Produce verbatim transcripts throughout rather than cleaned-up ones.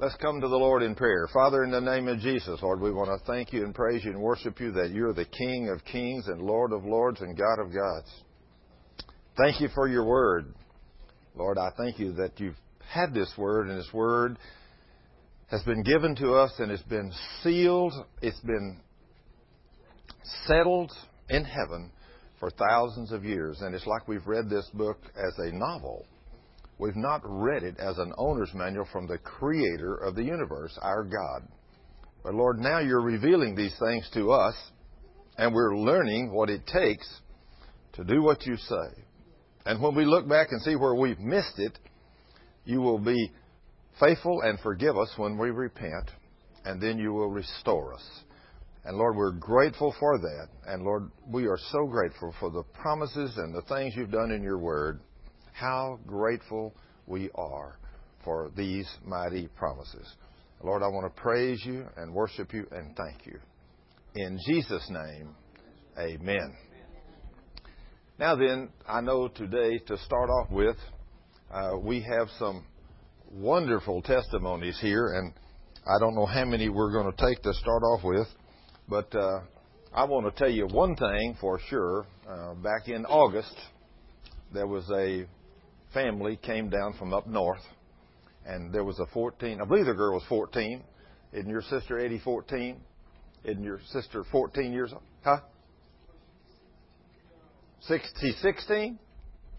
Let's come to the Lord in prayer. Father, in the name of Jesus, Lord, we want to thank you and praise you and worship you that you're the King of kings and Lord of lords and God of gods. Thank you for your word. Lord, I thank you that you've had this word, and this word has been given to us, and it's been sealed, it's been settled in heaven for thousands of years. And it's like we've read this book as a novel. We've not read it as an owner's manual from the Creator of the universe, our God. But Lord, now you're revealing these things to us, and we're learning what it takes to do what you say. And when we look back and see where we've missed it, you will be faithful and forgive us when we repent, and then you will restore us. And Lord, we're grateful for that. And Lord, we are so grateful for the promises and the things you've done in your word. How grateful we are for these mighty promises. Lord, I want to praise you and worship you and thank you. In Jesus' name, amen. Now then, I know today to start off with, uh, we have some wonderful testimonies here. And I don't know how many we're going to take to start off with. But uh, I want to tell you one thing for sure. Uh, back in August, there was a family came down from up north, and there was a fourteen, I believe the girl was fourteen. Isn't your sister Eddie fourteen? Isn't your sister fourteen years old? Huh? Six, she's sixteen?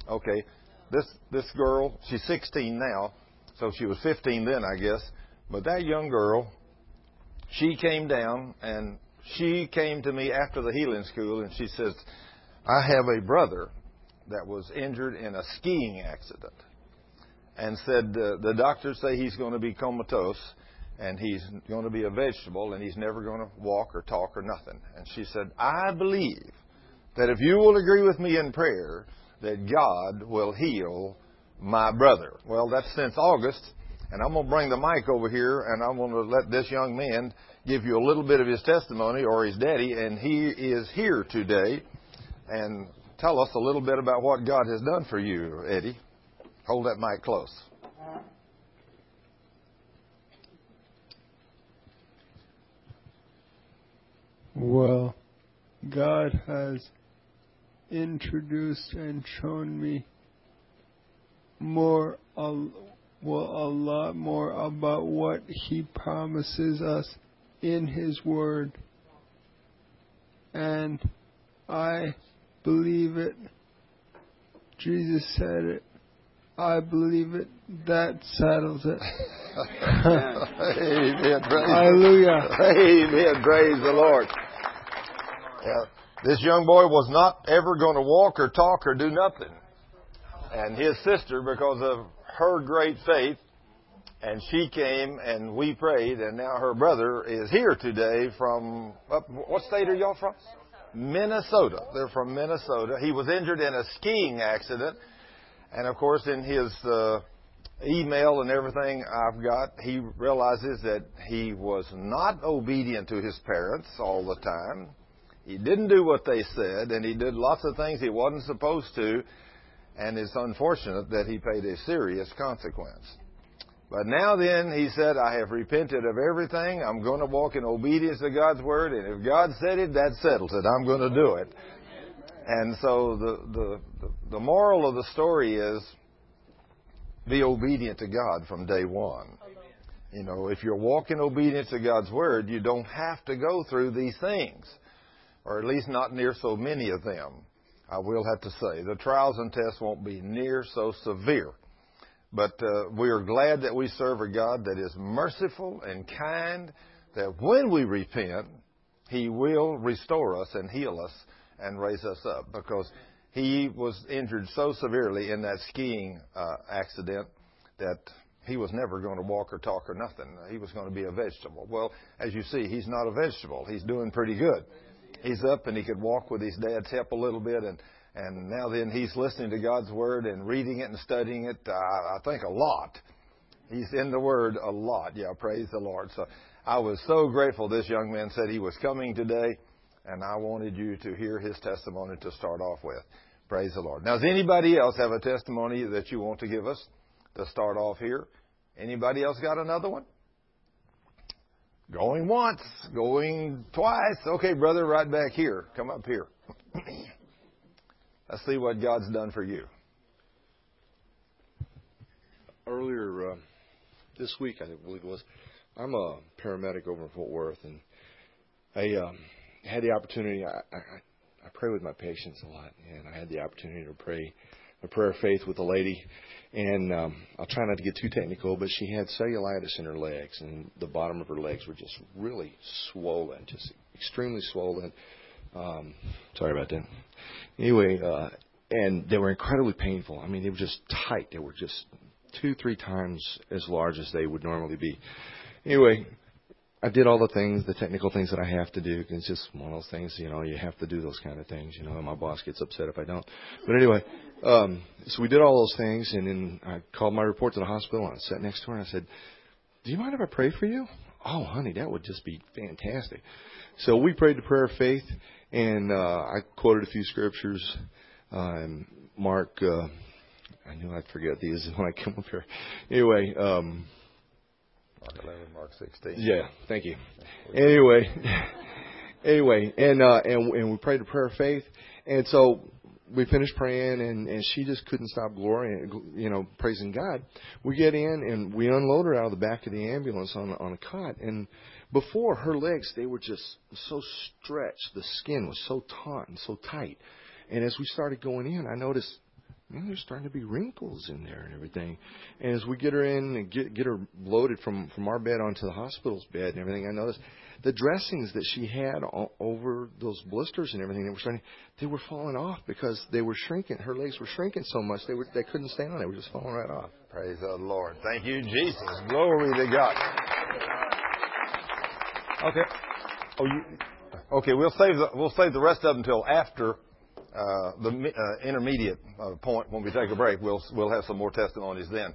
Okay. This this girl, she's sixteen now, so she was fifteen then, I guess. But that young girl, she came down, and she came to me after the healing school, and she says, I have a brother that was injured in a skiing accident, and said uh, the doctors say he's going to be comatose, and he's going to be a vegetable, and he's never going to walk or talk or nothing. And she said, I believe that if you will agree with me in prayer, that God will heal my brother. Well, that's since August, and I'm going to bring the mic over here, and I'm going to let this young man give you a little bit of his testimony, or his daddy, and he is here today, and tell us a little bit about what God has done for you, Eddie. Hold that mic close. Well, God has introduced and shown me more, well, a lot more about what He promises us in His Word. And I believe it. Jesus said it. I believe it. That settles it. Amen. Praise Hallelujah. Amen. Praise the Lord. Yeah. This young boy was not ever going to walk or talk or do nothing. And his sister, because of her great faith, and she came and we prayed, and now her brother is here today from, up, what state are y'all from? Minnesota. They're from Minnesota. He was injured in a skiing accident. And, of course, in his uh, email and everything I've got, he realizes that he was not obedient to his parents all the time. He didn't do what they said, and he did lots of things he wasn't supposed to. And it's unfortunate that he paid a serious consequence. But now then, he said, I have repented of everything. I'm going to walk in obedience to God's Word. And if God said it, that settles it. I'm going to do it. And so the, the, the moral of the story is be obedient to God from day one. You know, if you're walking obedience to God's Word, you don't have to go through these things, or at least not near so many of them. I will have to say, the trials and tests won't be near so severe. But uh, we are glad that we serve a God that is merciful and kind, that when we repent, He will restore us and heal us and raise us up, because he was injured so severely in that skiing uh, accident that he was never going to walk or talk or nothing. He was going to be a vegetable. Well, as you see, he's not a vegetable. He's doing pretty good. He's up and he could walk with his dad's help a little bit, and And now then, he's listening to God's Word and reading it and studying it, uh, I think, a lot. He's in the Word a lot. Yeah, praise the Lord. So I was so grateful this young man said he was coming today, and I wanted you to hear his testimony to start off with. Praise the Lord. Now, does anybody else have a testimony that you want to give us to start off here? Anybody else got another one? Going once, going twice. Okay, brother, right back here. Come up here. Let's see what God's done for you. Earlier uh, this week, I believe it was, I'm a paramedic over in Fort Worth, and I um, had the opportunity. I, I, I pray with my patients a lot, and I had the opportunity to pray a prayer of faith with a lady. And um, I'll try not to get too technical, but she had cellulitis in her legs, and the bottom of her legs were just really swollen, just extremely swollen. Um, sorry about that. Anyway, uh, and they were incredibly painful. I mean, they were just tight. They were just two, three times as large as they would normally be. Anyway, I did all the things, the technical things that I have to do. It's just one of those things, you know, you have to do those kind of things, you know, and my boss gets upset if I don't. But anyway, um, so we did all those things, and then I called my report to the hospital, and I sat next to her, and I said, do you mind if I pray for you? Oh, honey, that would just be fantastic. So we prayed the prayer of faith, and uh, I quoted a few scriptures. Um, Mark, uh, I knew I'd forget these when I came up here. Anyway, um Mark eleven, Mark sixteen. Yeah, thank you. Anyway, anyway, and uh, and and we prayed a prayer of faith, and so we finished praying, and, and she just couldn't stop glorying, you know, praising God. We get in and we unload her out of the back of the ambulance on on a cot, and before her legs they were just so stretched, the skin was so taut and so tight, and as we started going in, I noticed, man, there's starting to be wrinkles in there and everything. And as we get her in and get, get her loaded from, from our bed onto the hospital's bed and everything, I noticed the dressings that she had all over those blisters and everything, they were starting, they were falling off because they were shrinking. Her legs were shrinking so much they were, they couldn't stand on it. They were just falling right off. Praise the Lord. Thank you, Jesus. Glory to God. Okay. Oh, you, okay. We'll save the we'll save the rest of them until after. Uh, the uh, intermediate uh, point when we take a break. We'll we'll have some more testimonies then.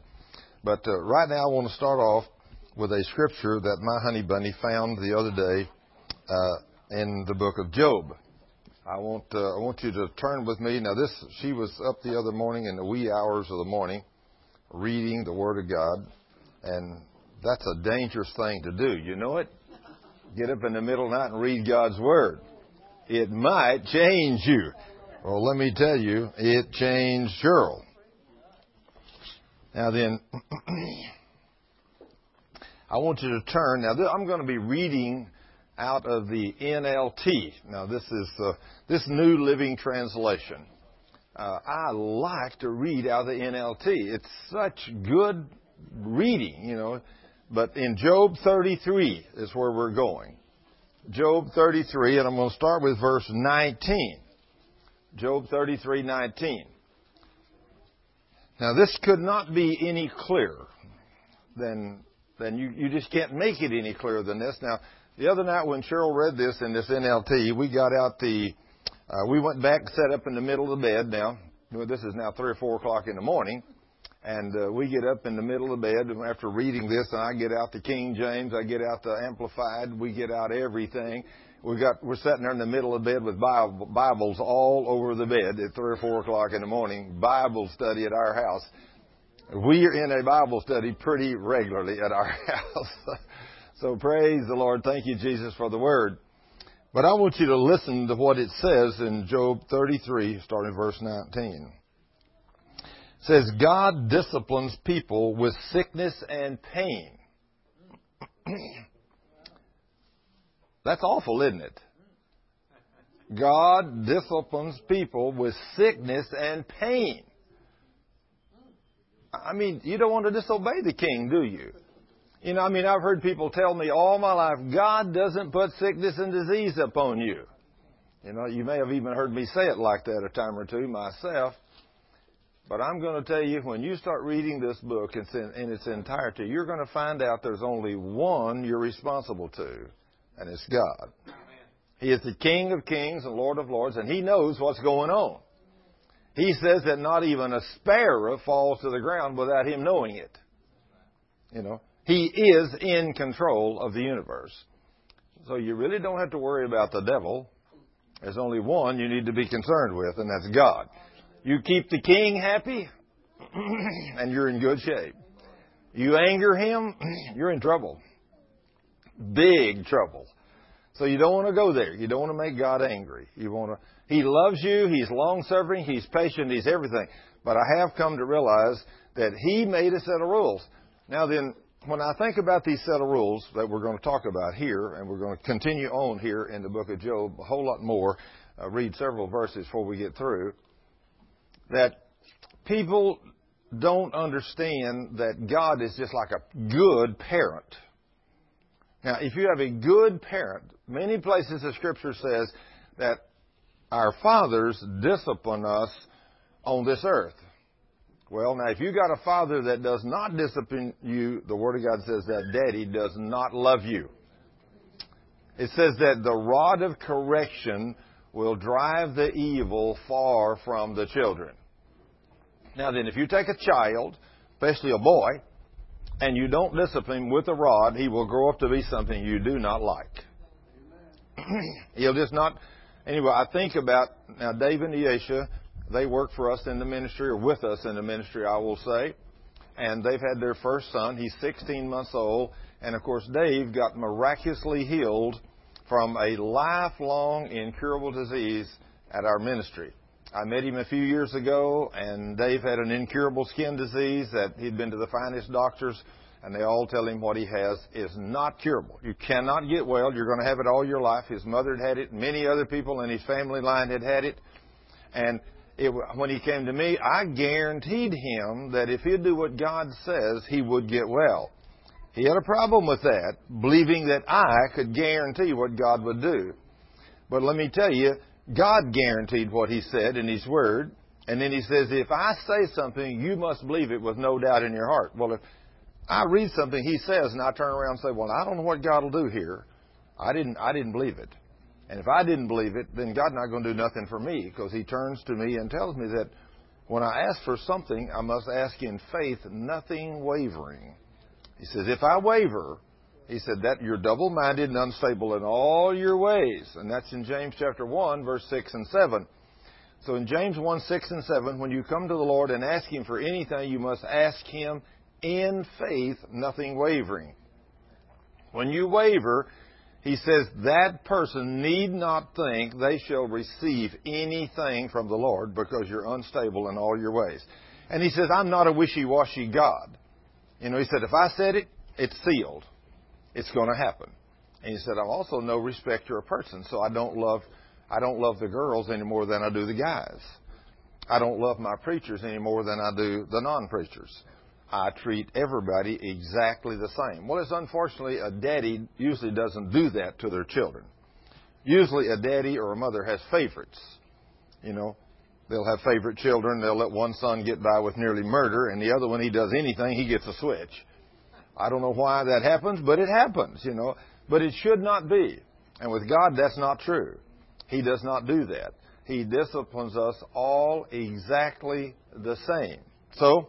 But uh, right now I want to start off with a scripture that my honey bunny found the other day uh, in the book of Job. I want uh, I want you to turn with me. Now this, she was up the other morning in the wee hours of the morning reading the Word of God, and that's a dangerous thing to do. You know it? Get up in the middle of the night and read God's Word. It might change you. Well, let me tell you, it changed Cheryl. Now then, I want you to turn. Now, I'm going to be reading out of the N L T. Now, this is uh, this New Living Translation. Uh, I like to read out of the N L T. It's such good reading, you know. But in Job thirty-three is where we're going. Job thirty-three, and I'm going to start with verse nineteen. Job thirty-three nineteen. Now, this could not be any clearer than, than you, you just can't make it any clearer than this. Now, the other night when Cheryl read this in this N L T, we got out the, uh, we went back and sat up in the middle of the bed now. This is now three or four o'clock in the morning. And uh, we get up in the middle of the bed after reading this, and I get out the King James, I get out the Amplified, we get out everything. We got, we're sitting there in the middle of the bed with Bible, Bibles all over the bed at three or four o'clock in the morning, Bible study at our house. We are in a Bible study pretty regularly at our house. So praise the Lord. Thank you, Jesus, for the Word. But I want you to listen to what it says in Job thirty-three, starting verse nineteen. It says, God disciplines people with sickness and pain. That's awful, isn't it? God disciplines people with sickness and pain. I mean, you don't want to disobey the king, do you? You know, I mean, I've heard people tell me all my life, God doesn't put sickness and disease upon you. You know, you may have even heard me say it like that a time or two myself. But I'm going to tell you, when you start reading this book in its entirety, you're going to find out there's only one you're responsible to. And it's God. He is the King of kings and Lord of lords, and He knows what's going on. He says that not even a sparrow falls to the ground without Him knowing it. You know, He is in control of the universe. So you really don't have to worry about the devil. There's only one you need to be concerned with, and that's God. You keep the King happy, and you're in good shape. You anger Him, you're in trouble. big trouble. So you don't want to go there. You don't want to make God angry. You want to. He loves you. He's long-suffering. He's patient. He's everything. But I have come to realize that He made a set of rules. Now then, when I think about these set of rules that we're going to talk about here, and we're going to continue on here in the book of Job, a whole lot more, I read several verses before we get through, that people don't understand that God is just like a good parent. Now, if you have a good parent, many places the Scripture says that our fathers discipline us on this earth. Well, now, if you got a father that does not discipline you, the Word of God says that Daddy does not love you. It says that the rod of correction will drive the evil far from the children. Now then, if you take a child, especially a boy, and you don't discipline him with a rod, he will grow up to be something you do not like. He'll just not... Anyway, I think about... Now, Dave and Yasha, they work for us in the ministry, or with us in the ministry, I will say. And they've had their first son. He's sixteen months old. And, of course, Dave got miraculously healed from a lifelong incurable disease at our ministry. I met him a few years ago, and Dave had an incurable skin disease that he'd been to the finest doctors, and they all tell him what he has is not curable. You cannot get well. You're going to have it all your life. His mother had had it. Many other people in his family line had had it. And it, when he came to me, I guaranteed him that if he'd do what God says, he would get well. He had a problem with that, believing that I could guarantee what God would do. But let me tell you, God guaranteed what He said in His Word. And then He says, if I say something, you must believe it with no doubt in your heart. Well, if I read something He says and I turn around and say, well, I don't know what God will do here. I didn't, I didn't believe it. And if I didn't believe it, then God's not going to do nothing for me, because He turns to me and tells me that when I ask for something, I must ask in faith, nothing wavering. He says, if I waver... He said that you're double-minded and unstable in all your ways. And that's in James chapter one, verse six and seven. So in James one, six and seven, when you come to the Lord and ask Him for anything, you must ask Him in faith, nothing wavering. When you waver, He says that person need not think they shall receive anything from the Lord, because you're unstable in all your ways. And He says, I'm not a wishy-washy God. You know, He said, if I said it, it's sealed. It's going to happen. And He said, I'm also no respecter of person, so I don't love I don't love the girls any more than I do the guys. I don't love my preachers any more than I do the non-preachers. I treat everybody exactly the same. Well, it's unfortunately a daddy usually doesn't do that to their children. Usually a daddy or a mother has favorites. You know, they'll have favorite children. They'll let one son get by with nearly murder, and the other one, he does anything, he gets a switch. I don't know why that happens, but it happens, you know. But it should not be. And with God, that's not true. He does not do that. He disciplines us all exactly the same. So,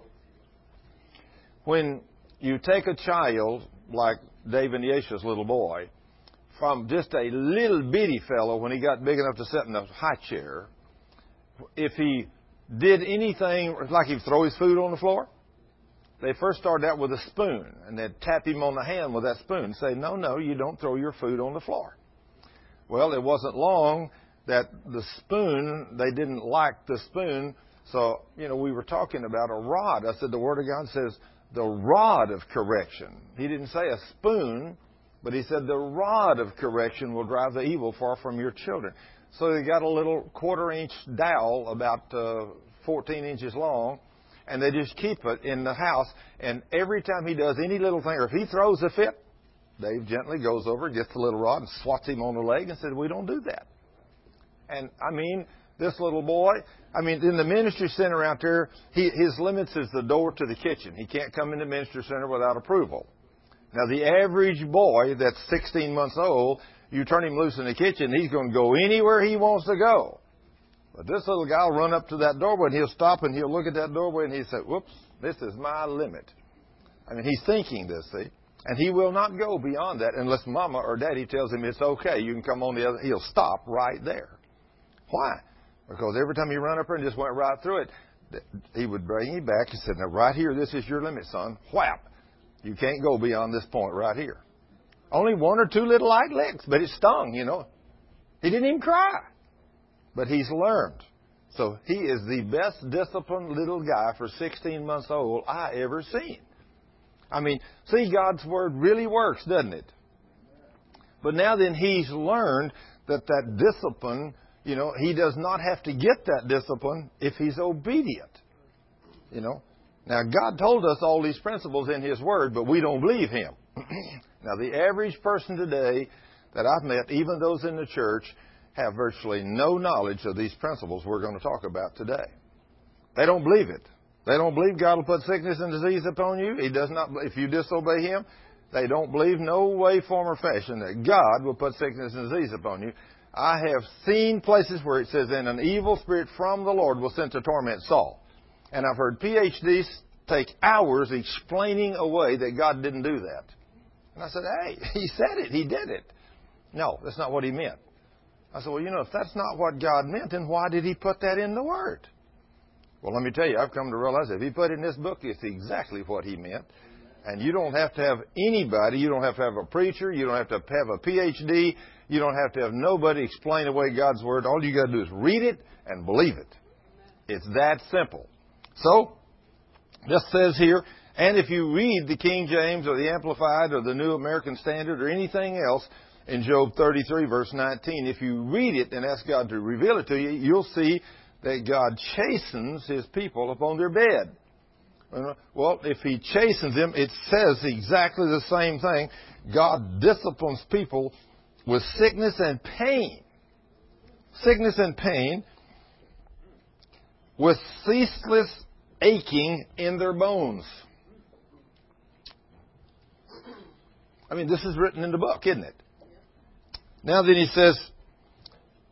when you take a child like Dave and Yasha's little boy, from just a little bitty fellow when he got big enough to sit in a high chair, if he did anything, like he'd throw his food on the floor, they first started out with a spoon, and they'd tap him on the hand with that spoon and say, no, no, you don't throw your food on the floor. Well, it wasn't long that the spoon, they didn't like the spoon. So, you know, we were talking about a rod. I said, the Word of God says the rod of correction. He didn't say a spoon, but He said the rod of correction will drive the evil far from your children. So they got a little quarter-inch dowel, about uh, fourteen inches long, and they just keep it in the house. And every time he does any little thing, or if he throws a fit, Dave gently goes over, gets the little rod, and swats him on the leg and says, we don't do that. And, I mean, this little boy, I mean, in the ministry center out there, he, his limits is the door to the kitchen. He can't come into ministry center without approval. Now, the average boy that's sixteen months old, you turn him loose in the kitchen, he's going to go anywhere he wants to go. But this little guy will run up to that doorway, and he'll stop, and he'll look at that doorway, and he'll say, whoops, this is my limit. I mean, he's thinking this, see? And he will not go beyond that unless Mama or Daddy tells him it's okay. You can come on the other. He'll stop right there. Why? Because every time he ran up there and just went right through it, he would bring you back and said, now, right here, this is your limit, son. Whap. You can't go beyond this point right here. Only one or two little light licks, but it stung, you know. He didn't even cry. But he's learned. So he is the best disciplined little guy for sixteen months old I ever seen. I mean, see, God's Word really works, doesn't it? But now then he's learned that that discipline, you know, he does not have to get that discipline if he's obedient. You know, now God told us all these principles in His Word, but we don't believe Him. Now, the average person today that I've met, even those in the church, have virtually no knowledge of these principles we're going to talk about today. They don't believe it. They don't believe God will put sickness and disease upon you. He does not. If you disobey Him, they don't believe no way, form, or fashion that God will put sickness and disease upon you. I have seen places where it says, and an evil spirit from the Lord was sent to torment Saul. And I've heard P H Ds take hours explaining away that God didn't do that. And I said, hey, He said it. He did it. No, that's not what He meant. I said, well, you know, if that's not what God meant, then why did He put that in the Word? Well, let me tell you, I've come to realize if He put it in this book, it's exactly what He meant. And you don't have to have anybody. You don't have to have a preacher. You don't have to have a P H D. You don't have to have nobody explain away God's Word. All you got to do is read it and believe it. It's that simple. So, this says here, and if you read the King James or the Amplified or the New American Standard or anything else, in Job thirty-three, verse nineteen, if you read it and ask God to reveal it to you, you'll see that God chastens His people upon their bed. Well, if He chastens them, it says exactly the same thing. God disciplines people with sickness and pain. Sickness and pain with ceaseless aching in their bones. I mean, this is written in the book, isn't it? Now then he says,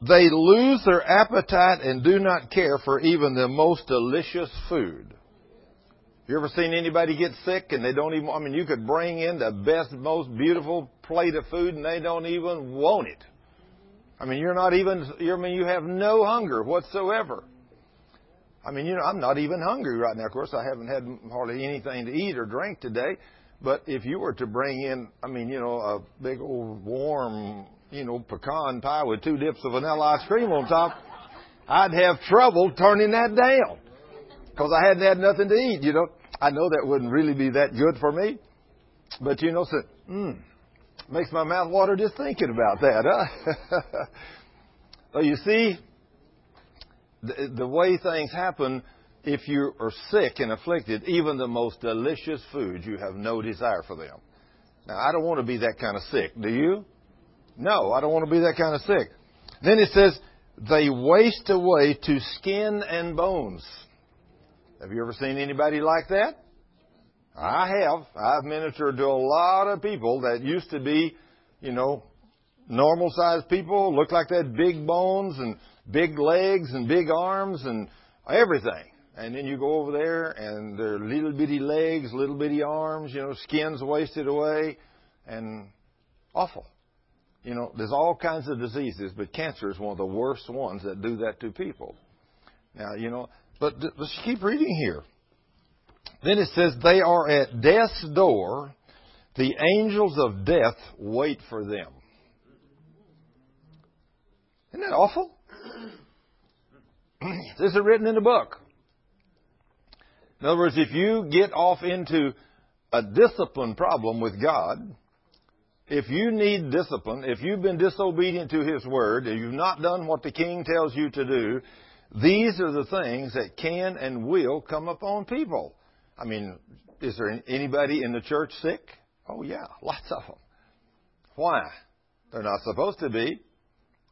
they lose their appetite and do not care for even the most delicious food. You ever seen anybody get sick and they don't even, I mean, you could bring in the best, most beautiful plate of food and they don't even want it. I mean, you're not even, you're, I mean, you have no hunger whatsoever. I mean, you know, I'm not even hungry right now. Of course, I haven't had hardly anything to eat or drink today. But if you were to bring in, I mean, you know, a big old warm, you know, pecan pie with two dips of vanilla ice cream on top, I'd have trouble turning that down because I hadn't had nothing to eat, you know. I know that wouldn't really be that good for me, but, you know, so, mm, makes my mouth water just thinking about that, huh? So you see, the, the way things happen, if you are sick and afflicted, even the most delicious foods, you have no desire for them. Now, I don't want to be that kind of sick, do you? No, I don't want to be that kind of sick. Then it says, they waste away to skin and bones. Have you ever seen anybody like that? I have. I've ministered to a lot of people that used to be, you know, normal-sized people, looked like they had big bones and big legs and big arms and everything. And then you go over there and their little bitty legs, little bitty arms, you know, skin's wasted away and awful. You know, there's all kinds of diseases, but cancer is one of the worst ones that do that to people. Now, you know, but let's keep reading here. Then it says, they are at death's door. The angels of death wait for them. Isn't that awful? This is written in the book. In other words, if you get off into a discipline problem with God, if you need discipline, if you've been disobedient to His Word, if you've not done what the King tells you to do, these are the things that can and will come upon people. I mean, is there anybody in the church sick? Oh, yeah, lots of them. Why? They're not supposed to be.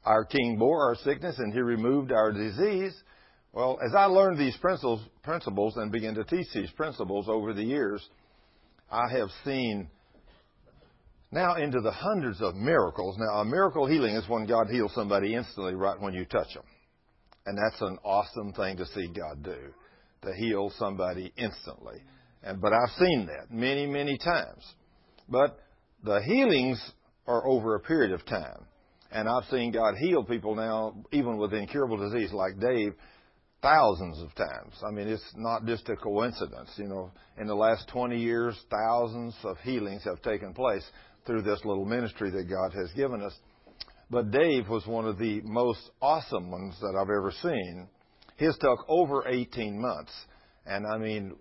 Our King bore our sickness and He removed our disease. Well, as I learned these principles, principles and began to teach these principles over the years, I have seen now into the hundreds of miracles. Now, a miracle healing is when God heals somebody instantly right when you touch them. And that's an awesome thing to see God do, to heal somebody instantly. And but I've seen that many, many times. But the healings are over a period of time. And I've seen God heal people now, even with incurable disease like Dave, thousands of times. I mean, it's not just a coincidence. You know, in the last twenty years, thousands of healings have taken place through this little ministry that God has given us. But Dave was one of the most awesome ones that I've ever seen. His took over eighteen months. And, I mean,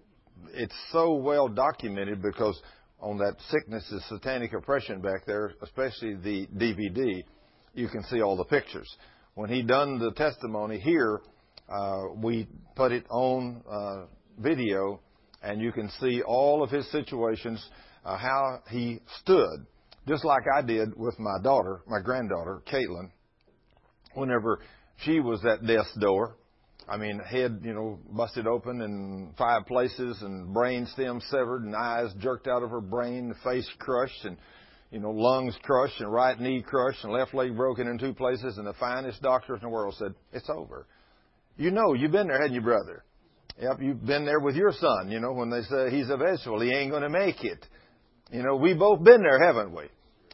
it's so well documented because on that Sickness is Satanic Oppression back there, especially the D V D, you can see all the pictures. When he done the testimony here, uh, we put it on uh, video, and you can see all of his situations, uh, how he stood, just like I did with my daughter, my granddaughter, Caitlin, whenever she was at death's door. I mean, head, you know, busted open in five places and brain stem severed and eyes jerked out of her brain, face crushed and, you know, lungs crushed and right knee crushed and left leg broken in two places. And the finest doctors in the world said, it's over. You know, you've been there, hadn't you, brother? Yep, you've been there with your son, you know, when they say he's a vegetable, he ain't going to make it. You know, we both been there, haven't we?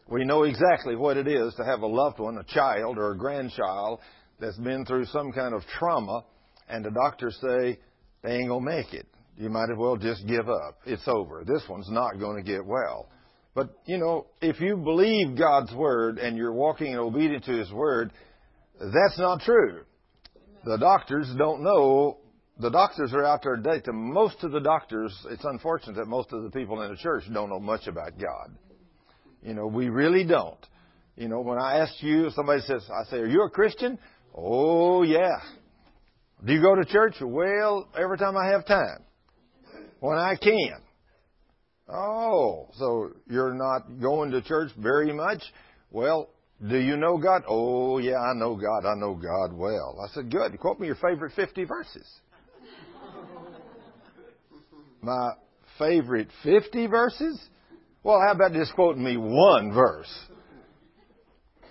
We know exactly what it is to have a loved one, a child or a grandchild that's been through some kind of trauma. And the doctors say, they ain't going to make it. You might as well just give up. It's over. This one's not going to get well. But, you know, if you believe God's Word and you're walking in obedience to His Word, that's not true. The doctors don't know. The doctors are out there today. To most of the doctors, it's unfortunate that most of the people in the church don't know much about God. You know, we really don't. You know, when I ask you, somebody says, I say, are you a Christian? Oh, yeah. Do you go to church? Well, every time I have time. When I can. Oh, so you're not going to church very much? Well, do you know God? Oh, yeah, I know God. I know God well. I said, good. Quote me your favorite fifty verses. My favorite fifty verses? Well, how about just quoting me one verse?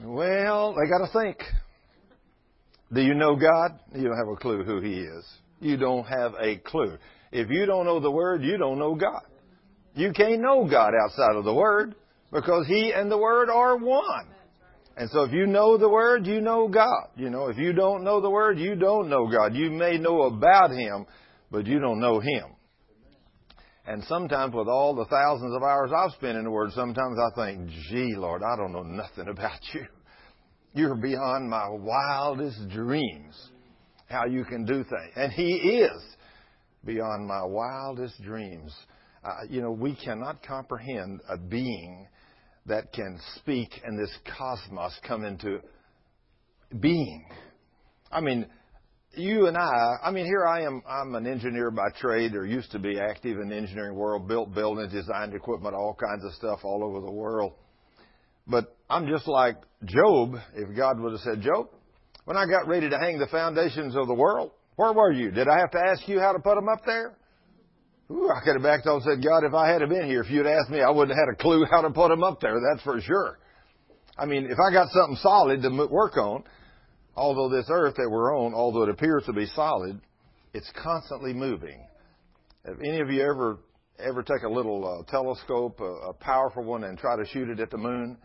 Well, they got to think. Do you know God? You don't have a clue who He is. You don't have a clue. If you don't know the Word, you don't know God. You can't know God outside of the Word because He and the Word are one. And so if you know the Word, you know God. You know, if you don't know the Word, you don't know God. You may know about Him, but you don't know Him. And sometimes with all the thousands of hours I've spent in the Word, sometimes I think, gee, Lord, I don't know nothing about You. You're beyond my wildest dreams, how You can do things. And He is beyond my wildest dreams. Uh, you know, we cannot comprehend a being that can speak and this cosmos come into being. I mean, you and I, I mean, here I am, I'm an engineer by trade, or used to be active in the engineering world, built buildings, designed equipment, all kinds of stuff all over the world. But I'm just like Job, if God would have said, Job, when I got ready to hang the foundations of the world, where were you? Did I have to ask you how to put them up there? Ooh, I could have backed off and said, God, if I had been here, if you'd asked me, I wouldn't have had a clue how to put them up there. That's for sure. I mean, if I got something solid to work on, although this earth that we're on, although it appears to be solid, it's constantly moving. Have any of you ever, ever take a little uh, telescope, a, a powerful one, and try to shoot it at the moon?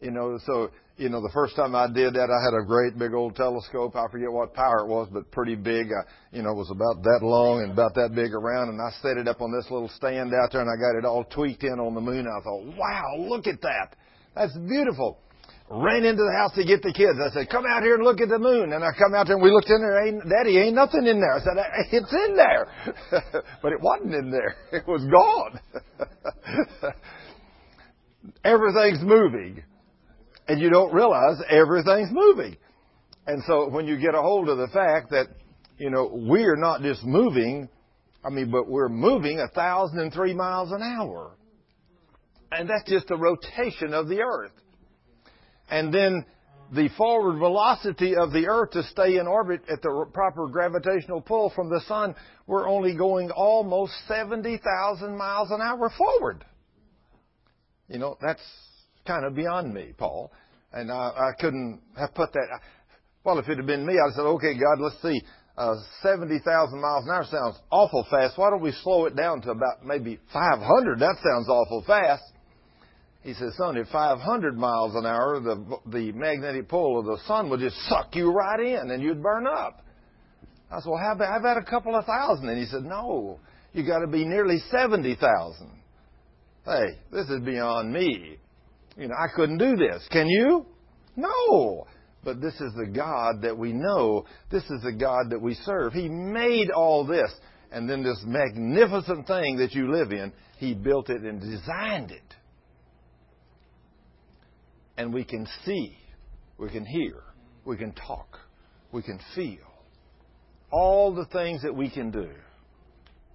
You know, so, you know, the first time I did that, I had a great big old telescope. I forget what power it was, but pretty big. I, you know, it was about that long and about that big around. And I set it up on this little stand out there, and I got it all tweaked in on the moon. I thought, wow, look at that. That's beautiful. Ran into the house to get the kids. I said, come out here and look at the moon. And I come out there, and we looked in there. Ain't, Daddy, ain't nothing in there. I said, it's in there. But it wasn't in there. It was gone. Everything's moving. And you don't realize everything's moving. And so when you get a hold of the fact that, you know, we're not just moving, I mean, but we're moving one thousand three miles an hour. And that's just the rotation of the earth. And then the forward velocity of the earth to stay in orbit at the proper gravitational pull from the sun, we're only going almost seventy thousand miles an hour forward. You know, that's kind of beyond me, Paul. And I, I couldn't have put that. Well, if it had been me, I'd have said, okay, God, let's see. Uh, seventy thousand miles an hour sounds awful fast. Why don't we slow it down to about maybe five hundred? That sounds awful fast. He says, son, at five hundred miles an hour, the the magnetic pull of the sun would just suck you right in and you'd burn up. I said, well, I've, I've had a couple of thousand. And he said, no, you got to be nearly seventy thousand. Hey, this is beyond me. You know, I couldn't do this. Can you? No. But this is the God that we know. This is the God that we serve. He made all this. And then this magnificent thing that you live in, He built it and designed it. And we can see, we can hear, we can talk, we can feel. All the things that we can do.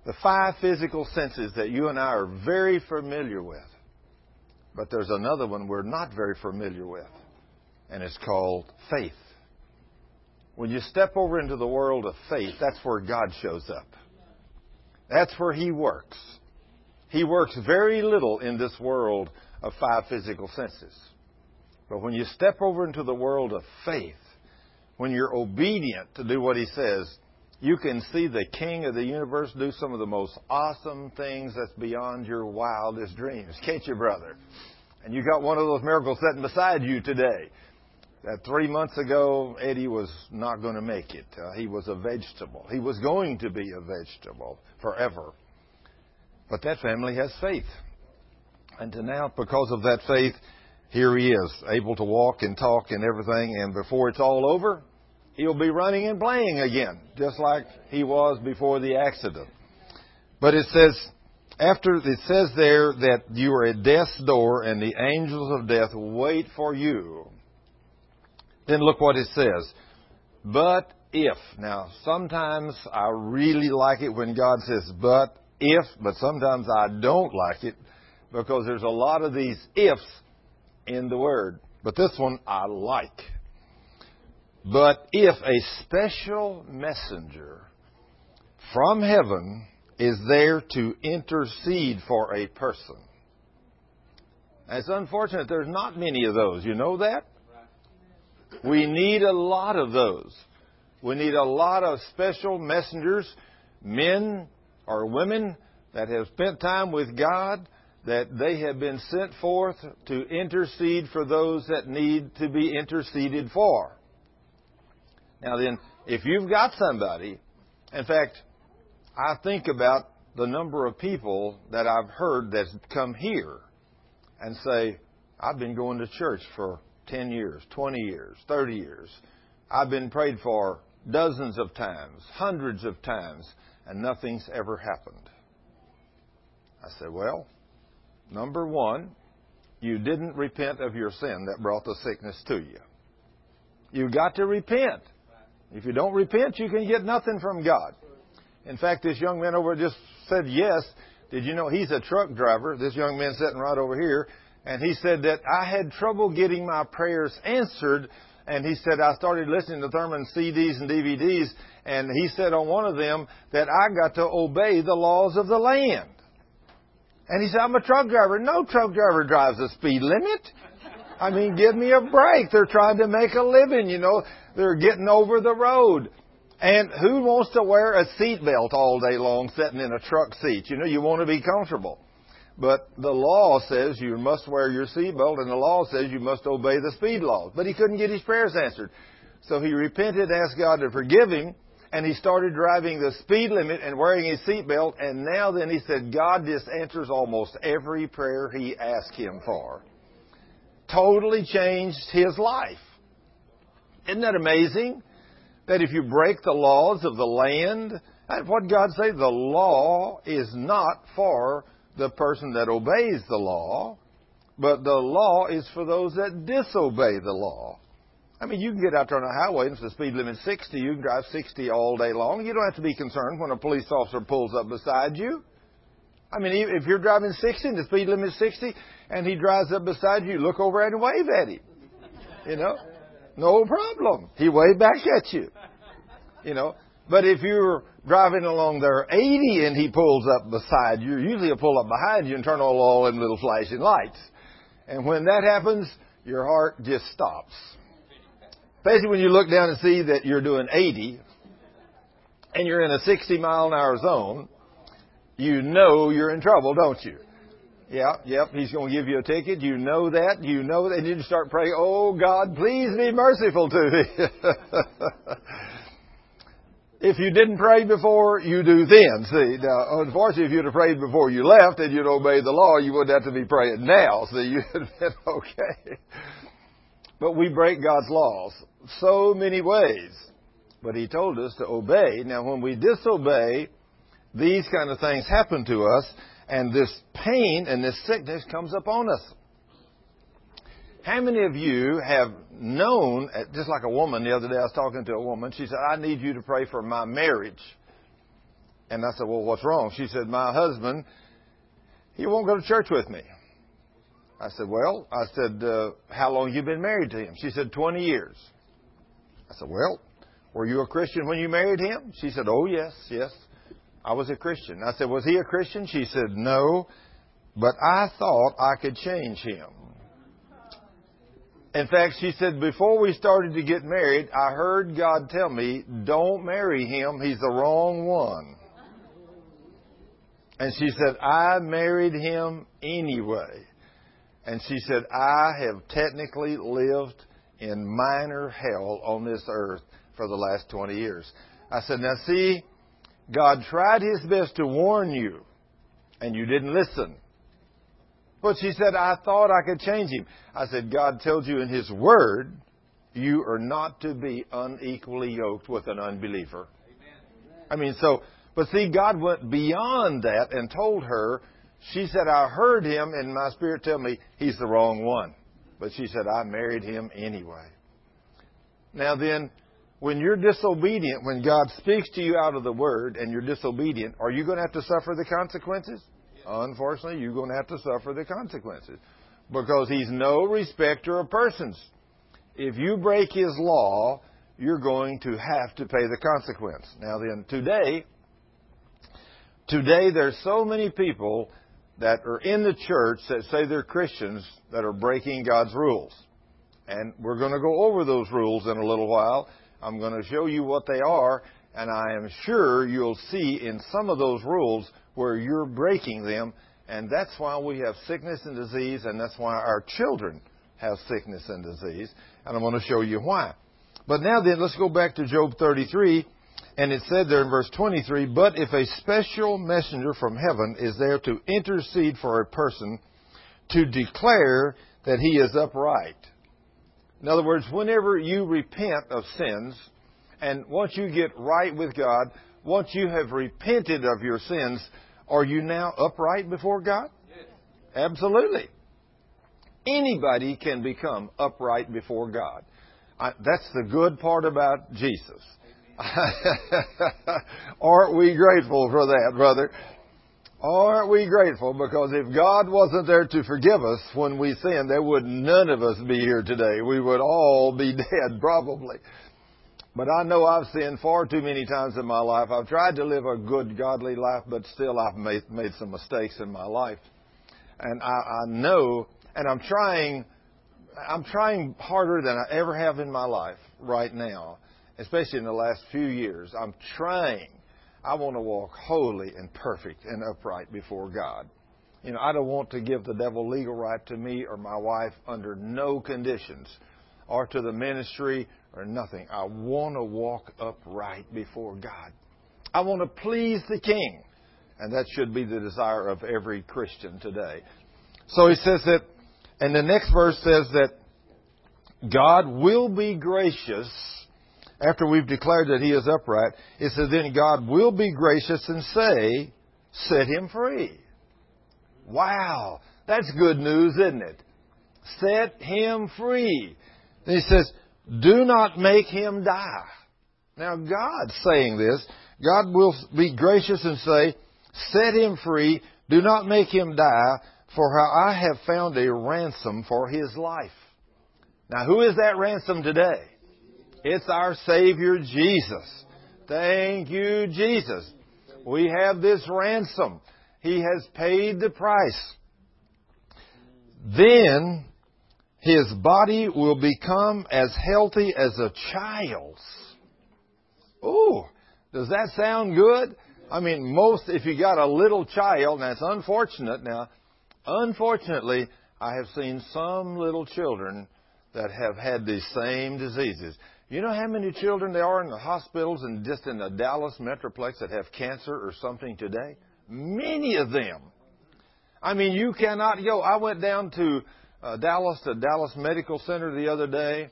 The five physical senses that you and I are very familiar with. But there's another one we're not very familiar with. And it's called faith. When you step over into the world of faith, that's where God shows up. That's where He works. He works very little in this world of five physical senses. But when you step over into the world of faith, when you're obedient to do what He says, you can see the King of the universe do some of the most awesome things that's beyond your wildest dreams. Can't you, brother? And you got one of those miracles sitting beside you today. That three months ago, Eddie was not going to make it. Uh, he was a vegetable. He was going to be a vegetable forever. But that family has faith. And to now, because of that faith, here he is, able to walk and talk and everything. And before it's all over, he'll be running and playing again, just like he was before the accident. But it says, after it says there that you are at death's door and the angels of death wait for you. Then look what it says. But if. Now, sometimes I really like it when God says, but if. But sometimes I don't like it because there's a lot of these ifs in the Word. But this one I like. But if a special messenger from heaven is there to intercede for a person. And it's unfortunate there's not many of those. You know that? We need a lot of those. We need a lot of special messengers, men or women that have spent time with God, that they have been sent forth to intercede for those that need to be interceded for. Now then, if you've got somebody, in fact, I think about the number of people that I've heard that's come here and say, I've been going to church for ten years, twenty years, thirty years. I've been prayed for dozens of times, hundreds of times, and nothing's ever happened. I said, well, number one, you didn't repent of your sin that brought the sickness to you. You got to repent. If you don't repent, you can get nothing from God. In fact, this young man over just said yes. Did you know he's a truck driver? This young man sitting right over here. And he said that I had trouble getting my prayers answered. And he said I started listening to Thurman C Ds and D V Ds. And he said on one of them that I got to obey the laws of the land. And he said, I'm a truck driver. No truck driver drives the speed limit. I mean, give me a break. They're trying to make a living, you know. They're getting over the road. And who wants to wear a seatbelt all day long sitting in a truck seat? You know, you want to be comfortable. But the law says you must wear your seatbelt, and the law says you must obey the speed laws. But he couldn't get his prayers answered. So he repented, asked God to forgive him, and he started driving the speed limit and wearing his seatbelt. And now then he said, God just answers almost every prayer he asked him for. Totally changed his life. Isn't that amazing? That if you break the laws of the land, and what God say, the law is not for the person that obeys the law, but the law is for those that disobey the law. I mean, you can get out there on a highway and if the speed limit's sixty, you can drive sixty all day long. You don't have to be concerned when a police officer pulls up beside you. I mean, if you're driving sixty and the speed limit's sixty and he drives up beside you, look over and wave at him. You know, no problem. He waved back at you. You know. But if you're driving along there eighty and he pulls up beside you, usually he'll pull up behind you and turn on all them little flashing lights. And when that happens, your heart just stops. Especially when you look down and see that you're doing eighty and you're in a sixty mile an hour zone, you know you're in trouble, don't you? Yeah, yep, he's going to give you a ticket. You know that. You know that. And you just start praying, oh, God, please be merciful to me. If you didn't pray before, you do then. See, now, unfortunately, if you'd have prayed before you left and you'd obeyed the law, you wouldn't have to be praying now. See, you'd have been okay. But we break God's laws so many ways. But He told us to obey. Now, when we disobey, these kind of things happen to us, and this pain and this sickness comes upon us. How many of you have known, just like a woman the other day, I was talking to a woman. She said, I need you to pray for my marriage. And I said, well, what's wrong? She said, my husband, he won't go to church with me. I said, well, I said, uh, how long have you been married to him? She said, twenty years. I said, well, were you a Christian when you married him? She said, oh, yes, yes, I was a Christian. I said, was he a Christian? She said, no, but I thought I could change him. In fact, she said, before we started to get married, I heard God tell me, don't marry him. He's the wrong one. And she said, I married him anyway. And she said, I have technically lived in minor hell on this earth for the last twenty years. I said, now see, God tried His best to warn you, and you didn't listen. But she said, I thought I could change him. I said, God tells you in His Word, you are not to be unequally yoked with an unbeliever. Amen. I mean, so, but see, God went beyond that and told her, she said, I heard him and my spirit tell me he's the wrong one. But she said, I married him anyway. Now then, when you're disobedient, when God speaks to you out of the Word and you're disobedient, are you going to have to suffer the consequences? Unfortunately, you're going to have to suffer the consequences because He's no respecter of persons. If you break His law, you're going to have to pay the consequence. Now then, today, today there's so many people that are in the church that say they're Christians that are breaking God's rules. And we're going to go over those rules in a little while. I'm going to show you what they are, and I am sure you'll see in some of those rules where you're breaking them, and that's why we have sickness and disease, and that's why our children have sickness and disease, and I'm going to show you why. But now then, let's go back to Job thirty-three, and it said there in verse twenty-three, but if a special messenger from heaven is there to intercede for a person to declare that he is upright. In other words, whenever you repent of sins, and once you get right with God, once you have repented of your sins, are you now upright before God? Yes. Absolutely. Anybody can become upright before God. I, that's the good part about Jesus. Aren't we grateful for that, brother? Aren't we grateful? Because if God wasn't there to forgive us when we sin, there would none of us be here today. We would all be dead, probably. But I know I've sinned far too many times in my life. I've tried to live a good, godly life, but still I've made, made some mistakes in my life. And I, I know, and I'm trying, I'm trying harder than I ever have in my life right now, especially in the last few years. I'm trying. I want to walk holy and perfect and upright before God. You know, I don't want to give the devil legal right to me or my wife under no conditions or to the ministry or nothing. I want to walk upright before God. I want to please the King. And that should be the desire of every Christian today. So he says that, and the next verse says that God will be gracious after we've declared that He is upright. It says, then God will be gracious and say, set him free. Wow, that's good news, isn't it? Set him free. Then he says, do not make him die. Now, God's saying this. God will be gracious and say, set him free. Do not make him die, for I have found a ransom for his life. Now, who is that ransom today? It's our Savior Jesus. Thank you, Jesus. We have this ransom. He has paid the price. Then his body will become as healthy as a child's. Ooh, does that sound good? I mean, most, if you got a little child, and that's unfortunate now, unfortunately, I have seen some little children that have had these same diseases. You know how many children there are in the hospitals and just in the Dallas metroplex that have cancer or something today? Many of them. I mean, you cannot go. I went down to uh, Dallas, to Dallas Medical Center the other day,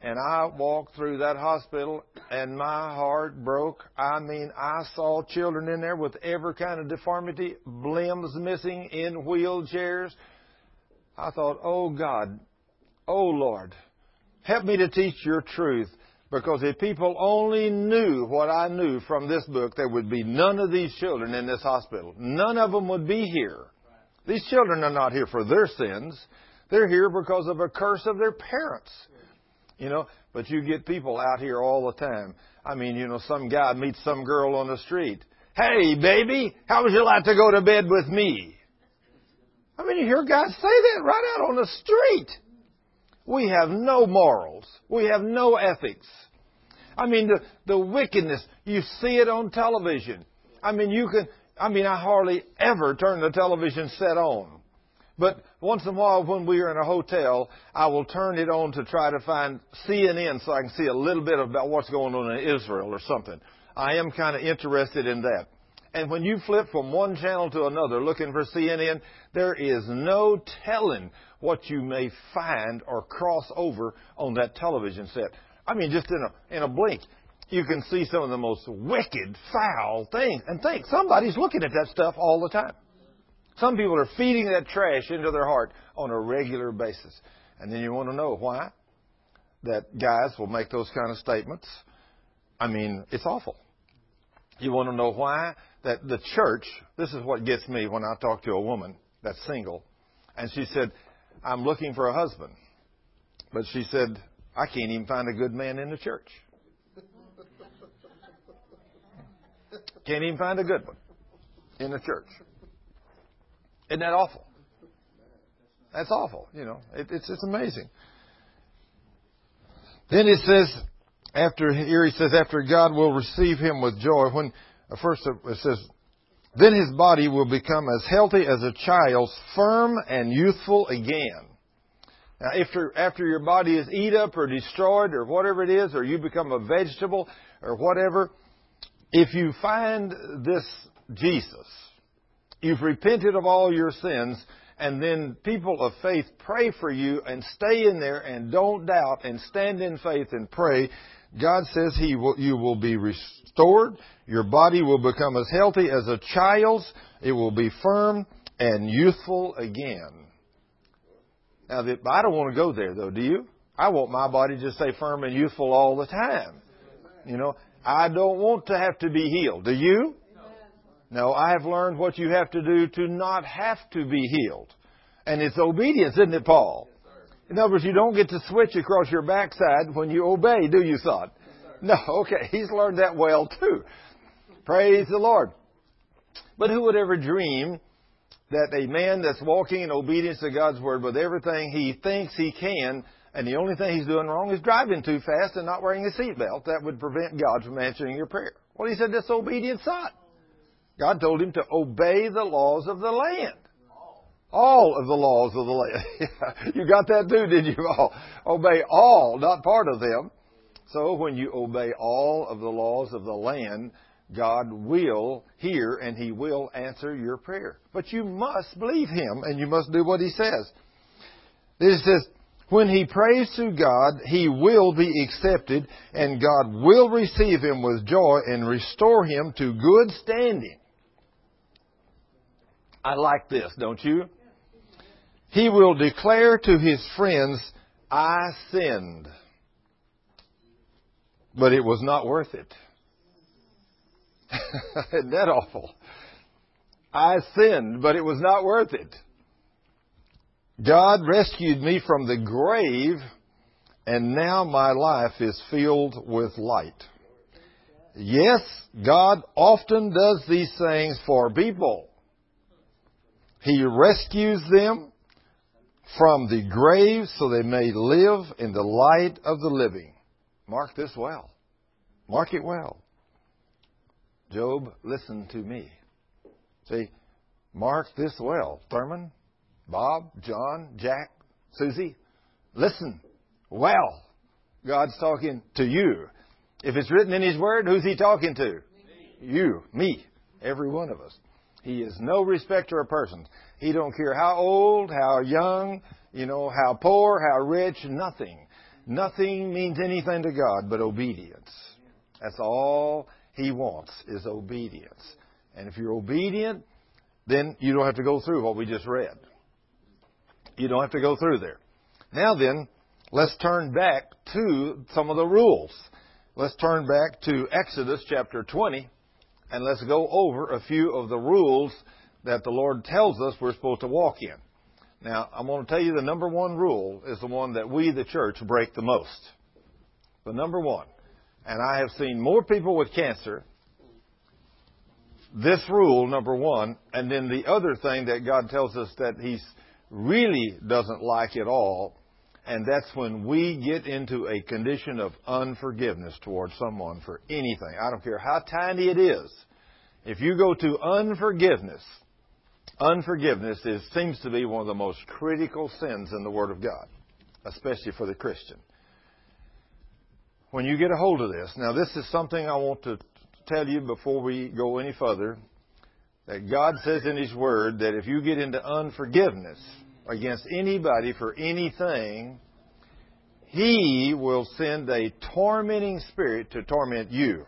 and I walked through that hospital, and my heart broke. I mean, I saw children in there with every kind of deformity, limbs missing, in wheelchairs. I thought, oh, God, oh, Lord, help me to teach your truth, because if people only knew what I knew from this book, there would be none of these children in this hospital. None of them would be here. These children are not here for their sins. They're here because of a curse of their parents. You know, but you get people out here all the time. I mean, you know, some guy meets some girl on the street. Hey, baby, how would you like to go to bed with me? I mean, you hear guys say that right out on the street. We have no morals. We have no ethics. I mean, the, the wickedness, you see it on television. I mean, you can, I mean, I hardly ever turn the television set on. But once in a while, when we are in a hotel, I will turn it on to try to find C N N so I can see a little bit about what's going on in Israel or something. I am kind of interested in that. And when you flip from one channel to another looking for C N N, there is no telling what you may find or cross over on that television set. I mean, just in a in a blink, you can see some of the most wicked, foul things. And think, somebody's looking at that stuff all the time. Some people are feeding that trash into their heart on a regular basis. And then you want to know why that guys will make those kind of statements. I mean, it's awful. You want to know why that the church, this is what gets me when I talk to a woman that's single. And she said, I'm looking for a husband. But she said, I can't even find a good man in the church. Can't even find a good one in the church. Isn't that awful? That's awful. You know, it, it's it's amazing. Then it says, after here he says, after God will receive him with joy. When uh, first it says, then his body will become as healthy as a child's, firm and youthful again. Now, after after your body is eat up or destroyed or whatever it is, or you become a vegetable or whatever, if you find this Jesus. You've repented of all your sins, and then people of faith pray for you and stay in there and don't doubt and stand in faith and pray. God says He will, you will be restored. Your body will become as healthy as a child's. It will be firm and youthful again. Now, I don't want to go there, though, do you? I want my body to stay firm and youthful all the time. You know, I don't want to have to be healed. Do you? No, I have learned what you have to do to not have to be healed. And it's obedience, isn't it, Paul? In other words, you don't get to switch across your backside when you obey, do you, son? No, okay. He's learned that well, too. Praise the Lord. But who would ever dream that a man that's walking in obedience to God's Word with everything he thinks he can, and the only thing he's doing wrong is driving too fast and not wearing a seatbelt, that would prevent God from answering your prayer? Well, he said, disobedient son. God told him to obey the laws of the land. All of the laws of the land. You got that too, didn't you all? Obey all, not part of them. So when you obey all of the laws of the land, God will hear and He will answer your prayer. But you must believe Him and you must do what He says. It says, when he prays to God, he will be accepted and God will receive him with joy and restore him to good standing. I like this, don't you? He will declare to his friends, I sinned, but it was not worth it. Isn't that awful? I sinned, but it was not worth it. God rescued me from the grave, and now my life is filled with light. Yes, God often does these things for people. He rescues them from the grave so they may live in the light of the living. Mark this well. Mark it well. Job, listen to me. See, mark this well. Thurman, Bob, John, Jack, Susie, listen well. God's talking to you. If it's written in His Word, who's He talking to? Me. You, me, every one of us. He is no respecter of persons. He don't care how old, how young, you know, how poor, how rich, nothing. Nothing means anything to God but obedience. That's all He wants is obedience. And if you're obedient, then you don't have to go through what we just read. You don't have to go through there. Now then, let's turn back to some of the rules. Let's turn back to Exodus chapter twenty, and let's go over a few of the rules that the Lord tells us we're supposed to walk in. Now, I'm going to tell you the number one rule is the one that we, the church, break the most. The number one. And I have seen more people with cancer, this rule, number one, and then the other thing that God tells us that He really doesn't like at all, and that's when we get into a condition of unforgiveness towards someone for anything. I don't care how tiny it is. If you go to unforgiveness, unforgiveness is, seems to be one of the most critical sins in the Word of God, especially for the Christian. When you get a hold of this, now this is something I want to tell you before we go any further, that God says in His Word that if you get into unforgiveness against anybody for anything, He will send a tormenting spirit to torment you.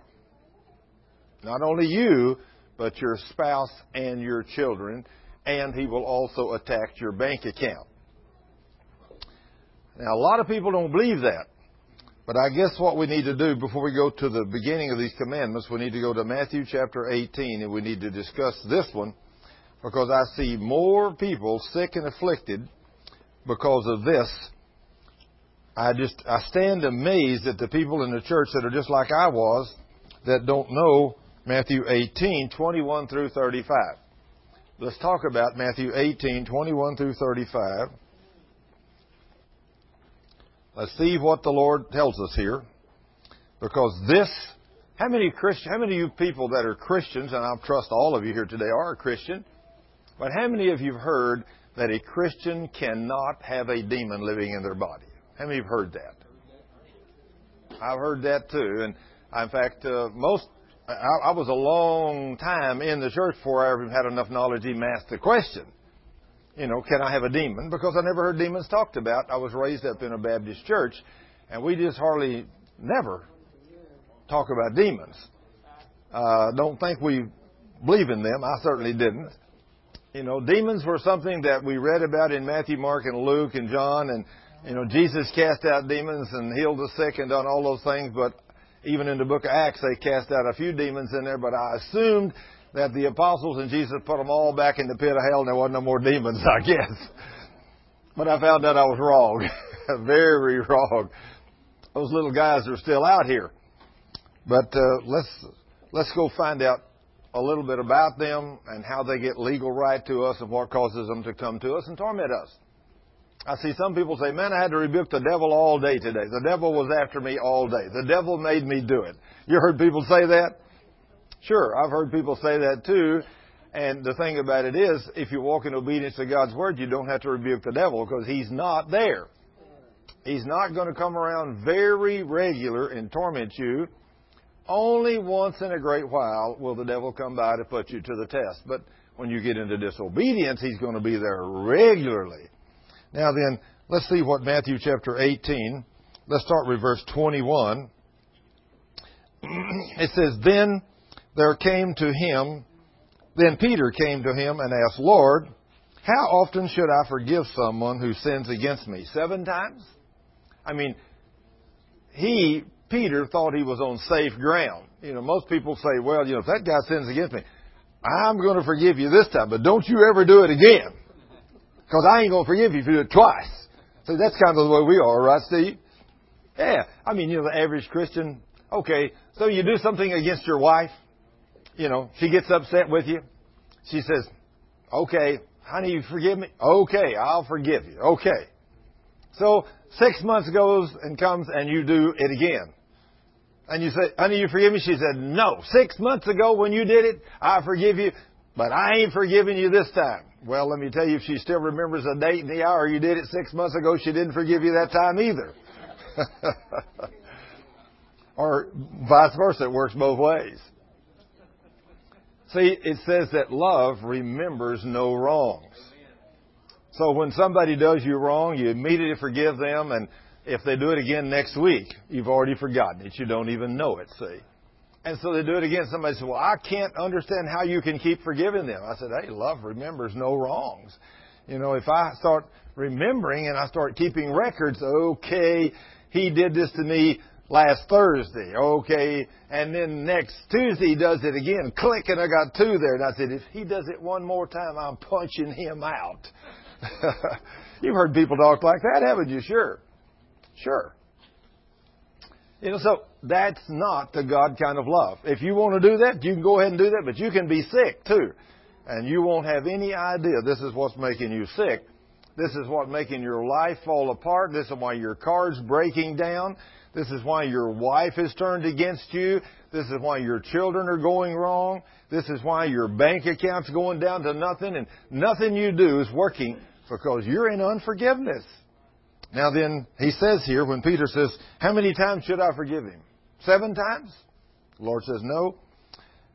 Not only you, but your spouse and your children, and He will also attack your bank account. Now, a lot of people don't believe that. But I guess what we need to do before we go to the beginning of these commandments, we need to go to Matthew chapter eighteen, and we need to discuss this one, because I see more people sick and afflicted because of this. I just I stand amazed at the people in the church that are just like I was, that don't know Matthew eighteen, twenty-one through thirty-five. Let's talk about Matthew eighteen, twenty-one through thirty-five. Let's see what the Lord tells us here, because this, how many Christian, how many of you people that are Christians, and I trust all of you here today are a Christian, but how many of you have heard that a Christian cannot have a demon living in their body? How many have heard that? I've heard that too, and in fact, uh, most, I, I was a long time in the church before I ever had enough knowledge to even ask the question. You know, can I have a demon? Because I never heard demons talked about. I was raised up in a Baptist church, and we just hardly never talk about demons. Uh, don't think we believe in them. I certainly didn't. You know, demons were something that we read about in Matthew, Mark, and Luke, and John, and, you know, Jesus cast out demons and healed the sick and done all those things, but even in the book of Acts, they cast out a few demons in there, but I assumed that the apostles and Jesus put them all back in the pit of hell and there wasn't no more demons, I guess. But I found out I was wrong. Very wrong. Those little guys are still out here. But uh, let's let's go find out a little bit about them and how they get legal right to us and what causes them to come to us and torment us. I see some people say, man, I had to rebuke the devil all day today. The devil was after me all day. The devil made me do it. You heard people say that? Sure, I've heard people say that too, and the thing about it is, if you walk in obedience to God's Word, you don't have to rebuke the devil because he's not there. He's not going to come around very regular and torment you. Only once in a great while will the devil come by to put you to the test. But when you get into disobedience, he's going to be there regularly. Now then, let's see what Matthew chapter eighteen, let's start with verse twenty-one. It says, Then... There came to him, then Peter came to him and asked, Lord, how often should I forgive someone who sins against me? Seven times? I mean, he, Peter, thought he was on safe ground. You know, most people say, well, you know, if that guy sins against me, I'm going to forgive you this time, but don't you ever do it again. Because I ain't going to forgive you if you do it twice. So that's kind of the way we are, right, Steve? Yeah. I mean, you know, the average Christian, okay, so you do something against your wife. You know, she gets upset with you. She says, okay, honey, you forgive me? Okay, I'll forgive you. Okay. So six months goes and comes and you do it again. And you say, honey, you forgive me? She said, no. Six months ago when you did it, I forgive you, but I ain't forgiving you this time. Well, let me tell you, if she still remembers the date and the hour you did it six months ago, she didn't forgive you that time either. Or vice versa, it works both ways. See, it says that love remembers no wrongs. So when somebody does you wrong, you immediately forgive them, and if they do it again next week, you've already forgotten it. You don't even know it, see. And so they do it again. Somebody says, well, I can't understand how you can keep forgiving them. I said, hey, love remembers no wrongs. You know, if I start remembering and I start keeping records, okay, he did this to me last Thursday, okay, and then next Tuesday he does it again. Click, and I got two there. And I said, if he does it one more time, I'm punching him out. You've heard people talk like that, haven't you? Sure. Sure. You know, so that's not the God kind of love. If you want to do that, you can go ahead and do that, but you can be sick too. And you won't have any idea this is what's making you sick. This is what's making your life fall apart. This is why your car's breaking down. This is why your wife is turned against you. This is why your children are going wrong. This is why your bank account's going down to nothing. And nothing you do is working because you're in unforgiveness. Now then, he says here, when Peter says, how many times should I forgive him? Seven times? The Lord says no.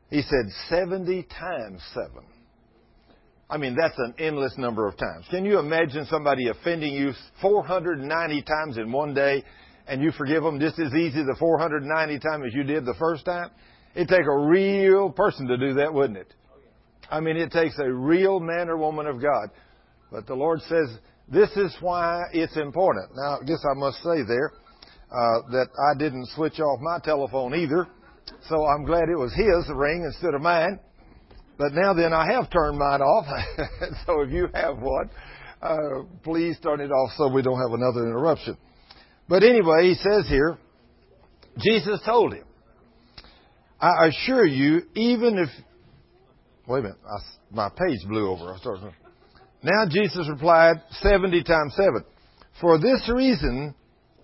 He said seventy times seven. I mean, that's an endless number of times. Can you imagine somebody offending you four hundred ninety times in one day and you forgive them just as easy the four hundred ninety times as you did the first time? It'd take a real person to do that, wouldn't it? I mean, it takes a real man or woman of God. But the Lord says, this is why it's important. Now, I guess I must say there uh, that I didn't switch off my telephone either, so I'm glad it was his ring instead of mine. But now then, I have turned mine off, so if you have one, uh, please turn it off so we don't have another interruption. But anyway, he says here, Jesus told him, I assure you, even if... Wait a minute, I, my page blew over. I started... Now Jesus replied, seventy times seven. For this reason,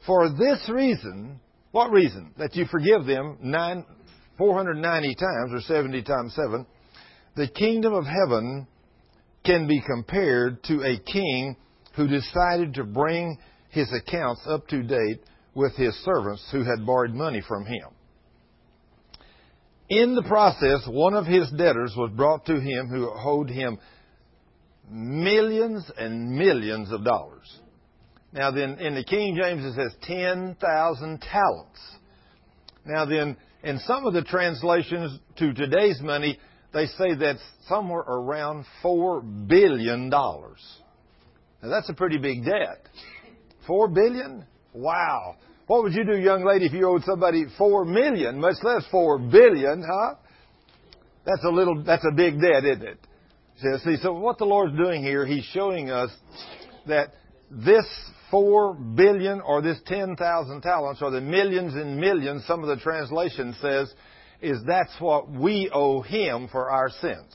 for this reason, what reason? That you forgive them nine, four hundred ninety times, or seventy times seven, the kingdom of heaven can be compared to a king who decided to bring his accounts up to date with his servants who had borrowed money from him. In the process, one of his debtors was brought to him who owed him millions and millions of dollars. Now then, in the King James it says ten thousand talents. Now then, in some of the translations to today's money, they say that's somewhere around four billion dollars. Now that's a pretty big debt. four billion dollars? Wow. What would you do, young lady, if you owed somebody four million dollars, much less four billion dollars, huh? That's a little, that's a big debt, isn't it? See, so what the Lord's doing here, He's showing us that this four billion or this ten thousand talents or the millions and millions, some of the translation says, is that's what we owe Him for our sins.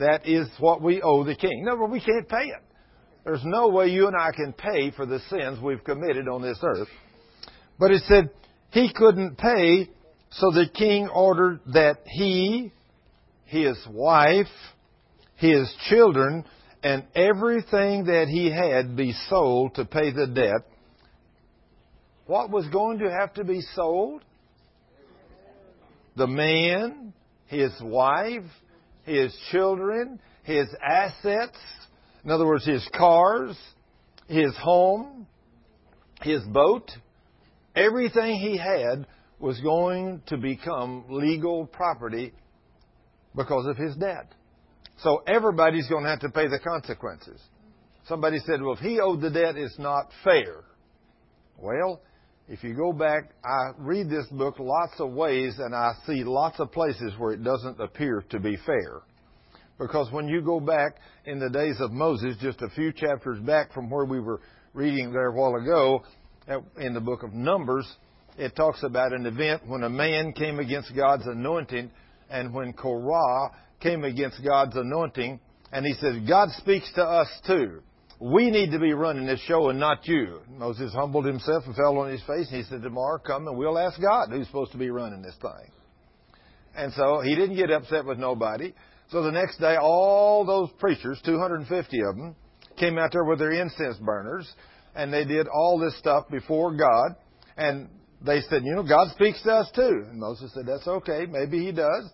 That is what we owe the King. No, we can't pay it. There's no way you and I can pay for the sins we've committed on this earth. But it said He couldn't pay, so the King ordered that he, his wife, his children, and everything that he had be sold to pay the debt. What was going to have to be sold? The man, his wife, his children, his assets. In other words, his cars, his home, his boat. Everything he had was going to become legal property because of his debt. So everybody's going to have to pay the consequences. Somebody said, well, if he owed the debt, it's not fair. Well, if you go back, I read this book lots of ways, and I see lots of places where it doesn't appear to be fair. Because when you go back in the days of Moses, just a few chapters back from where we were reading there a while ago, in the book of Numbers, it talks about an event when a man came against God's anointing, and when Korah came against God's anointing, and he says, God speaks to us too. We need to be running this show and not you. Moses humbled himself and fell on his face, and he said, tomorrow come and we'll ask God who's supposed to be running this thing. And so he didn't get upset with nobody. So the next day, all those preachers, two hundred fifty of them, came out there with their incense burners, and they did all this stuff before God, and they said, you know, God speaks to us too. And Moses said, that's okay. Maybe he does.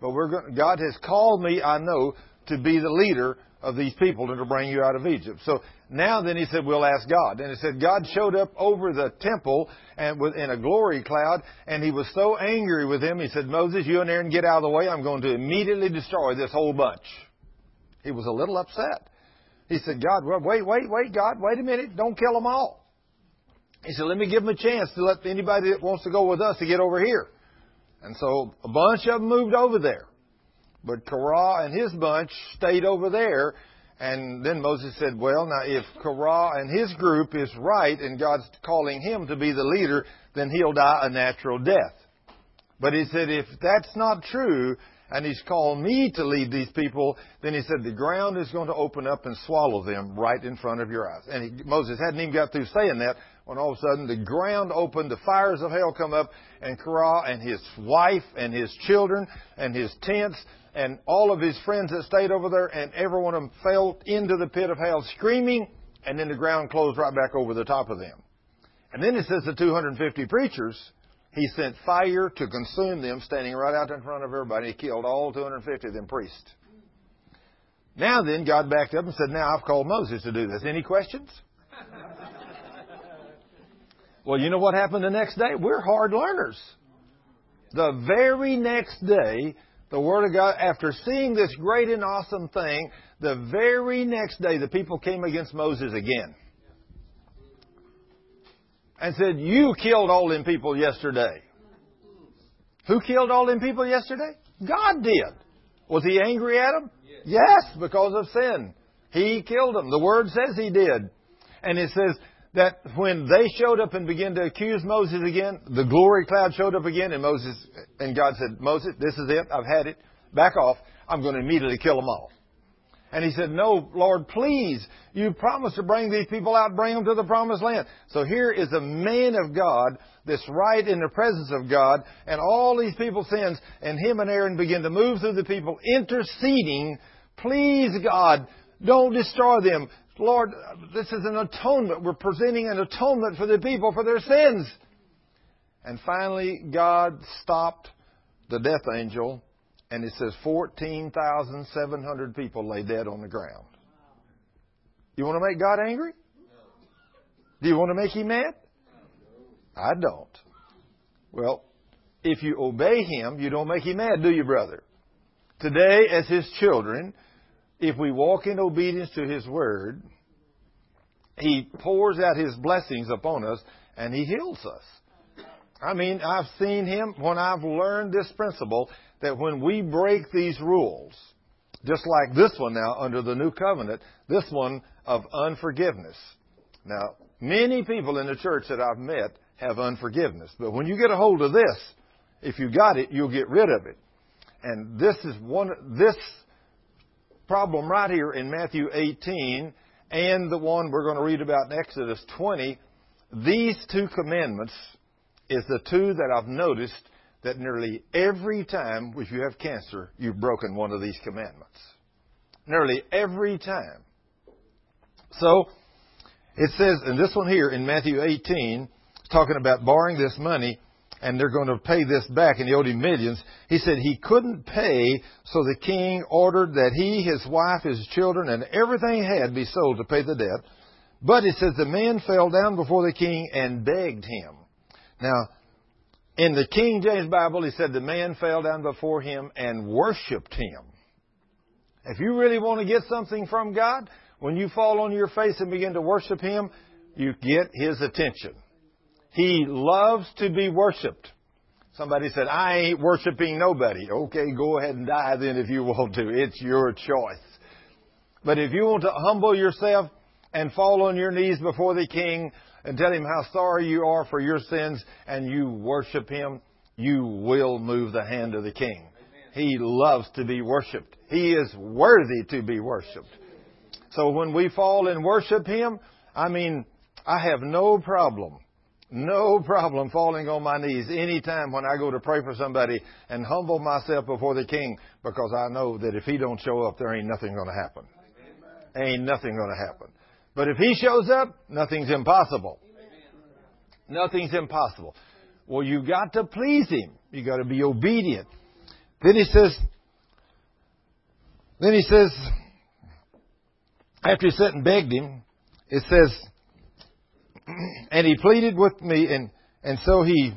But we're going to, God has called me, I know, to be the leader of these people and to bring you out of Egypt. So now then he said, we'll ask God. And he said, God showed up over the temple and in a glory cloud, and he was so angry with him. He said, Moses, you and Aaron, get out of the way. I'm going to immediately destroy this whole bunch. He was a little upset. He said, God, wait, wait, wait, God, wait a minute. Don't kill them all. He said, let me give them a chance to let anybody that wants to go with us to get over here. And so a bunch of them moved over there. But Korah and his bunch stayed over there. And then Moses said, well, now if Korah and his group is right and God's calling him to be the leader, then he'll die a natural death. But he said, if that's not true and he's called me to lead these people, then he said the ground is going to open up and swallow them right in front of your eyes. And he, Moses hadn't even got through saying that when all of a sudden the ground opened, the fires of hell come up, and Korah and his wife and his children and his tents and all of his friends that stayed over there, and every one of them fell into the pit of hell screaming, and then the ground closed right back over the top of them. And then it says the two hundred fifty preachers, he sent fire to consume them, standing right out in front of everybody. He killed all two hundred fifty of them priests. Now then, God backed up and said, now I've called Moses to do this. Any questions? Well, you know what happened the next day? We're hard learners. The very next day, the Word of God, after seeing this great and awesome thing, the very next day the people came against Moses again and said, you killed all them people yesterday. Who killed all them people yesterday? God did. Was he angry at them? Yes, yes, because of sin. He killed them. The Word says he did. And it says that when they showed up and began to accuse Moses again, the glory cloud showed up again, and Moses and God said, Moses, this is it. I've had it. Back off. I'm going to immediately kill them all. And he said, no, Lord, please, you promised to bring these people out, bring them to the promised land. So here is a man of God that's right in the presence of God, and all these people sins, and him and Aaron begin to move through the people, interceding, please, God, don't destroy them. Lord, this is an atonement. We're presenting an atonement for the people for their sins. And finally, God stopped the death angel, and it says fourteen thousand seven hundred people lay dead on the ground. You want to make God angry? Do you want to make Him mad? I don't. Well, if you obey Him, you don't make Him mad, do you, brother? Today, as His children, if we walk in obedience to His Word, He pours out His blessings upon us, and He heals us. I mean, I've seen Him when I've learned this principle that when we break these rules, just like this one now under the New Covenant, this one of unforgiveness. Now, many people in the church that I've met have unforgiveness. But when you get a hold of this, if you got it, you'll get rid of it. And this is one, this problem right here in Matthew eighteen and the one we're going to read about in Exodus twenty, these two commandments is the two that I've noticed that nearly every time if you have cancer, you've broken one of these commandments. Nearly every time. So, it says, and this one here in Matthew eighteen, talking about borrowing this money, and they're going to pay this back, and he owed him millions. He said he couldn't pay, so the king ordered that he, his wife, his children, and everything he had be sold to pay the debt. But it says the man fell down before the king and begged him. Now, in the King James Bible, he said the man fell down before him and worshipped him. If you really want to get something from God, when you fall on your face and begin to worship Him, you get His attention. He loves to be worshipped. Somebody said, I ain't worshiping nobody. Okay, go ahead and die then if you want to. It's your choice. But if you want to humble yourself and fall on your knees before the king and tell him how sorry you are for your sins and you worship him, you will move the hand of the king. Amen. He loves to be worshipped. He is worthy to be worshipped. So when we fall and worship him, I mean, I have no problem. No problem falling on my knees any time when I go to pray for somebody and humble myself before the king, because I know that if he don't show up, there ain't nothing going to happen. Amen. Ain't nothing going to happen. But if he shows up, nothing's impossible. Amen. Nothing's impossible. Well, you got to please him. You got to be obedient. Then he says, then he says, after he sat and begged him, it says, and he pleaded with me, and, and so he,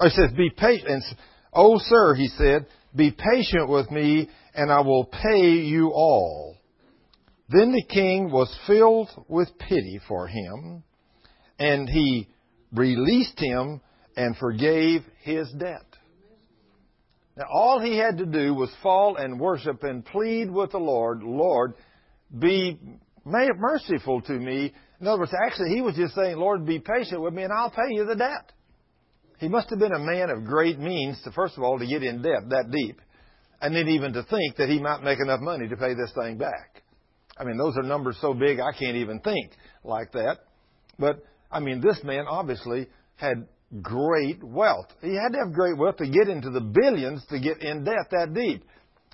it says, be patient. Oh, sir, he said, be patient with me, and I will pay you all. Then the king was filled with pity for him, and he released him and forgave his debt. Now, all he had to do was fall and worship and plead with the Lord, Lord, be merciful to me. In other words, actually, he was just saying, Lord, be patient with me, and I'll pay you the debt. He must have been a man of great means to, first of all, to get in debt that deep, and then even to think that he might make enough money to pay this thing back. I mean, those are numbers so big I can't even think like that. But, I mean, this man obviously had great wealth. He had to have great wealth to get into the billions to get in debt that deep.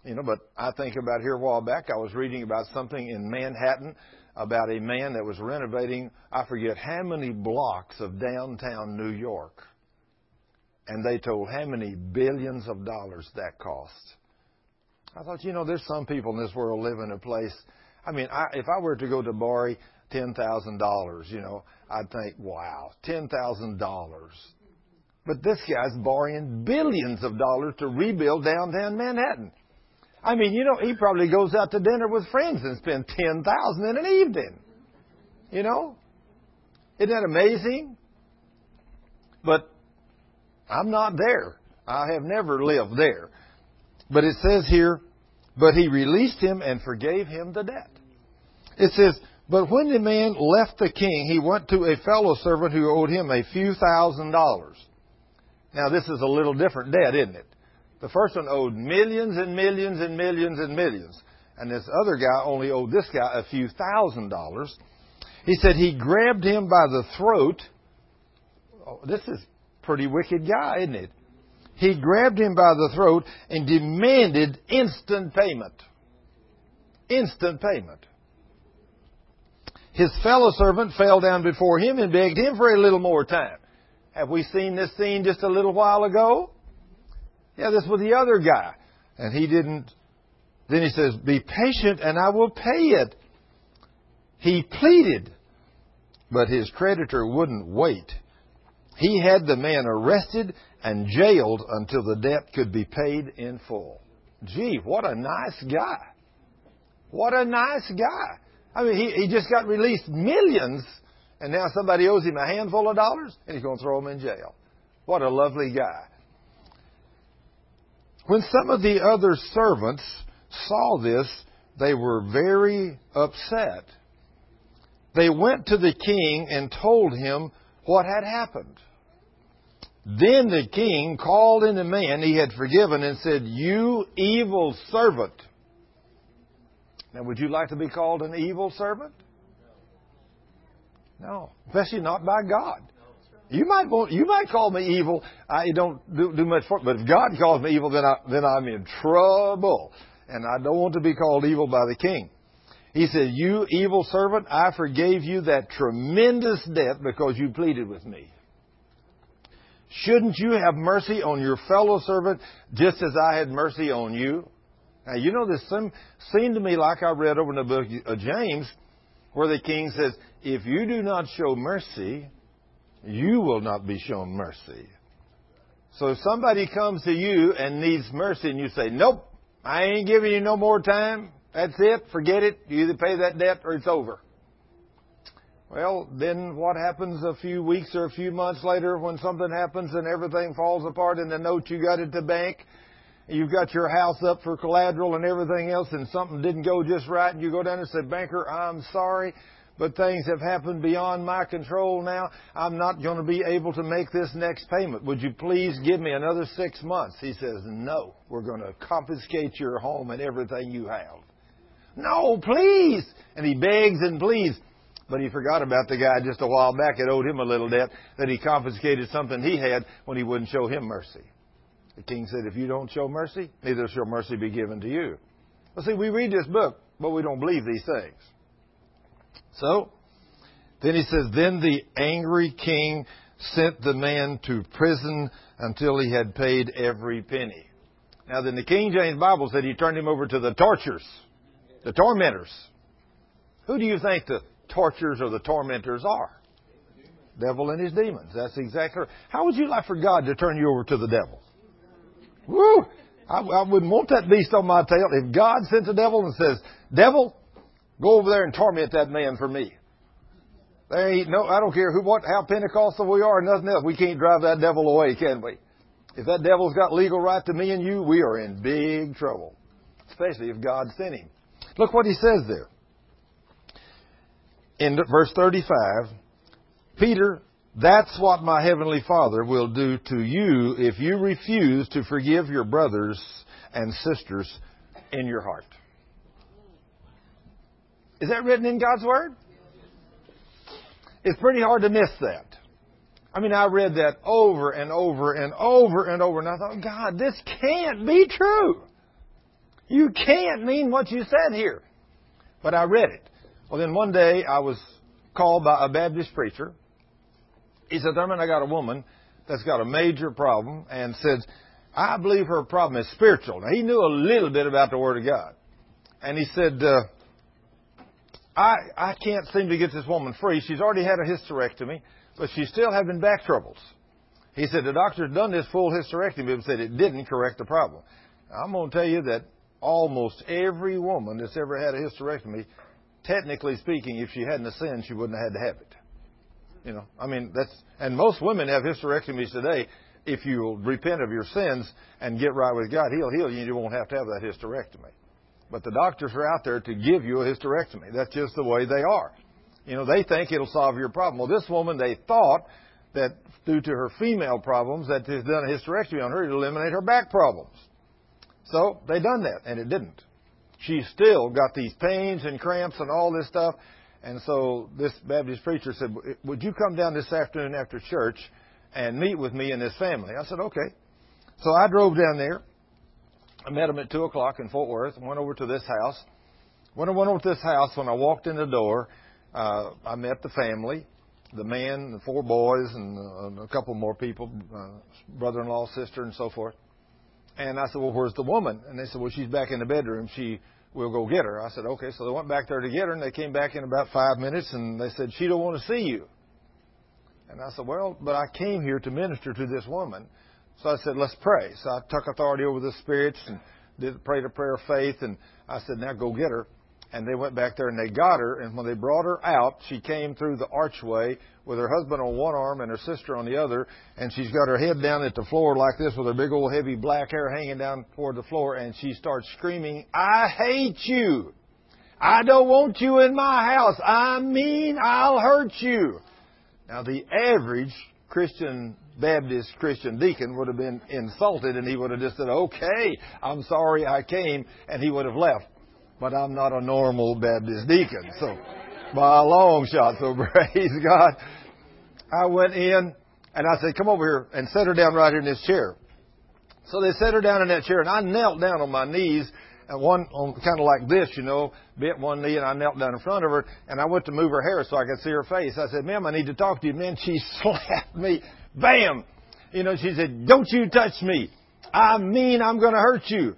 You know, but I think about here a while back, I was reading about something in Manhattan about a man that was renovating, I forget how many blocks of downtown New York. And they told how many billions of dollars that cost. I thought, you know, there's some people in this world live in a place. I mean, I, if I were to go to borrow ten thousand dollars, you know, I'd think, wow, ten thousand dollars. But this guy's borrowing billions of dollars to rebuild downtown Manhattan. I mean, you know, he probably goes out to dinner with friends and spends ten thousand dollars in an evening. You know? Isn't that amazing? But I'm not there. I have never lived there. But it says here, but he released him and forgave him the debt. It says, but when the man left the king, he went to a fellow servant who owed him a few thousand dollars. Now, this is a little different debt, isn't it? The first one owed millions and millions and millions and millions. And this other guy only owed this guy a few thousand dollars. He said he grabbed him by the throat. Oh, this is pretty wicked guy, isn't it? He grabbed him by the throat and demanded instant payment. Instant payment. His fellow servant fell down before him and begged him for a little more time. Have we seen this scene just a little while ago? Yeah, this was the other guy. And he didn't. Then he says, be patient and I will pay it. He pleaded, but his creditor wouldn't wait. He had the man arrested and jailed until the debt could be paid in full. Gee, what a nice guy. What a nice guy. I mean, he, he just got released millions, and now somebody owes him a handful of dollars, and he's going to throw him in jail. What a lovely guy. When some of the other servants saw this, they were very upset. They went to the king and told him what had happened. Then the king called in the man he had forgiven and said, you evil servant. Now, would you like to be called an evil servant? No, especially not by God. You might want, you might call me evil. I don't do, do much for it, but if God calls me evil, then I, then I'm in trouble, and I don't want to be called evil by the king. He said, "You evil servant, I forgave you that tremendous debt because you pleaded with me. Shouldn't you have mercy on your fellow servant just as I had mercy on you?" Now, you know, this seemed to me like I read over in the book of James, where the king says, if you do not show mercy, you will not be shown mercy. So if somebody comes to you and needs mercy and you say, nope, I ain't giving you no more time, that's it, forget it, you either pay that debt or it's over. Well, then what happens a few weeks or a few months later when something happens and everything falls apart and the note you got at the bank, you've got your house up for collateral and everything else, and something didn't go just right, and you go down and say, banker, I'm sorry, but things have happened beyond my control now. I'm not going to be able to make this next payment. Would you please give me another six months? He says, no, we're going to confiscate your home and everything you have. No, please. And he begs and pleads. But he forgot about the guy just a while back that owed him a little debt, that he confiscated something he had when he wouldn't show him mercy. The king said, if you don't show mercy, neither shall mercy be given to you. Well, see, we read this book, but we don't believe these things. So, then he says, then the angry king sent the man to prison until he had paid every penny. Now, then the King James Bible said he turned him over to the torturers, the tormentors. Who do you think the torturers or the tormentors are? Devil and his demons. That's exactly right. How would you like for God to turn you over to the devil? Woo! I, I wouldn't want that beast on my tail. If God sent the devil and says, "Devil, go over there and torment that man for me." There ain't no, I don't care who, what, how Pentecostal we are, or nothing else. We can't drive that devil away, can we? If that devil's got legal right to me and you, we are in big trouble, especially if God sent him. Look what he says there. In verse thirty-five, Peter, "That's what my heavenly Father will do to you if you refuse to forgive your brothers and sisters in your heart." Is that written in God's Word? It's pretty hard to miss that. I mean, I read that over and over and over and over, and I thought, God, this can't be true. You can't mean what you said here. But I read it. Well, then one day I was called by a Baptist preacher. He said, "Thurman, I got a woman that's got a major problem," and said, "I believe her problem is spiritual." Now, he knew a little bit about the Word of God. And he said, uh, I, I can't seem to get this woman free. She's already had a hysterectomy, but she's still having back troubles." He said, "The doctor's done this full hysterectomy and said it didn't correct the problem." Now, I'm going to tell you that almost every woman that's ever had a hysterectomy, technically speaking, if she hadn't sinned, she wouldn't have had to have it. You know, I mean, that's, and most women have hysterectomies today. If you repent of your sins and get right with God, He'll heal you and you won't have to have that hysterectomy. But the doctors are out there to give you a hysterectomy. That's just the way they are. You know, they think it'll solve your problem. Well, this woman, they thought that due to her female problems, that they've done a hysterectomy on her to eliminate her back problems. So they done that, and it didn't. She's still got these pains and cramps and all this stuff. And so this Baptist preacher said, "Would you come down this afternoon after church and meet with me and this family?" I said, "Okay." So I drove down there. I met him at two o'clock in Fort Worth and went over to this house. When I went over to this house, when I walked in the door, uh, I met the family, the man, the four boys, and uh, a couple more people, uh, brother-in-law, sister, and so forth. And I said, "Well, where's the woman?" And they said, "Well, she's back in the bedroom. She will go get her." I said, "Okay." So they went back there to get her, and they came back in about five minutes, and they said, "She don't want to see you." And I said, "Well, but I came here to minister to this woman." So I said, "Let's pray." So I took authority over the spirits and did prayed a prayer of faith. And I said, "Now go get her." And they went back there and they got her. And when they brought her out, she came through the archway with her husband on one arm and her sister on the other. And she's got her head down at the floor like this with her big old heavy black hair hanging down toward the floor. And she starts screaming, "I hate you. I don't want you in my house. I mean, I'll hurt you." Now, the average Christian Baptist Christian deacon would have been insulted, and he would have just said, "Okay, I'm sorry I came," and he would have left. But I'm not a normal Baptist deacon, so by a long shot, so praise God. I went in, and I said, "Come over here and set her down right here in this chair." So they set her down in that chair, and I knelt down on my knees, and one on kind of like this, you know, bent one knee, and I knelt down in front of her, and I went to move her hair so I could see her face. I said, "Ma'am, I need to talk to you." Man, she slapped me. Bam! You know, she said, "Don't you touch me. I mean, I'm going to hurt you."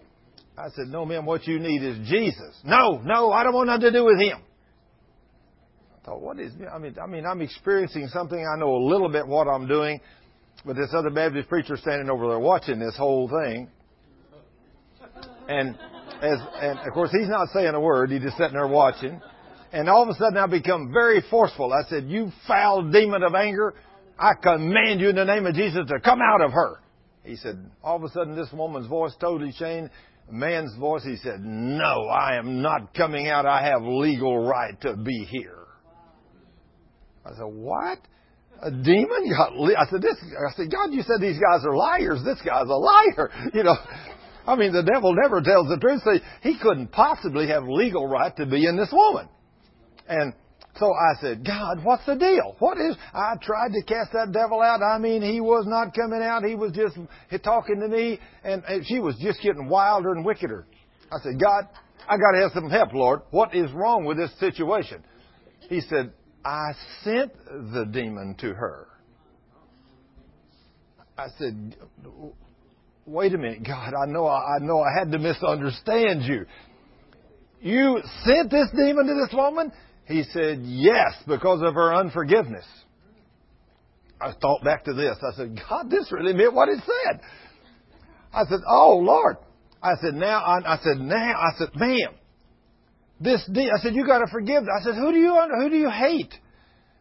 I said, "No, ma'am, what you need is Jesus." "No, no, I don't want nothing to do with Him." I thought, what is, I mean, I mean, I'm experiencing something. I know a little bit what I'm doing, but this other Baptist preacher standing over there watching this whole thing. And, as, and of course, he's not saying a word. He's just sitting there watching. And all of a sudden, I become very forceful. I said, "You foul demon of anger. I command you in the name of Jesus to come out of her." He said, all of a sudden, this woman's voice totally changed. A man's voice, he said, "No, I am not coming out. I have legal right to be here." I said, "What? A demon got..." Le-? I said, "This." I said, "God, you said these guys are liars. This guy's a liar." You know, I mean, the devil never tells the truth. So he couldn't possibly have legal right to be in this woman. And so I said, "God, what's the deal? What is..." I tried to cast that devil out. I mean, he was not coming out. He was just talking to me, and she was just getting wilder and wickeder. I said, "God, I got to have some help, Lord. What is wrong with this situation?" He said, "I sent the demon to her." I said, wait a minute, God, I know I, I know I had to misunderstand you. You sent this demon to this woman? He said, yes, because of her unforgiveness. I thought back to this. I said, God, this really meant what it said. I said, oh, Lord. I said, now, I, I said, now, I said, ma'am, this de- I said, you got to forgive. I said, who do you, who do you hate?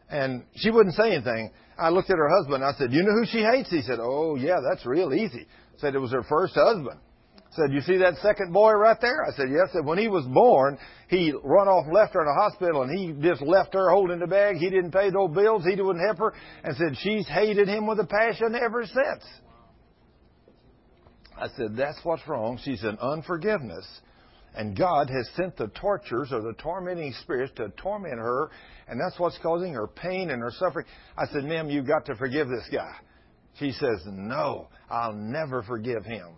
And she wouldn't say anything. I looked at her husband. I said, you know who she hates? He said, oh, yeah, that's real easy. I said, it was her first husband. I said, you see that second boy right there? I said, yes. I said, when he was born, he run off, left her in a hospital, and he just left her holding the bag. He didn't pay those bills. He wouldn't help her. And said, she's hated him with a passion ever since. I said, that's what's wrong. She's in unforgiveness. And God has sent the tortures or the tormenting spirits to torment her. And that's what's causing her pain and her suffering. I said, ma'am, you've got to forgive this guy. She says, no, I'll never forgive him.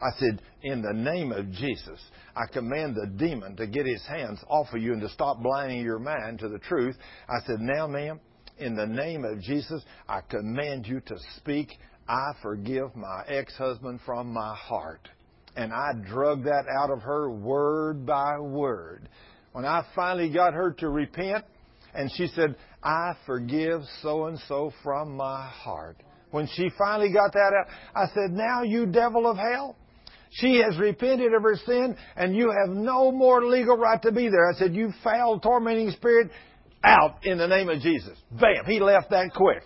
I said, in the name of Jesus, I command the demon to get his hands off of you and to stop blinding your mind to the truth. I said, now, ma'am, in the name of Jesus, I command you to speak. I forgive my ex-husband from my heart. And I drug that out of her word by word. When I finally got her to repent, and she said, I forgive so-and-so from my heart. When she finally got that out, I said, now you devil of hell, she has repented of her sin, and you have no more legal right to be there. I said, you foul, tormenting spirit, out in the name of Jesus. Bam! He left that quick.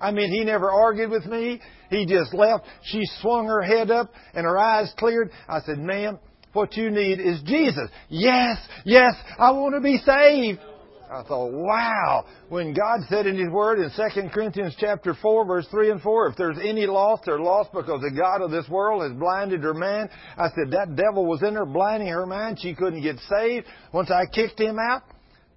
I mean, he never argued with me. He just left. She swung her head up, and her eyes cleared. I said, ma'am, what you need is Jesus. Yes, yes, I want to be saved. I thought, wow, when God said in His Word in Second Corinthians chapter four, verse three and four, if there's any lost, they're lost because the God of this world has blinded her mind. I said, that devil was in her, blinding her mind. She couldn't get saved. Once I kicked him out,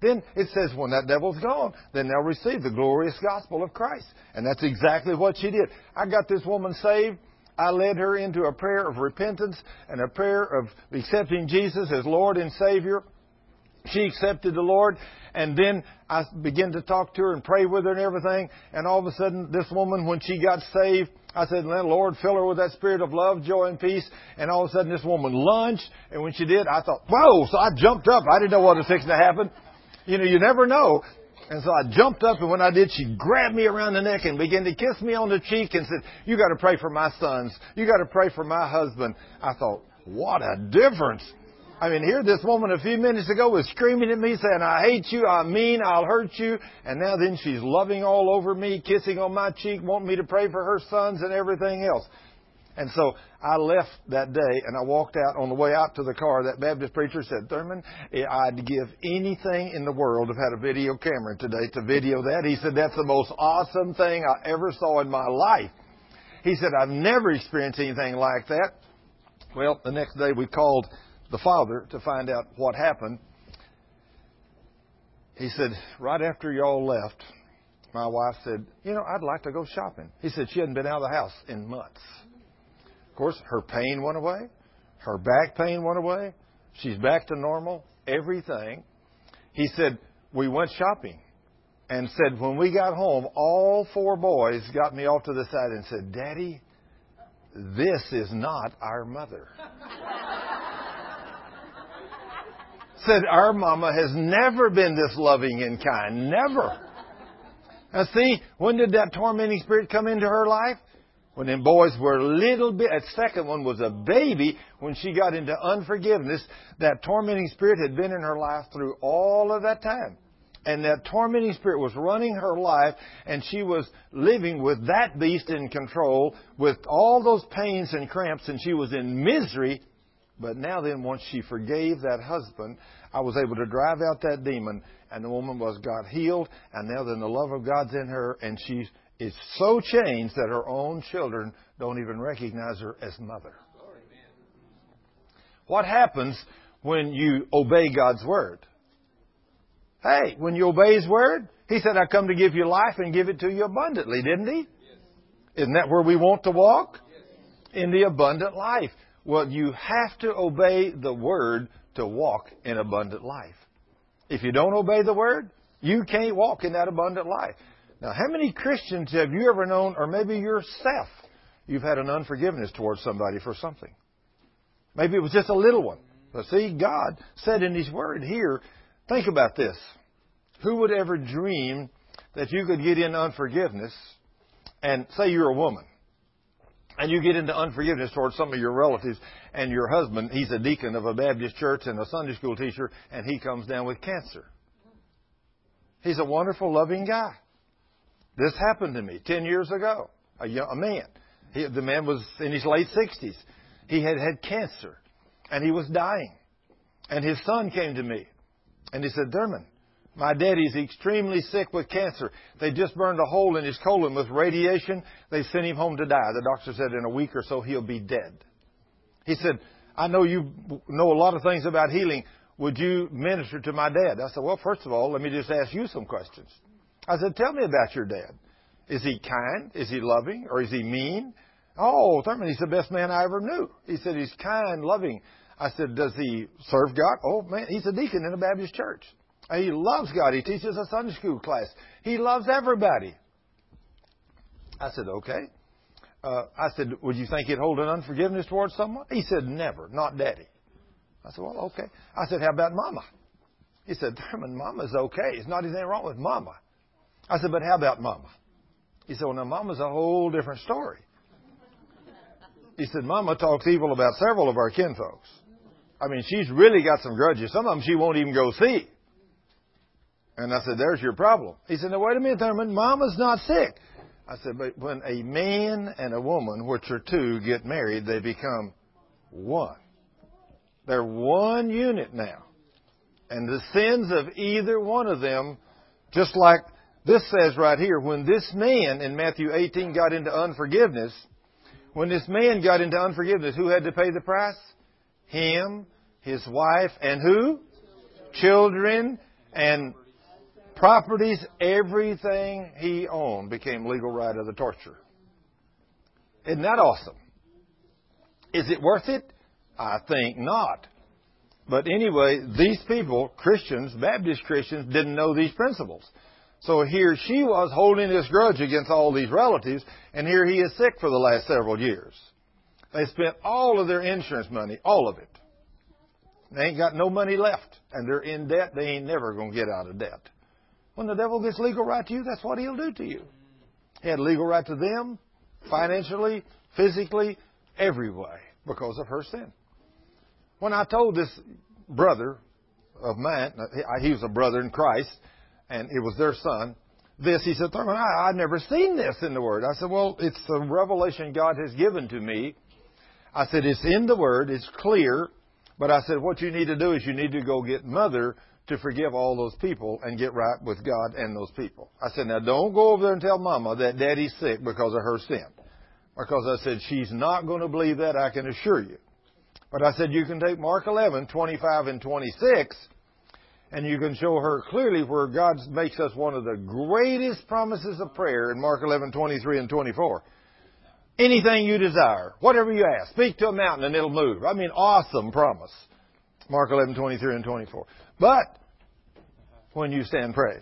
then it says, when that devil's gone, then they'll receive the glorious gospel of Christ. And that's exactly what she did. I got this woman saved. I led her into a prayer of repentance and a prayer of accepting Jesus as Lord and Savior. She accepted the Lord, and then I began to talk to her and pray with her and everything. And all of a sudden, this woman, when she got saved, I said, Lord, fill her with that spirit of love, joy, and peace. And all of a sudden, this woman lunged. And when she did, I thought, whoa! So I jumped up. I didn't know what was fixing to happen. You know, you never know. And so I jumped up, and when I did, she grabbed me around the neck and began to kiss me on the cheek and said, you got to pray for my sons. You got to pray for my husband. I thought, what a difference. I mean, here this woman a few minutes ago was screaming at me, saying, I hate you, I'm mean, I'll hurt you. And now then she's loving all over me, kissing on my cheek, wanting me to pray for her sons and everything else. And so I left that day, and I walked out. On the way out to the car, that Baptist preacher said, Thurman, I'd give anything in the world if I had a video camera today to video that. He said, that's the most awesome thing I ever saw in my life. He said, I've never experienced anything like that. Well, the next day we called the father to find out what happened. He said, right after y'all left, my wife said, you know, I'd like to go shopping. He said, she hadn't been out of the house in months. Of course, her pain went away. Her back pain went away. She's back to normal, everything. He said, we went shopping and said, when we got home, all four boys got me off to the side and said, Daddy, this is not our mother. Said, our mama has never been this loving and kind. Never. Now, see, when did that tormenting spirit come into her life? When them boys were a little bit, that second one was a baby, when she got into unforgiveness, that tormenting spirit had been in her life through all of that time. And that tormenting spirit was running her life, and she was living with that beast in control, with all those pains and cramps, and she was in misery. But now then, once she forgave that husband, I was able to drive out that demon, and the woman was got healed, and now then the love of God's in her, and she's It's so changed that her own children don't even recognize her as mother. What happens when you obey God's word? Hey, when you obey His word, He said, I come to give you life and give it to you abundantly, didn't He? Yes. Isn't that where we want to walk? Yes. In the abundant life. Well, you have to obey the word to walk in abundant life. If you don't obey the word, you can't walk in that abundant life. Now, how many Christians have you ever known, or maybe yourself, you've had an unforgiveness towards somebody for something? Maybe it was just a little one. But see, God said in His Word here, think about this. Who would ever dream that you could get into unforgiveness, and say you're a woman, and you get into unforgiveness towards some of your relatives, and your husband, he's a deacon of a Baptist church and a Sunday school teacher, and he comes down with cancer. He's a wonderful, loving guy. This happened to me ten years ago. A, young, a man. He, the man was in his late sixties. He had had cancer, and he was dying. And his son came to me, and he said, Thurman, my daddy's extremely sick with cancer. They just burned a hole in his colon with radiation. They sent him home to die. The doctor said in a week or so he'll be dead. He said, I know you know a lot of things about healing. Would you minister to my dad? I said, well, first of all, let me just ask you some questions. I said, tell me about your dad. Is he kind? Is he loving? Or is he mean? Oh, Thurman, he's the best man I ever knew. He said, he's kind, loving. I said, does he serve God? Oh, man, he's a deacon in a Baptist church. He loves God. He teaches a Sunday school class. He loves everybody. I said, okay. Uh, I said, would you think he'd hold an unforgiveness towards someone? He said, never, not daddy. I said, well, okay. I said, how about mama? He said, Thurman, mama's okay. There's not anything wrong with mama. I said, but how about mama? He said, well, now mama's a whole different story. He said, mama talks evil about several of our kinfolks. I mean, she's really got some grudges. Some of them she won't even go see. And I said, there's your problem. He said, now, wait a minute, Thurman. Mama's not sick. I said, but when a man and a woman, which are two, get married, they become one. They're one unit now. And the sins of either one of them, just like this says right here, when this man in Matthew eighteen got into unforgiveness, when this man got into unforgiveness, who had to pay the price? Him, his wife, and who? Children and properties, everything he owned became legal right of the torture. Isn't that awesome? Is it worth it? I think not. But anyway, these people, Christians, Baptist Christians, didn't know these principles. So here she was holding this grudge against all these relatives, and here he is sick for the last several years. They spent all of their insurance money, all of it. They ain't got no money left, and they're in debt. They ain't never going to get out of debt. When the devil gets legal right to you, that's what he'll do to you. He had legal right to them, financially, physically, every way, because of her sin. When I told this brother of mine, he was a brother in Christ, and it was their son, this, he said, Thurman, I, I've never seen this in the Word. I said, well, it's a revelation God has given to me. I said, it's in the Word, it's clear, but I said, what you need to do is you need to go get Mother to forgive all those people and get right with God and those people. I said, now don't go over there and tell Mama that Daddy's sick because of her sin. Because I said, she's not going to believe that, I can assure you. But I said, you can take Mark eleven, twenty-five and twenty-six, and you can show her clearly where God makes us one of the greatest promises of prayer in Mark eleven, twenty-three and twenty-four. Anything you desire, whatever you ask, speak to a mountain and it'll move. I mean, awesome promise. Mark eleven, twenty-three and twenty-four. But when you stand pray,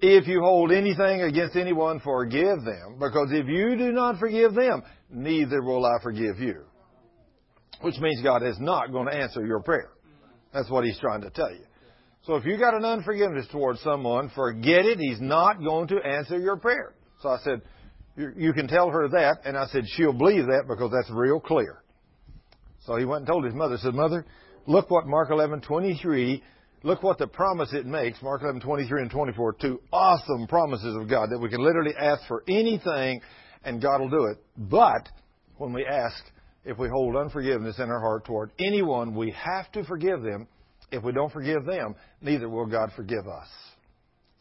if you hold anything against anyone, forgive them. Because if you do not forgive them, neither will I forgive you. Which means God is not going to answer your prayer. That's what He's trying to tell you. So if you got an unforgiveness towards someone, forget it. He's not going to answer your prayer. So I said, you can tell her that. And I said, she'll believe that because that's real clear. So he went and told his mother. He said, Mother, look what Mark eleven, twenty-three, look what the promise it makes, Mark eleven, twenty-three and twenty-four, two awesome promises of God that we can literally ask for anything and God will do it. But when we ask, if we hold unforgiveness in our heart toward anyone, we have to forgive them. If we don't forgive them, neither will God forgive us.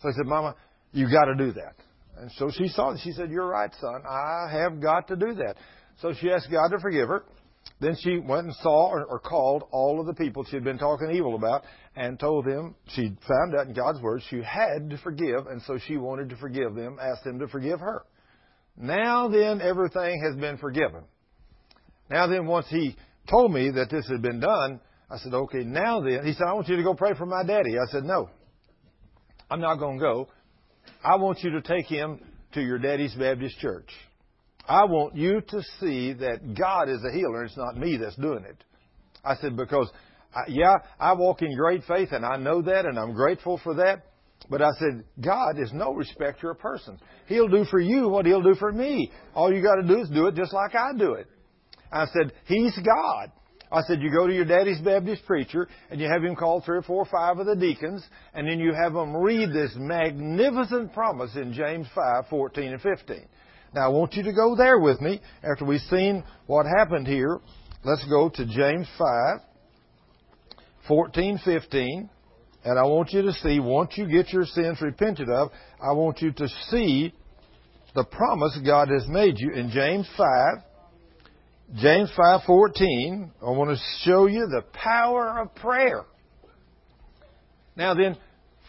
So I said, Mama, you got to do that. And so she saw it. She said, you're right, son. I have got to do that. So she asked God to forgive her. Then she went and saw or, or called all of the people she had been talking evil about and told them, she found out in God's Word, she had to forgive, and so she wanted to forgive them, asked them to forgive her. Now then, everything has been forgiven. Now then, once he told me that this had been done, I said, okay, now then. He said, I want you to go pray for my daddy. I said, no, I'm not going to go. I want you to take him to your daddy's Baptist church. I want you to see that God is a healer, and it's not me that's doing it. I said, because, I, yeah, I walk in great faith, and I know that, and I'm grateful for that. But I said, God is no respecter of persons. He'll do for you what He'll do for me. All you got to do is do it just like I do it. I said, He's God. I said, you go to your daddy's Baptist preacher, and you have him call three or four or five of the deacons, and then you have them read this magnificent promise in James five, fourteen and fifteen. Now, I want you to go there with me after we've seen what happened here. Let's go to James five, fourteen, fifteen. And I want you to see, once you get your sins repented of, I want you to see the promise God has made you in James five. James five fourteen. I want to show you the power of prayer. Now then,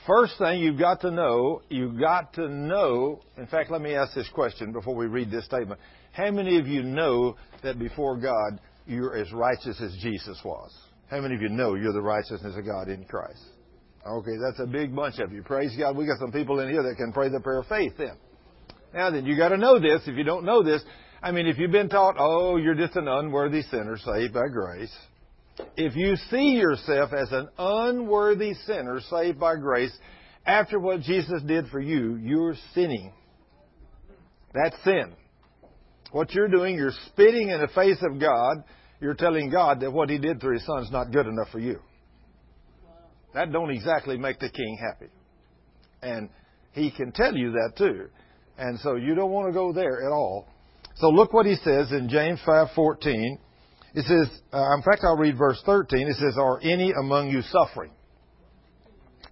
first thing you've got to know, you've got to know, in fact, let me ask this question before we read this statement. How many of you know that before God you're as righteous as Jesus was? How many of you know you're the righteousness of God in Christ? Okay, that's a big bunch of you. Praise God, we got some people in here that can pray the prayer of faith then. Now then, you got to know this. If you don't know this, I mean, if you've been taught, oh, you're just an unworthy sinner saved by grace. If you see yourself as an unworthy sinner saved by grace, after what Jesus did for you, you're sinning. That's sin. What you're doing, you're spitting in the face of God. You're telling God that what He did through His Son is not good enough for you. That don't exactly make the King happy. And He can tell you that too. And so you don't want to go there at all. So look what He says in James five fourteen. It says, uh, in fact, I'll read verse thirteen. It says, are any among you suffering?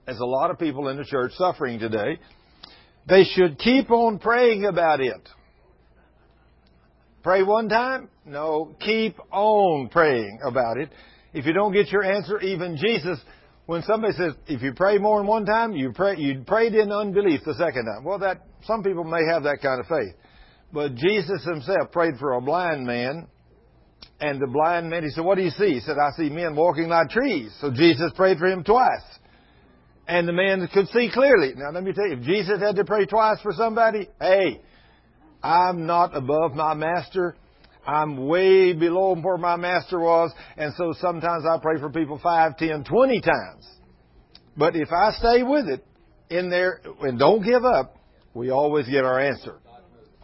There's a lot of people in the church suffering today. They should keep on praying about it. Pray one time? No, keep on praying about it. If you don't get your answer, even Jesus, when somebody says, if you pray more than one time, you pray, you prayed in unbelief the second time. Well, that some people may have that kind of faith. But Jesus Himself prayed for a blind man. And the blind man, He said, what do you see? He said, I see men walking like trees. So Jesus prayed for him twice. And the man could see clearly. Now, let me tell you, if Jesus had to pray twice for somebody, hey, I'm not above my master. I'm way below where my master was. And so sometimes I pray for people five, ten, twenty times. But if I stay with it in there and don't give up, we always get our answer.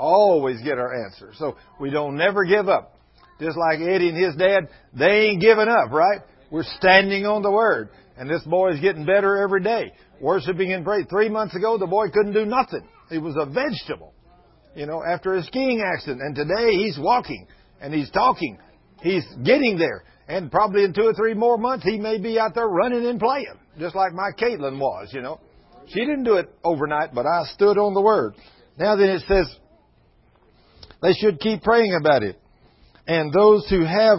Always get our answer. So we don't never give up. Just like Eddie and his dad, they ain't giving up, right? We're standing on the Word. And this boy is getting better every day. Worshiping and praying. Three months ago, the boy couldn't do nothing. He was a vegetable, you know, after his skiing accident. And today, he's walking. And he's talking. He's getting there. And probably in two or three more months, he may be out there running and playing. Just like my Caitlin was, you know. She didn't do it overnight, but I stood on the Word. Now then, it says, they should keep praying about it. And those who have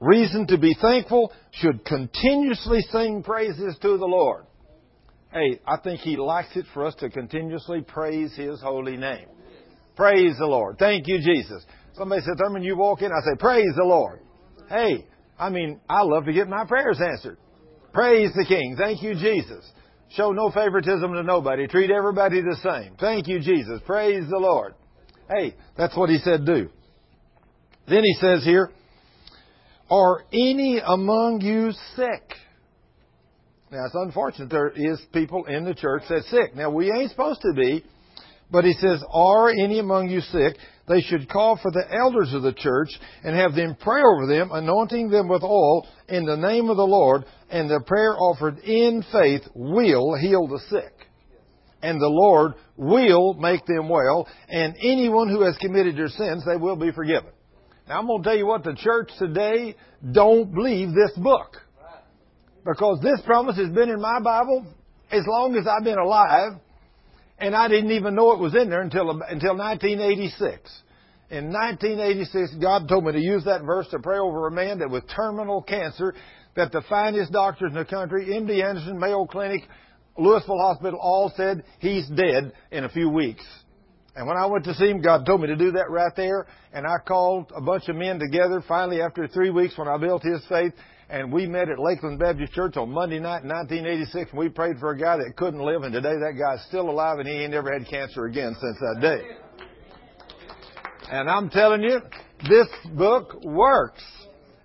reason to be thankful should continuously sing praises to the Lord. Hey, I think He likes it for us to continuously praise His holy name. Praise the Lord. Thank you, Jesus. Somebody said, Thurman, you walk in. I say, praise the Lord. Hey, I mean, I love to get my prayers answered. Praise the King. Thank you, Jesus. Show no favoritism to nobody. Treat everybody the same. Thank you, Jesus. Praise the Lord. Hey, that's what He said do. Then He says here, are any among you sick? Now, it's unfortunate there is people in the church that's sick. Now, we ain't supposed to be, but He says, are any among you sick? They should call for the elders of the church and have them pray over them, anointing them with oil in the name of the Lord, and the prayer offered in faith will heal the sick. And the Lord will make them well, and anyone who has committed their sins, they will be forgiven. Now, I'm going to tell you what, the church today don't believe this book. Because this promise has been in my Bible as long as I've been alive, and I didn't even know it was in there until until nineteen eighty-six. In nineteen eighty-six, God told me to use that verse to pray over a man that was terminal cancer, that the finest doctors in the country, M D Anderson, Mayo Clinic, Louisville Hospital, all said he's dead in a few weeks. And when I went to see him, God told me to do that right there. And I called a bunch of men together, finally, after three weeks when I built his faith. And we met at Lakeland Baptist Church on Monday night in nineteen eighty-six, and we prayed for a guy that couldn't live, and today that guy's still alive, and he ain't never had cancer again since that day. And I'm telling you, this book works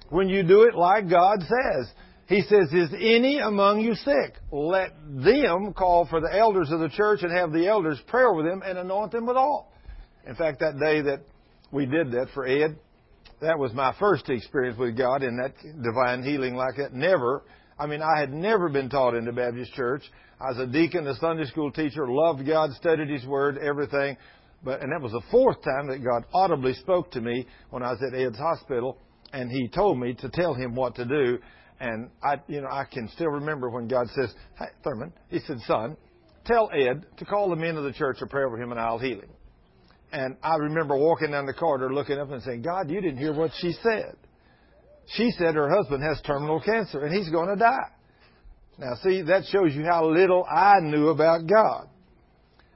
when you do it like God says. He says, is any among you sick? Let them call for the elders of the church and have the elders pray over them and anoint them with oil. In fact, that day that we did that for Ed, that was my first experience with God in that divine healing like that. Never. I mean, I had never been taught in the Baptist church. I was a deacon, a Sunday school teacher, loved God, studied His Word, everything. But and that was the fourth time that God audibly spoke to me when I was at Ed's hospital, and He told me to tell him what to do. And I, you know, I can still remember when God says, "Hey, Thurman," He said, "Son, tell Ed to call the men of the church to pray over him, and I'll heal him." And I remember walking down the corridor, looking up and saying, "God, you didn't hear what she said. She said her husband has terminal cancer, and he's going to die." Now, see, that shows you how little I knew about God.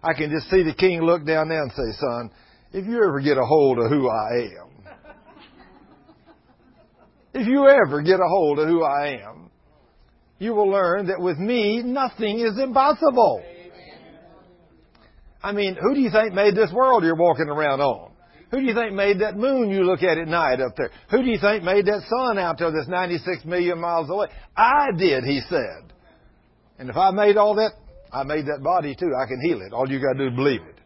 I can just see the King look down there and say, "Son, if you ever get a hold of who I am, if you ever get a hold of who I am, you will learn that with me, nothing is impossible." I mean, who do you think made this world you're walking around on? Who do you think made that moon you look at at night up there? Who do you think made that sun out there that's ninety-six million miles away? I did, He said. And if I made all that, I made that body too. I can heal it. All you got to do is believe it.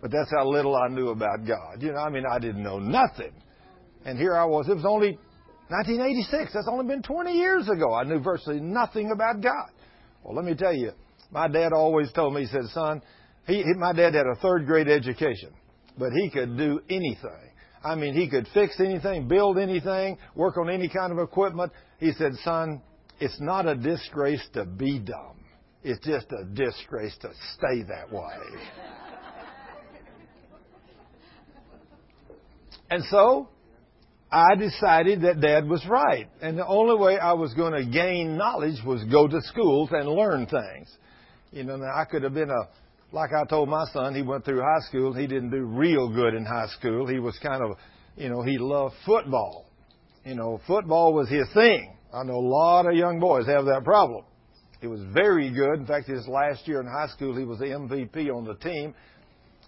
But that's how little I knew about God. You know, I mean, I didn't know nothing. And here I was. It was only nineteen eighty-six. That's only been twenty years ago. I knew virtually nothing about God. Well, let me tell you, my dad always told me, he said, "Son," He, my dad had a third grade education, but he could do anything. I mean, he could fix anything, build anything, work on any kind of equipment. He said, "Son, it's not a disgrace to be dumb. It's just a disgrace to stay that way." And so I decided that Dad was right. And the only way I was going to gain knowledge was go to schools and learn things. You know, now I could have been a... Like I told my son, he went through high school. He didn't do real good in high school. He was kind of, you know, he loved football. You know, football was his thing. I know a lot of young boys have that problem. He was very good. In fact, his last year in high school, he was the M V P on the team.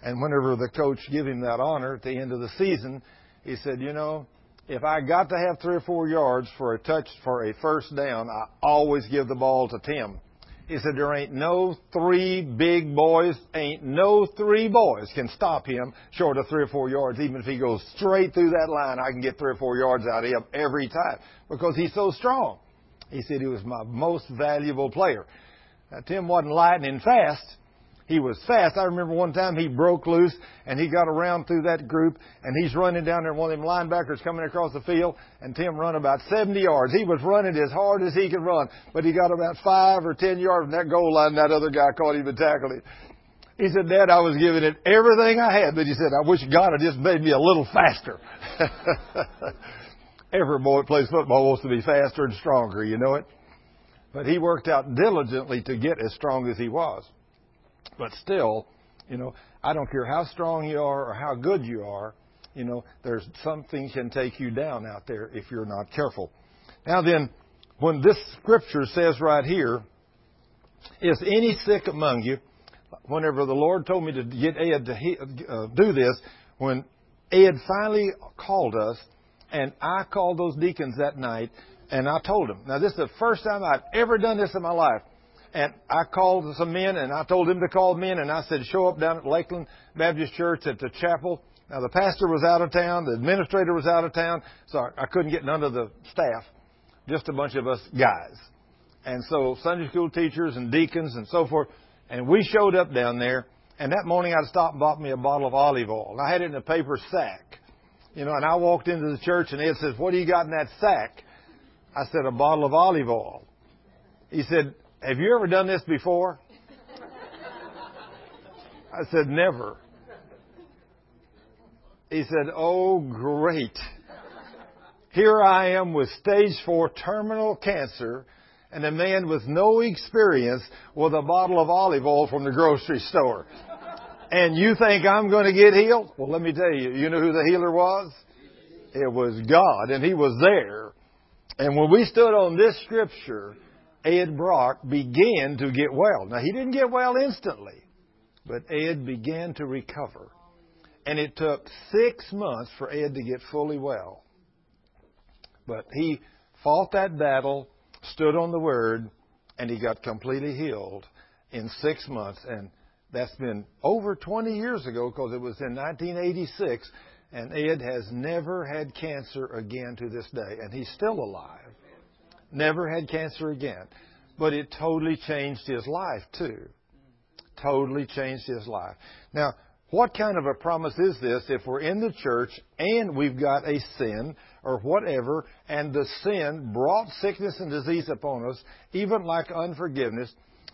And whenever the coach gave him that honor at the end of the season, he said, "You know, if I got to have three or four yards for a touch for a first down, I always give the ball to Tim." He said, "There ain't no three big boys, ain't no three boys can stop him short of three or four yards. Even if he goes straight through that line, I can get three or four yards out of him every time because he's so strong." He said he was my most valuable player. Now, Tim wasn't lightning fast. He was fast. I remember one time he broke loose and he got around through that group and he's running down there. One of them linebackers coming across the field and Tim run about seventy yards. He was running as hard as he could run, but he got about five or ten yards from that goal line. That other guy caught him and tackled him. He said, "Dad, I was giving it everything I had," but he said, "I wish God had just made me a little faster." Every boy that plays football wants to be faster and stronger, you know it. But he worked out diligently to get as strong as he was. But still, you know, I don't care how strong you are or how good you are, you know, there's something can take you down out there if you're not careful. Now then, when this scripture says right here, "Is any sick among you?" Whenever the Lord told me to get Ed to he, uh, do this, when Ed finally called us, and I called those deacons that night, and I told them. Now, this is the first time I've ever done this in my life. And I called some men, and I told them to call men, and I said, "Show up down at Lakeland Baptist Church at the chapel." Now, the pastor was out of town. The administrator was out of town. So I couldn't get none of the staff, just a bunch of us guys. And so Sunday school teachers and deacons and so forth. And we showed up down there. And that morning I stopped and bought me a bottle of olive oil. I had it in a paper sack. You know, and I walked into the church, and Ed says, "What do you got in that sack?" I said, "A bottle of olive oil." He said, "Have you ever done this before?" I said, "Never." He said, "Oh, great. Here I am with stage four terminal cancer and a man with no experience with a bottle of olive oil from the grocery store. And you think I'm going to get healed?" Well, let me tell you, you know who the healer was? It was God, and He was there. And when we stood on this scripture, Ed Brock began to get well. Now, he didn't get well instantly, but Ed began to recover. And it took six months for Ed to get fully well. But he fought that battle, stood on the Word, and he got completely healed in six months. And that's been over twenty years ago, because it was in nineteen eighty-six. And Ed has never had cancer again to this day. And he's still alive. Never had cancer again. But it totally changed his life, too. Totally changed his life. Now, what kind of a promise is this if we're in the church and we've got a sin or whatever, and the sin brought sickness and disease upon us, even like unforgiveness?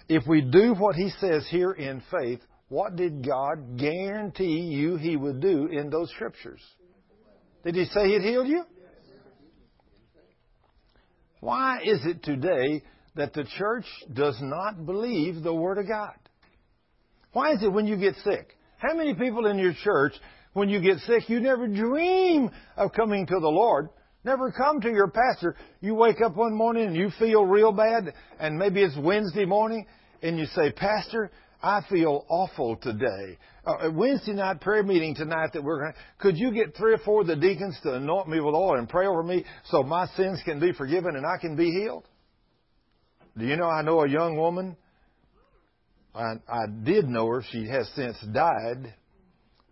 If we do what he says here in faith, what did God guarantee you he would do in those scriptures? Did he say he'd heal you? Why is it today that the church does not believe the Word of God? Why is it when you get sick? How many people in your church, when you get sick, you never dream of coming to the Lord? Never come to your pastor. You wake up one morning and you feel real bad, and maybe it's Wednesday morning, and you say, Pastor, I feel awful today. Uh, Wednesday night prayer meeting tonight that we're going to, could you get three or four of the deacons to anoint me with oil and pray over me so my sins can be forgiven and I can be healed? Do you know I know a young woman? I, I did know her. She has since died.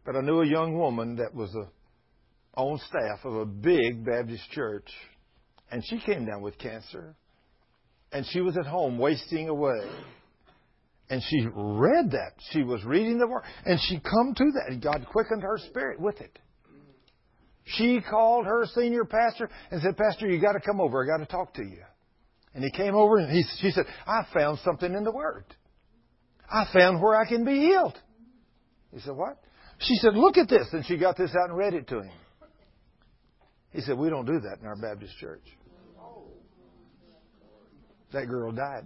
But I knew a young woman that was a, on staff of a big Baptist church. And she came down with cancer. And she was at home wasting away. And she read that. She was reading the Word. And she come to that. And God quickened her spirit with it. She called her senior pastor and said, Pastor, you got to come over. I got to talk to you. And he came over and he, she said, I found something in the Word. I found where I can be healed. He said, what? She said, look at this. And she got this out and read it to him. He said, we don't do that in our Baptist church. That girl died.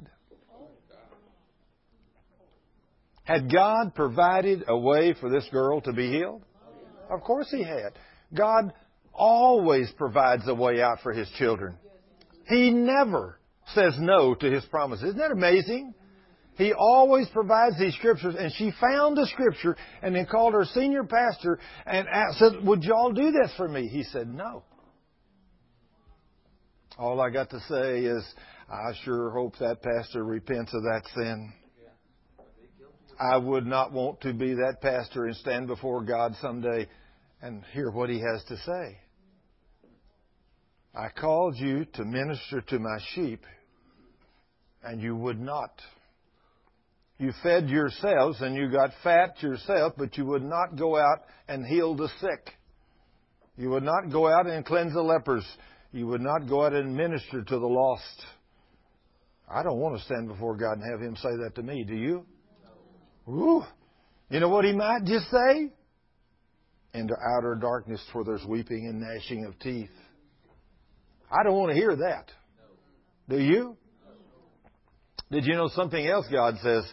Had God provided a way for this girl to be healed? Of course He had. God always provides a way out for His children. He never says no to His promises. Isn't that amazing? He always provides these scriptures. And she found a scripture and then called her senior pastor and asked, said, would y'all do this for me? He said, no. All I got to say is, I sure hope that pastor repents of that sin. I would not want to be that pastor and stand before God someday and hear what He has to say. I called you to minister to my sheep, and you would not. You fed yourselves, and you got fat yourself, but you would not go out and heal the sick. You would not go out and cleanse the lepers. You would not go out and minister to the lost. I don't want to stand before God and have Him say that to me, do you? Ooh, you know what He might just say? Into outer darkness where there's weeping and gnashing of teeth. I don't want to hear that. Do you? Did you know something else God says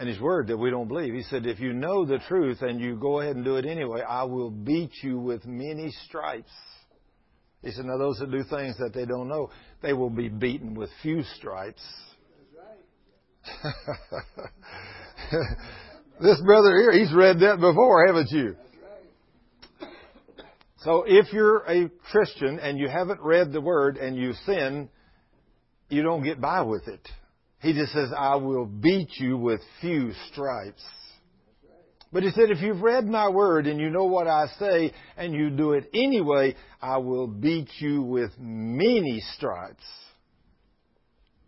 in His Word that we don't believe? He said, if you know the truth and you go ahead and do it anyway, I will beat you with many stripes. He said, now those that do things that they don't know, they will be beaten with few stripes. That's right. This brother here, he's read that before, haven't you? So if you're a Christian and you haven't read the Word and you sin, you don't get by with it. He just says, I will beat you with few stripes. But He said, if you've read my Word and you know what I say and you do it anyway, I will beat you with many stripes.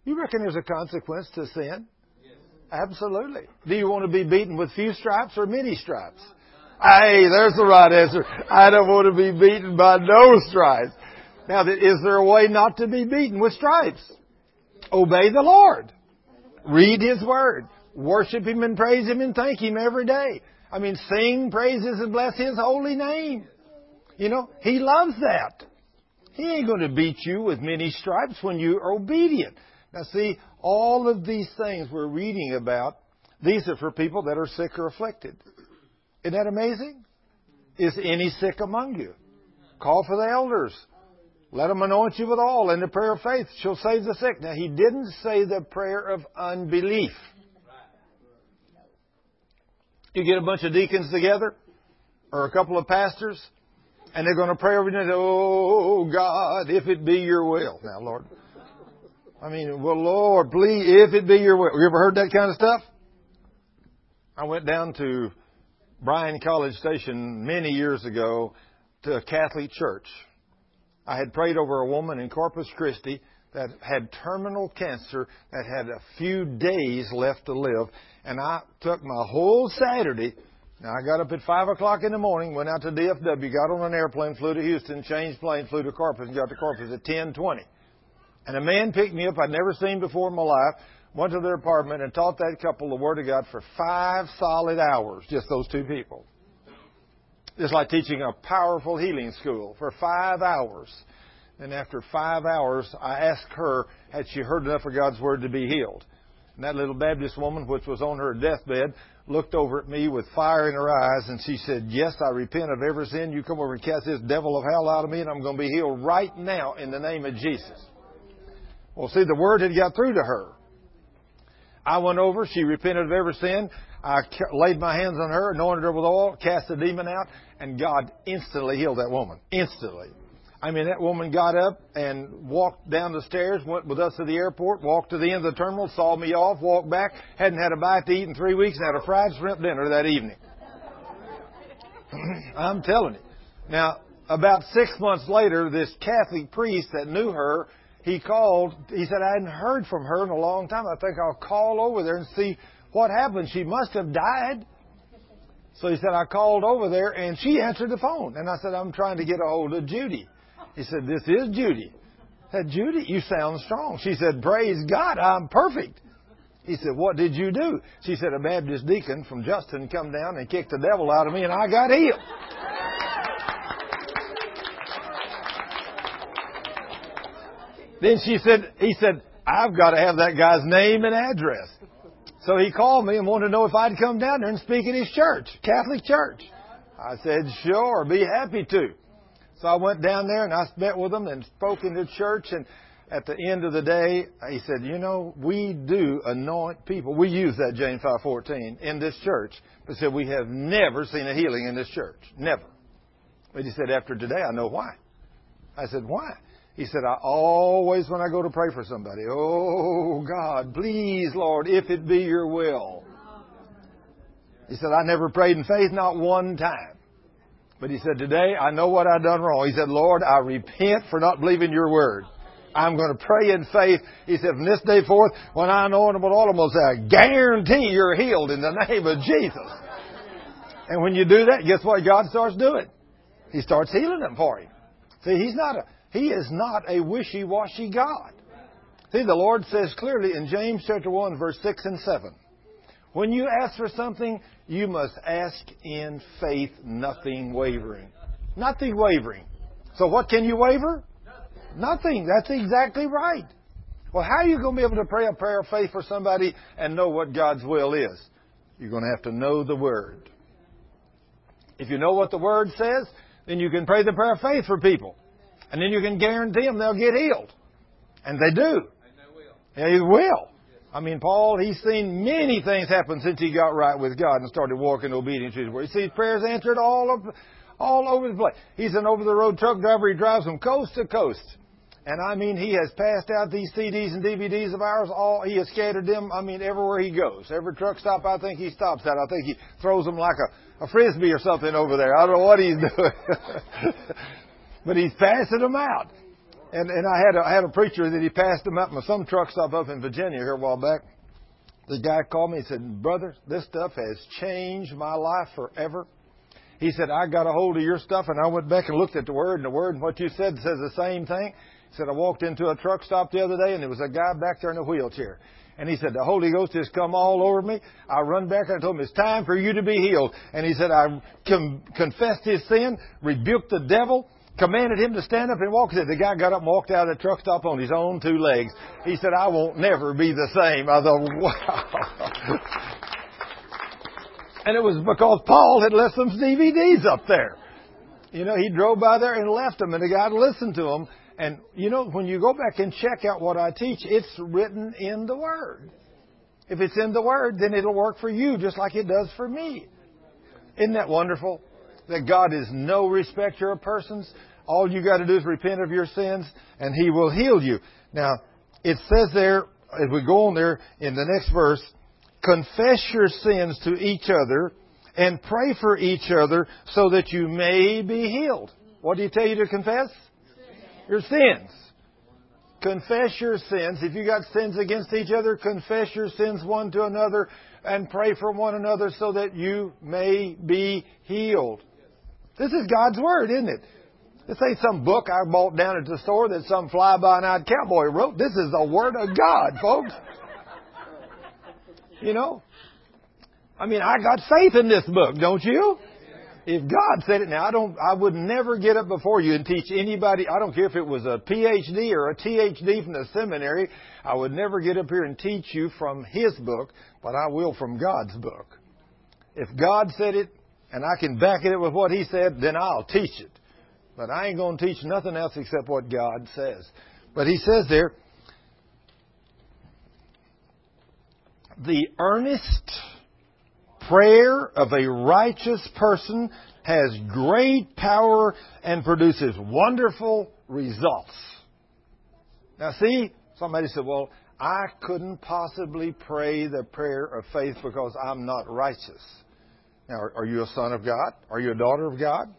You reckon there's a consequence to sin? Absolutely. Do you want to be beaten with few stripes or many stripes? Hey, there's the right answer. I don't want to be beaten by no stripes. Now, is there a way not to be beaten with stripes? Obey the Lord. Read His Word. Worship Him and praise Him and thank Him every day. I mean, sing praises and bless His holy name. You know, He loves that. He ain't going to beat you with many stripes when you are obedient. Now, see, all of these things we're reading about, these are for people that are sick or afflicted. Isn't that amazing? Is any sick among you? Call for the elders. Let them anoint you with oil, and the prayer of faith shall save the sick. Now, he didn't say the prayer of unbelief. You get a bunch of deacons together, or a couple of pastors, and they're going to pray over you and say, "Oh, God, if it be your will." Now, Lord. I mean, well, Lord, please, if it be your will. You ever heard that kind of stuff? I went down to Bryan College Station many years ago to a Catholic church. I had prayed over a woman in Corpus Christi that had terminal cancer, that had a few days left to live. And I took my whole Saturday. Now, I got up at five o'clock in the morning, went out to D F W, got on an airplane, flew to Houston, changed plane, flew to Corpus, and got to Corpus at ten twenty. And a man picked me up I'd never seen before in my life, went to their apartment and taught that couple the Word of God for five solid hours, just those two people. It's like teaching a powerful healing school for five hours. And after five hours, I asked her, had she heard enough of God's Word to be healed? And that little Baptist woman, which was on her deathbed, looked over at me with fire in her eyes, and she said, "Yes, I repent of every sin. You come over and cast this devil of hell out of me, and I'm going to be healed right now in the name of Jesus." Well, see, the Word had got through to her. I went over. She repented of every sin. I laid my hands on her, anointed her with oil, cast the demon out, and God instantly healed that woman. Instantly. I mean, that woman got up and walked down the stairs, went with us to the airport, walked to the end of the terminal, saw me off, walked back, hadn't had a bite to eat in three weeks, and had a fried shrimp dinner that evening. I'm telling you. Now, about six months later, this Catholic priest that knew her, he called. He said, "I hadn't heard from her in a long time. I think I'll call over there and see what happened. She must have died." So he said, "I called over there, and she answered the phone." And I said, "I'm trying to get a hold of Judy." He said, "This is Judy." I said, "Judy, you sound strong." She said, "Praise God, I'm perfect." He said, "What did you do?" She said, "A Baptist deacon from Justin come down and kicked the devil out of me, and I got healed." Then she said, he said, "I've got to have that guy's name and address." So he called me and wanted to know if I'd come down there and speak at his church, Catholic church. I said, "Sure, be happy to." So I went down there and I met with him and spoke in the church. And at the end of the day, he said, "You know, we do anoint people. We use that James five fourteen in this church." But said, "We have never seen a healing in this church. Never." But he said, "After today, I know why." I said, "Why?" He said, "I always, when I go to pray for somebody, oh, God, please, Lord, if it be your will." He said, "I never prayed in faith, not one time." But he said, "Today, I know what I've done wrong." He said, "Lord, I repent for not believing your word. I'm going to pray in faith." He said, "From this day forth, when I anoint them with oil, I'm going to say, I guarantee you're healed in the name of Jesus." And when you do that, guess what God starts doing? He starts healing them for you. See, He's not a... He is not a wishy-washy God. See, the Lord says clearly in James chapter one, verse six and seven, "When you ask for something, you must ask in faith, nothing wavering." Nothing wavering. So what can you waver? Nothing. That's exactly right. Well, how are you going to be able to pray a prayer of faith for somebody and know what God's will is? You're going to have to know the Word. If you know what the Word says, then you can pray the prayer of faith for people. And then you can guarantee them they'll get healed. And they do. And they will. They will. I mean, Paul, he's seen many things happen since he got right with God and started walking in obedience to His Word. He sees prayers answered all over, all over the place. He's an over-the-road truck driver. He drives from coast to coast. And I mean, he has passed out these C Ds and D V Ds of ours. All he has scattered them, I mean, everywhere he goes. Every truck stop I think he stops at, I think he throws them like a, a Frisbee or something over there. I don't know what he's doing. But he's passing them out. And and I had a, I had a preacher that he passed them out from some truck stop up in Virginia here a while back. The guy called me and said, "Brother, this stuff has changed my life forever." He said, "I got a hold of your stuff and I went back and looked at the Word, and the Word and what you said says the same thing." He said, "I walked into a truck stop the other day and there was a guy back there in a wheelchair. And he said, the Holy Ghost has come all over me. I run back and I told him, it's time for you to be healed." And he said, I com- confessed his sin, rebuked the devil, commanded him to stand up and walk. He said, the guy got up and walked out of the truck stop on his own two legs. He said, "I won't never be the same." I thought, wow. And it was because Paul had left some D V Ds up there. You know, he drove by there and left them, and the guy listened to them, And, you know, when you go back and check out what I teach, it's written in the Word. If it's in the Word, then it'll work for you just like it does for me. Isn't that wonderful? That God is no respecter of persons. All you got to do is repent of your sins, and He will heal you. Now, it says there, as we go on there in the next verse, confess your sins to each other and pray for each other so that you may be healed. What do you tell you to confess? Your sins. Confess your sins. If you got sins against each other, confess your sins one to another and pray for one another so that you may be healed. This is God's Word, isn't it? This ain't some book I bought down at the store that some fly-by-night cowboy wrote. This is the Word of God, folks. You know? I mean, I got faith in this book, don't you? If God said it, now I don't, I would never get up before you and teach anybody. I don't care if it was a P H D or a T H D from the seminary. I would never get up here and teach you from His book, but I will from God's book. If God said it, and I can back it up with what He said, then I'll teach it. But I ain't going to teach nothing else except what God says. But He says there, the earnest prayer of a righteous person has great power and produces wonderful results. Now see, somebody said, well, I couldn't possibly pray the prayer of faith because I'm not righteous. Now, are you a son of God? Are you a daughter of God?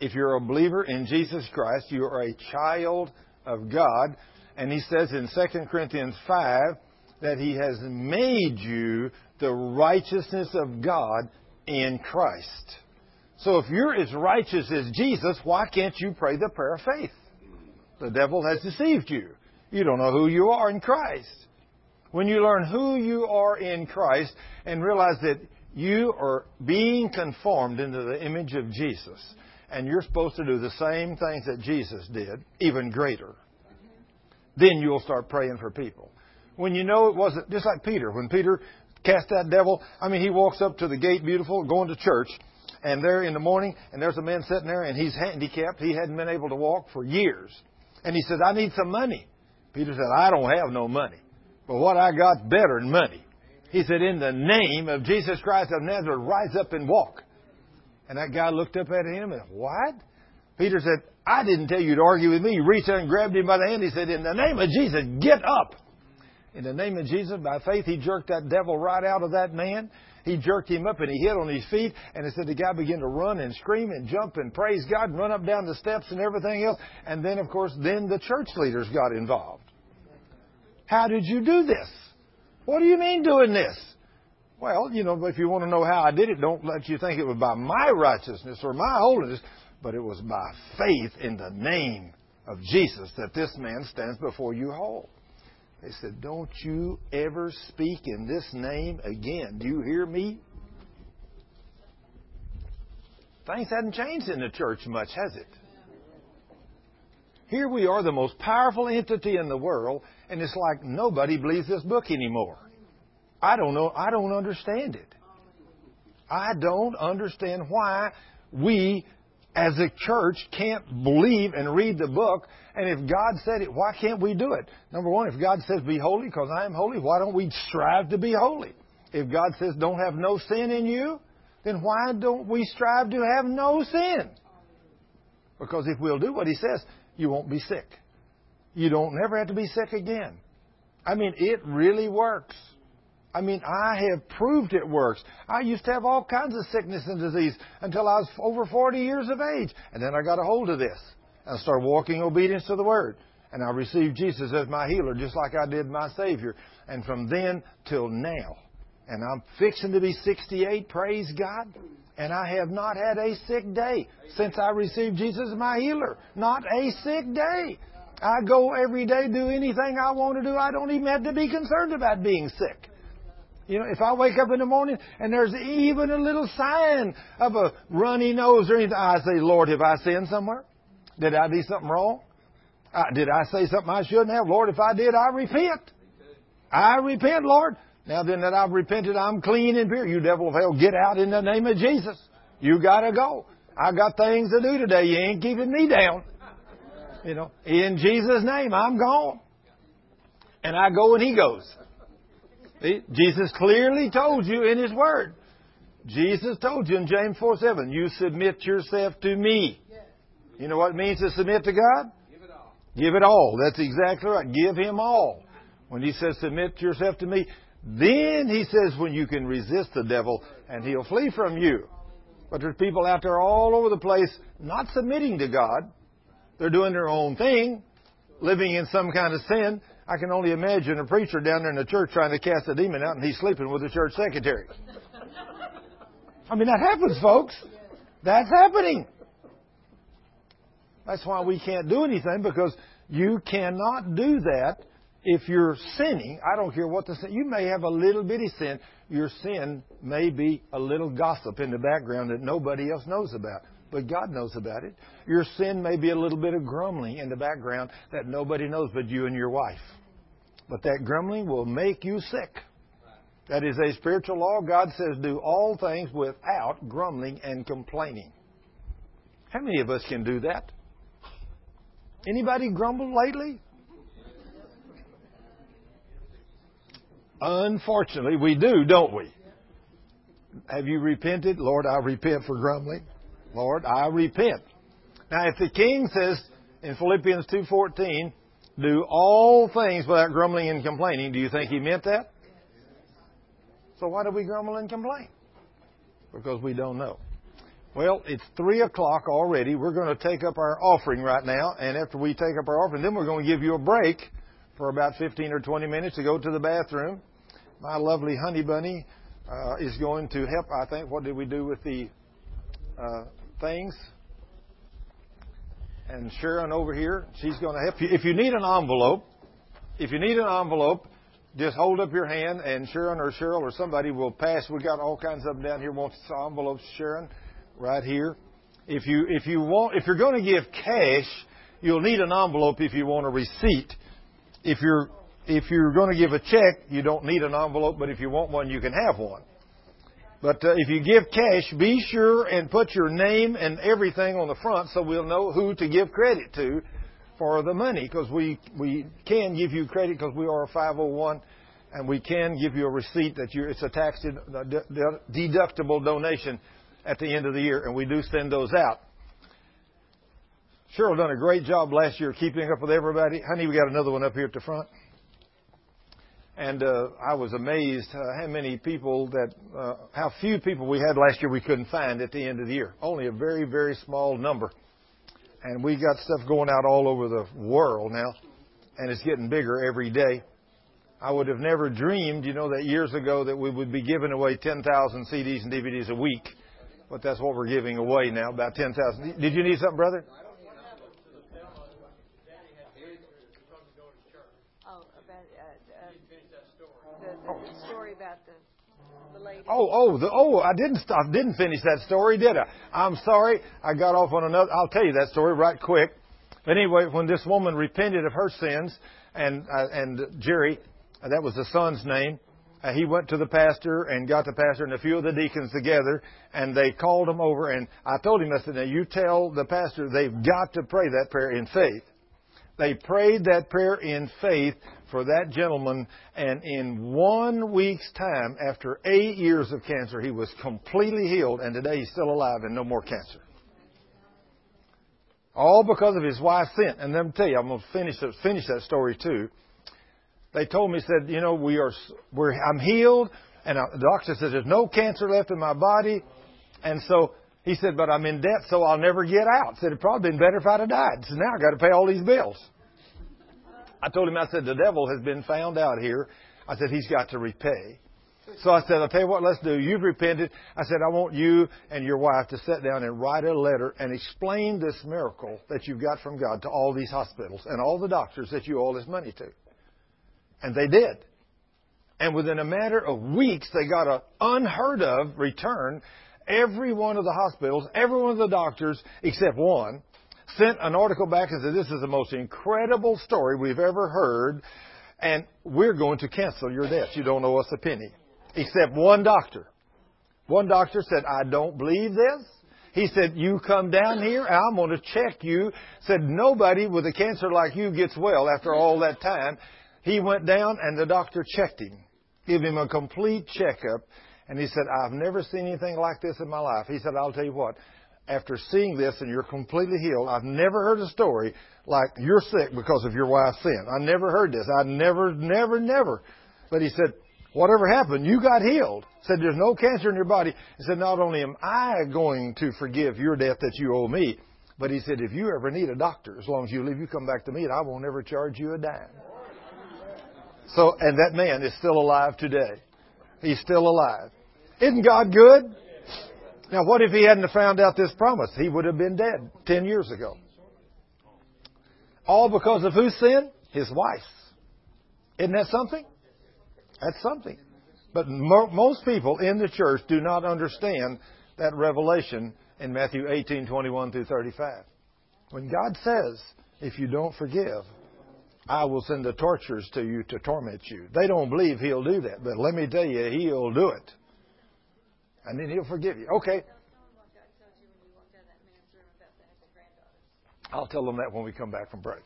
If you're a believer in Jesus Christ, you are a child of God. And He says in Second Corinthians five that He has made you the righteousness of God in Christ. So if you're as righteous as Jesus, why can't you pray the prayer of faith? The devil has deceived you. You don't know who you are in Christ. When you learn who you are in Christ and realize that you are being conformed into the image of Jesus, and you're supposed to do the same things that Jesus did, even greater, then you'll start praying for people. When you know it wasn't, just like Peter, when Peter cast that devil, I mean, he walks up to the gate, beautiful, going to church, and there in the morning, and there's a man sitting there, and he's handicapped. He hadn't been able to walk for years. And he said, I need some money. Peter said, I don't have no money, but what I got's better than money. He said, in the name of Jesus Christ of Nazareth, rise up and walk. And that guy looked up at him and, what? Peter said, I didn't tell you to argue with me. He reached out and grabbed him by the hand. He said, in the name of Jesus, get up. In the name of Jesus, by faith, he jerked that devil right out of that man. He jerked him up and he hit on his feet. And it said the guy began to run and scream and jump and praise God and run up down the steps and everything else. And then, of course, then the church leaders got involved. How did you do this? What do you mean doing this? Well, you know, if you want to know how I did it, don't let you think it was by my righteousness or my holiness, but it was by faith in the name of Jesus that this man stands before you whole. They said, don't you ever speak in this name again. Do you hear me? Things hadn't changed in the church much, has it? Here we are, the most powerful entity in the world, and it's like nobody believes this book anymore. I don't know. I don't understand it. I don't understand why we as a church can't believe and read the book. And if God said it, why can't we do it? Number one, if God says be holy because I am holy, why don't we strive to be holy? If God says don't have no sin in you, then why don't we strive to have no sin? Because if we'll do what He says, you won't be sick. You don't never have to be sick again. I mean, it really works. I mean, I have proved it works. I used to have all kinds of sickness and disease until I was over forty years of age. And then I got a hold of this. I started walking obedience to the Word. And I received Jesus as my healer, just like I did my Savior. And from then till now. And I'm fixing to be sixty-eight, praise God. And I have not had a sick day since I received Jesus as my healer. Not a sick day. I go every day, do anything I want to do. I don't even have to be concerned about being sick. You know, if I wake up in the morning and there's even a little sign of a runny nose or anything, I say, Lord, have I sinned somewhere? Did I do something wrong? Uh, did I say something I shouldn't have? Lord, if I did, I repent. I repent, Lord. Now then that I've repented, I'm clean and pure. You devil of hell, get out in the name of Jesus. You got to go. I got things to do today. You ain't keeping me down. You know, in Jesus' name, I'm gone. And I go and he goes. See? Jesus clearly told you in his word. Jesus told you in James four seven, you submit yourself to me. You know what it means to submit to God? Give it all. Give it all. That's exactly right. Give him all. When he says submit yourself to me, then he says when you can resist the devil and he'll flee from you. But there's people out there all over the place not submitting to God. They're doing their own thing, living in some kind of sin. I can only imagine a preacher down there in the church trying to cast a demon out and he's sleeping with the church secretary. I mean, that happens, folks. That's happening. That's why we can't do anything, because you cannot do that if you're sinning. I don't care what the sin. You may have a little bitty sin. Your sin may be a little gossip in the background that nobody else knows about, but God knows about it. Your sin may be a little bit of grumbling in the background that nobody knows but you and your wife. But that grumbling will make you sick. That is a spiritual law. God says do all things without grumbling and complaining. How many of us can do that? Anybody grumbled lately? Unfortunately, we do, don't we? Have you repented? Lord, I repent for grumbling. Lord, I repent. Now, if the king says in Philippians two fourteen, do all things without grumbling and complaining, do you think he meant that? So why do we grumble and complain? Because we don't know. Well, it's three o'clock already. We're going to take up our offering right now. And after we take up our offering, then we're going to give you a break for about fifteen or twenty minutes to go to the bathroom. My lovely honey bunny uh, is going to help, I think. What did we do with the uh, things? And Sharon over here, she's going to help you. If you need an envelope, if you need an envelope, just hold up your hand, and Sharon or Cheryl or somebody will pass. We got all kinds of them down here. Want some envelopes, Sharon? Right here. If you if you want if you're going to give cash, you'll need an envelope if you want a receipt. If you're if you're going to give a check, you don't need an envelope. But if you want one, you can have one. But uh, if you give cash, be sure and put your name and everything on the front, so we'll know who to give credit to for the money, because we, we can give you credit because we are a five oh one, and we can give you a receipt that you it's a tax deductible donation at the end of the year, and we do send those out. Cheryl done a great job last year keeping up with everybody. Honey, we got another one up here at the front. And uh, I was amazed uh, how many people that, uh, how few people we had last year we couldn't find at the end of the year. Only a very, very small number. And we got stuff going out all over the world now, and it's getting bigger every day. I would have never dreamed, you know, that years ago that we would be giving away ten thousand C Ds and D V Ds a week. But that's what we're giving away now, about ten thousand. Did you need something, brother? Oh, about uh, uh, the, the story about the, the lady. Oh, oh, the, oh! I didn't, I didn't finish that story, did I? I'm sorry. I got off on another. I'll tell you that story right quick. But anyway, when this woman repented of her sins, and uh, and Jerry, uh, that was the son's name. Uh, he went to the pastor and got the pastor and a few of the deacons together, and they called him over. And I told him, I said, now you tell the pastor they've got to pray that prayer in faith. They prayed that prayer in faith for that gentleman, and in one week's time, after eight years of cancer, he was completely healed, and today he's still alive and no more cancer. All because of his wife's sin. And let me tell you, I'm going to finish, finish that story too. They told me, said, you know, we are, we're, I'm healed, and I, the doctor says there's no cancer left in my body, and so he said, but I'm in debt, so I'll never get out. Said it'd probably been better if I'd have died. So now I got to pay all these bills. I told him, I said, the devil has been found out here. I said he's got to repay. So I said, I'll tell you what, let's do. You've repented. I said, I want you and your wife to sit down and write a letter and explain this miracle that you've got from God to all these hospitals and all the doctors that you owe this money to. And they did. And within a matter of weeks, they got an unheard of return. Every one of the hospitals, every one of the doctors, except one, sent an article back and said, this is the most incredible story we've ever heard, and we're going to cancel your debts. You don't owe us a penny. Except one doctor. One doctor said, I don't believe this. He said, you come down here, I'm going to check you. Said, nobody with a cancer like you gets well after all that time. He went down and the doctor checked him, gave him a complete checkup. And he said, I've never seen anything like this in my life. He said, I'll tell you what, after seeing this and you're completely healed, I've never heard a story like you're sick because of your wife's sin. I never heard this. I never, never, never. But he said, whatever happened, you got healed. Said, there's no cancer in your body. He said, not only am I going to forgive your debt that you owe me, but he said, if you ever need a doctor, as long as you leave, you come back to me and I won't ever charge you a dime. So, and that man is still alive today. He's still alive. Isn't God good? Now, what if he hadn't found out this promise? He would have been dead ten years ago. All because of whose sin? His wife's. Isn't that something? That's something. But mo- most people in the church do not understand that revelation in Matthew eighteen, twenty-one through thirty-five. When God says, if you don't forgive, I will send the torturers to you to torment you. They don't believe he'll do that. But let me tell you, he'll do it. And then he'll forgive you. Okay. I'll tell them that when we come back from break.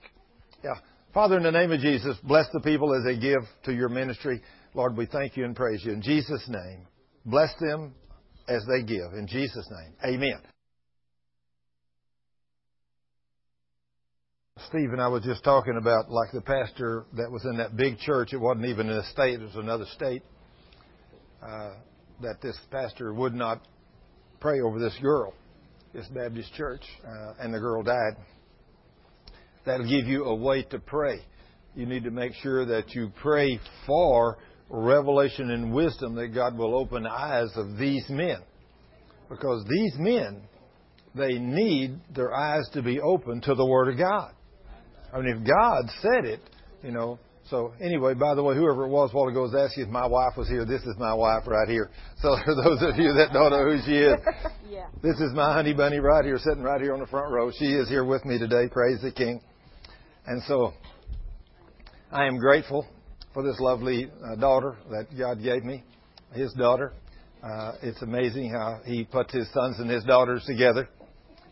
Yeah. Father, in the name of Jesus, bless the people as they give to your ministry. Lord, we thank you and praise you. In Jesus' name, bless them as they give. In Jesus' name, amen. Steve and I were just talking about like the pastor that was in that big church. It wasn't even in a state. It was another state. Uh, that this pastor would not pray over this girl, this Baptist church, uh, and the girl died. That'll give you a way to pray. You need to make sure that you pray for revelation and wisdom that God will open the eyes of these men. Because these men, they need their eyes to be open to the Word of God. I mean, if God said it, you know. So anyway, by the way, whoever it was a while ago was asking if my wife was here. This is my wife right here. So for those of you that don't know who she is, yeah. This is my honey bunny right here, sitting right here on the front row. She is here with me today. Praise the King. And so I am grateful for this lovely uh, daughter that God gave me, his daughter. Uh, it's amazing how he puts his sons and his daughters together.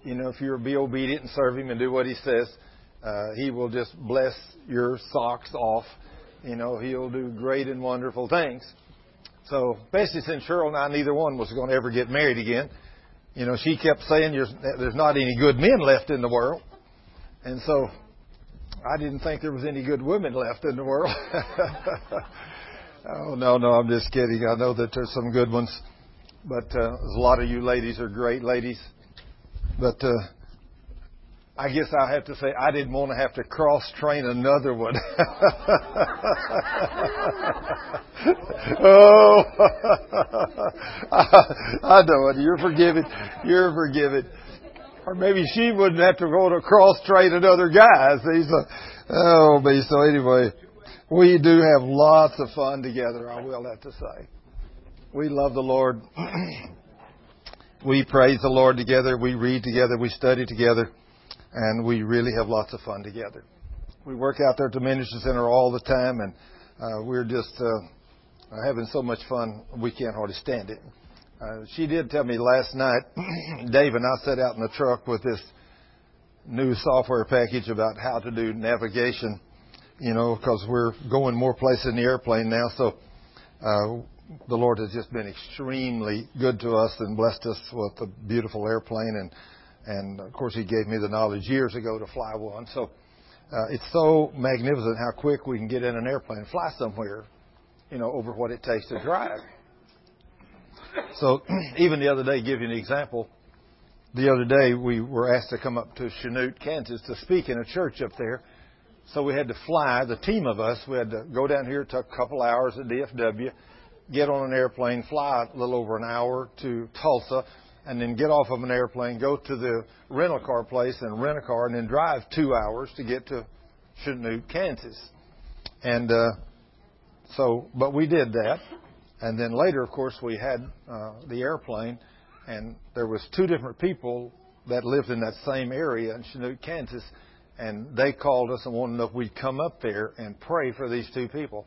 You know, if you'll be obedient and serve him and do what he says, Uh, he will just bless your socks off. You know, he'll do great and wonderful things. So, especially since Cheryl and I, neither one was going to ever get married again. You know, she kept saying there's, there's not any good men left in the world. And so, I didn't think there was any good women left in the world. Oh, no, no, I'm just kidding. I know that there's some good ones. But uh, a lot of you ladies are great ladies. But... Uh, I guess I have to say I didn't want to have to cross-train another one. Oh, I know it. You're forgiven. You're forgiven. Or maybe she wouldn't have to go to cross-train another guy. See, so, oh, me. So anyway, we do have lots of fun together, I will have to say. We love the Lord. We praise the Lord together. We read together. We study together. And we really have lots of fun together. We work out there at the ministry center all the time, and uh, we're just uh, having so much fun, we can't hardly stand it. Uh, she did tell me last night, Dave and I sat out in the truck with this new software package about how to do navigation, you know, because we're going more places in the airplane now. So uh, the Lord has just been extremely good to us and blessed us with a beautiful airplane. And And, of course, he gave me the knowledge years ago to fly one. So uh, it's so magnificent how quick we can get in an airplane and fly somewhere, you know, over what it takes to drive. So even the other day, give you an example, the other day we were asked to come up to Chanute, Kansas, to speak in a church up there. So we had to fly, the team of us, we had to go down here, took a couple hours at D F W, get on an airplane, fly a little over an hour to Tulsa, and then get off of an airplane, go to the rental-car place and rent a car, and then drive two hours to get to Chanute, Kansas. And uh, so, but we did that. And then later, of course, we had uh, the airplane, and there was two different people that lived in that same area in Chanute, Kansas, and they called us and wanted to know if we'd come up there and pray for these two people.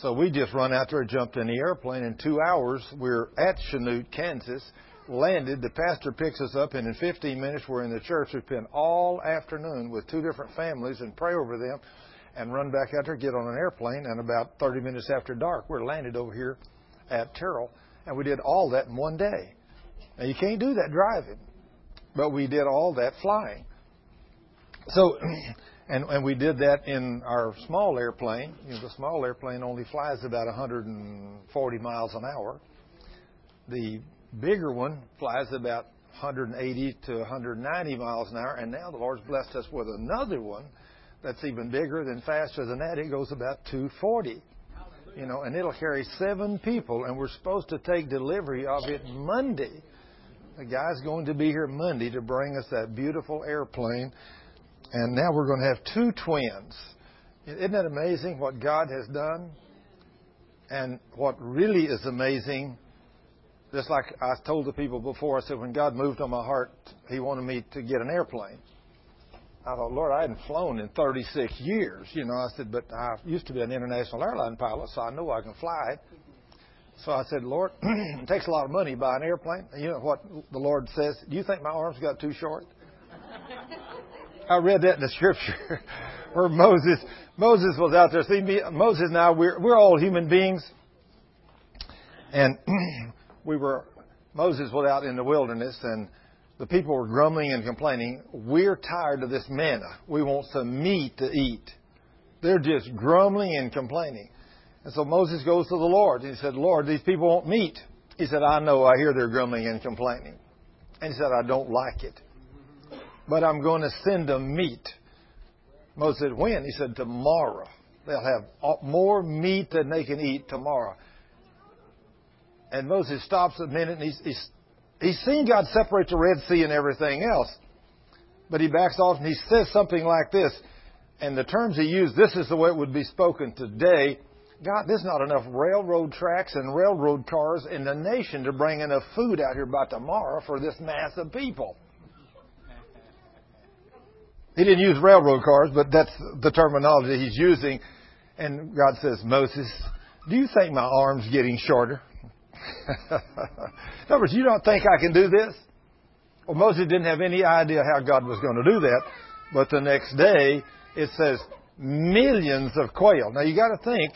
So we just run out there, jumped in the airplane, and two hours we're at Chanute, Kansas, landed, the pastor picks us up, and in fifteen minutes we're in the church. We spend all afternoon with two different families and pray over them and run back out there, get on an airplane, and about thirty minutes after dark, we're landed over here at Terrell, and we did all that in one day. Now, you can't do that driving, but we did all that flying. So, and, and we did that in our small airplane. You know, the small airplane only flies about one hundred forty miles an hour. The bigger one flies about one hundred eighty to one hundred ninety miles an hour, and now the Lord's blessed us with another one that's even bigger than faster than that. It goes about two forty, you know, and it'll carry seven people, and we're supposed to take delivery of it Monday. The guy's going to be here Monday to bring us that beautiful airplane, and now we're going to have two twins. Isn't that amazing what God has done? And what really is amazing, just like I told the people before, I said, when God moved on my heart, He wanted me to get an airplane. I thought, Lord, I hadn't flown in thirty-six years. You know, I said, but I used to be an international airline pilot, so I know I can fly it. So I said, Lord, it takes a lot of money to buy an airplane. And you know what the Lord says? Do you think my arms got too short? I read that in the scripture where Moses, Moses was out there. See, Moses and I, we're, we're all human beings. And we were, Moses was out in the wilderness, and the people were grumbling and complaining. We're tired of this manna. We want some meat to eat. They're just grumbling and complaining. And so Moses goes to the Lord, and he said, Lord, these people want meat. He said, I know, I hear they're grumbling and complaining. And he said, I don't like it, but I'm going to send them meat. Moses said, when? He said, tomorrow. They'll have more meat than they can eat tomorrow. And Moses stops a minute, and he's, he's, he's seen God separate the Red Sea and everything else. But he backs off, and he says something like this. And the terms he used, this is the way it would be spoken today. God, there's not enough railroad tracks and railroad cars in the nation to bring enough food out here by tomorrow for this mass of people. He didn't use railroad cars, but that's the terminology he's using. And God says, Moses, do you think my arm's getting shorter? In other words, you don't think I can do this? Well, Moses didn't have any idea how God was going to do that. But the next day, it says millions of quail. Now, you got to think,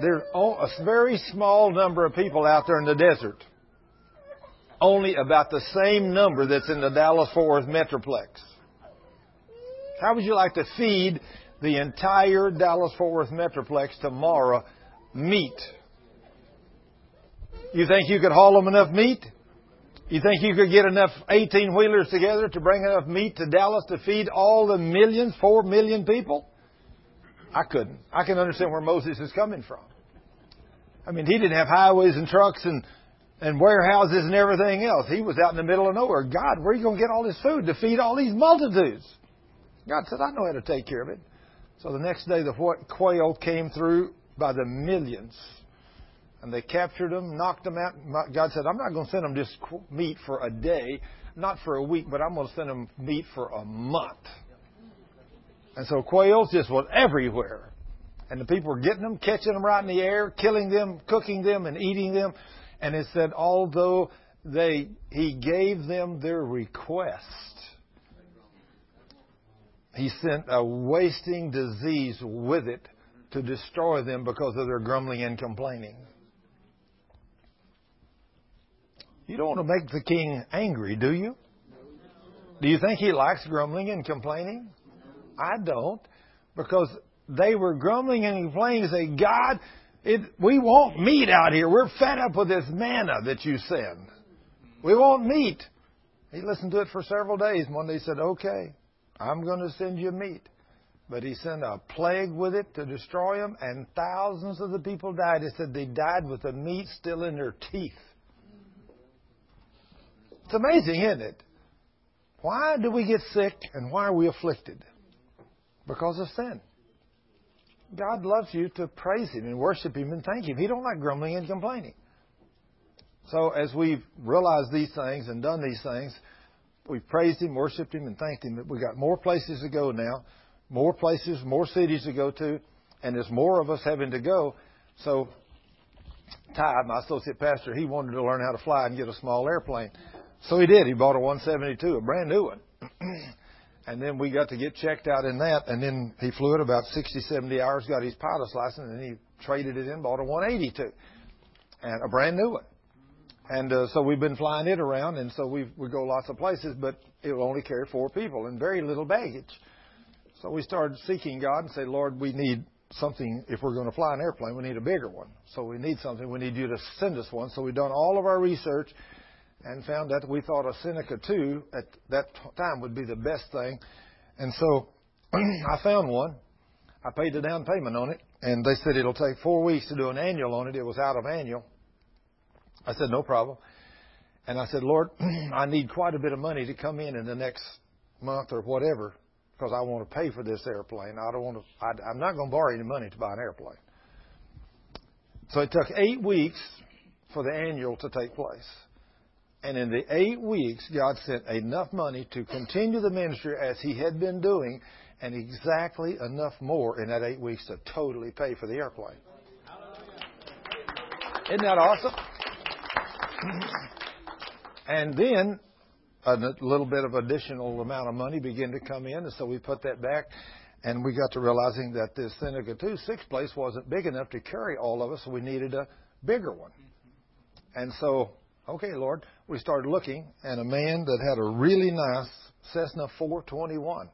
there's a very small number of people out there in the desert. Only about the same number that's in the Dallas-Fort Worth metroplex. How would you like to feed the entire Dallas-Fort Worth metroplex tomorrow meat? You think you could haul them enough meat? You think you could get enough eighteen-wheelers together to bring enough meat to Dallas to feed all the millions, four million people? I couldn't. I can understand where Moses is coming from. I mean, he didn't have highways and trucks and, and warehouses and everything else. He was out in the middle of nowhere. God, where are you going to get all this food to feed all these multitudes? God said, I know how to take care of it. So the next day, the quail came through by the millions. And they captured them, knocked them out. God said, I'm not going to send them just meat for a day, not for a week, but I'm going to send them meat for a month. And so quails just went everywhere. And the people were getting them, catching them right in the air, killing them, cooking them, and eating them. And it said, although they, he gave them their request, He sent a wasting disease with it to destroy them because of their grumbling and complaining. You don't want to make the king angry, do you? Do you think he likes grumbling and complaining? I don't, because they were grumbling and complaining to say, God, it, we want meat out here. We're fed up with this manna that you send. We want meat. He listened to it for several days. One day he said, okay, I'm going to send you meat. But he sent a plague with it to destroy them, and thousands of the people died. It said they died with the meat still in their teeth. It's amazing, isn't it? Why do we get sick, and why are we afflicted? Because of sin. God loves you to praise Him and worship Him and thank Him. He don't like grumbling and complaining. So as we've realized these things and done these things, we've praised Him, worshiped Him, and thanked Him. We've got more places to go now, more places, more cities to go to, and there's more of us having to go. So Ty, my associate pastor, he wanted to learn how to fly and get a small airplane. So he did. He bought a one seventy-two, a brand new one. And then we got to get checked out in that. And then he flew it about sixty, seventy hours, got his pilot's license, and he traded it in, bought a one eighty-two, and a brand new one. And uh, so we've been flying it around, and so we we go lots of places, but it will only carry four people and very little baggage. So we started seeking God and say, Lord, we need something. If we're going to fly an airplane, we need a bigger one. So we need something. We need you to send us one. So we've done all of our research and found that we thought a Seneca two at that time would be the best thing. And so I found one. I paid the down payment on it, and they said it'll take four weeks to do an annual on it. It was out of annual. I said, no problem. And I said, Lord, I need quite a bit of money to come in in the next month or whatever, because I want to pay for this airplane. I don't want to, I, I'm not going to borrow any money to buy an airplane. So it took eight weeks for the annual to take place. And in the eight weeks, God sent enough money to continue the ministry as he had been doing, and exactly enough more in that eight weeks to totally pay for the airplane. Isn't that awesome? And then a little bit of additional amount of money began to come in, and so we put that back, and we got to realizing that this Seneca two sixth place wasn't big enough to carry all of us, so we needed a bigger one. And so, okay, Lord, we started looking, and a man that had a really nice Cessna four twenty-one.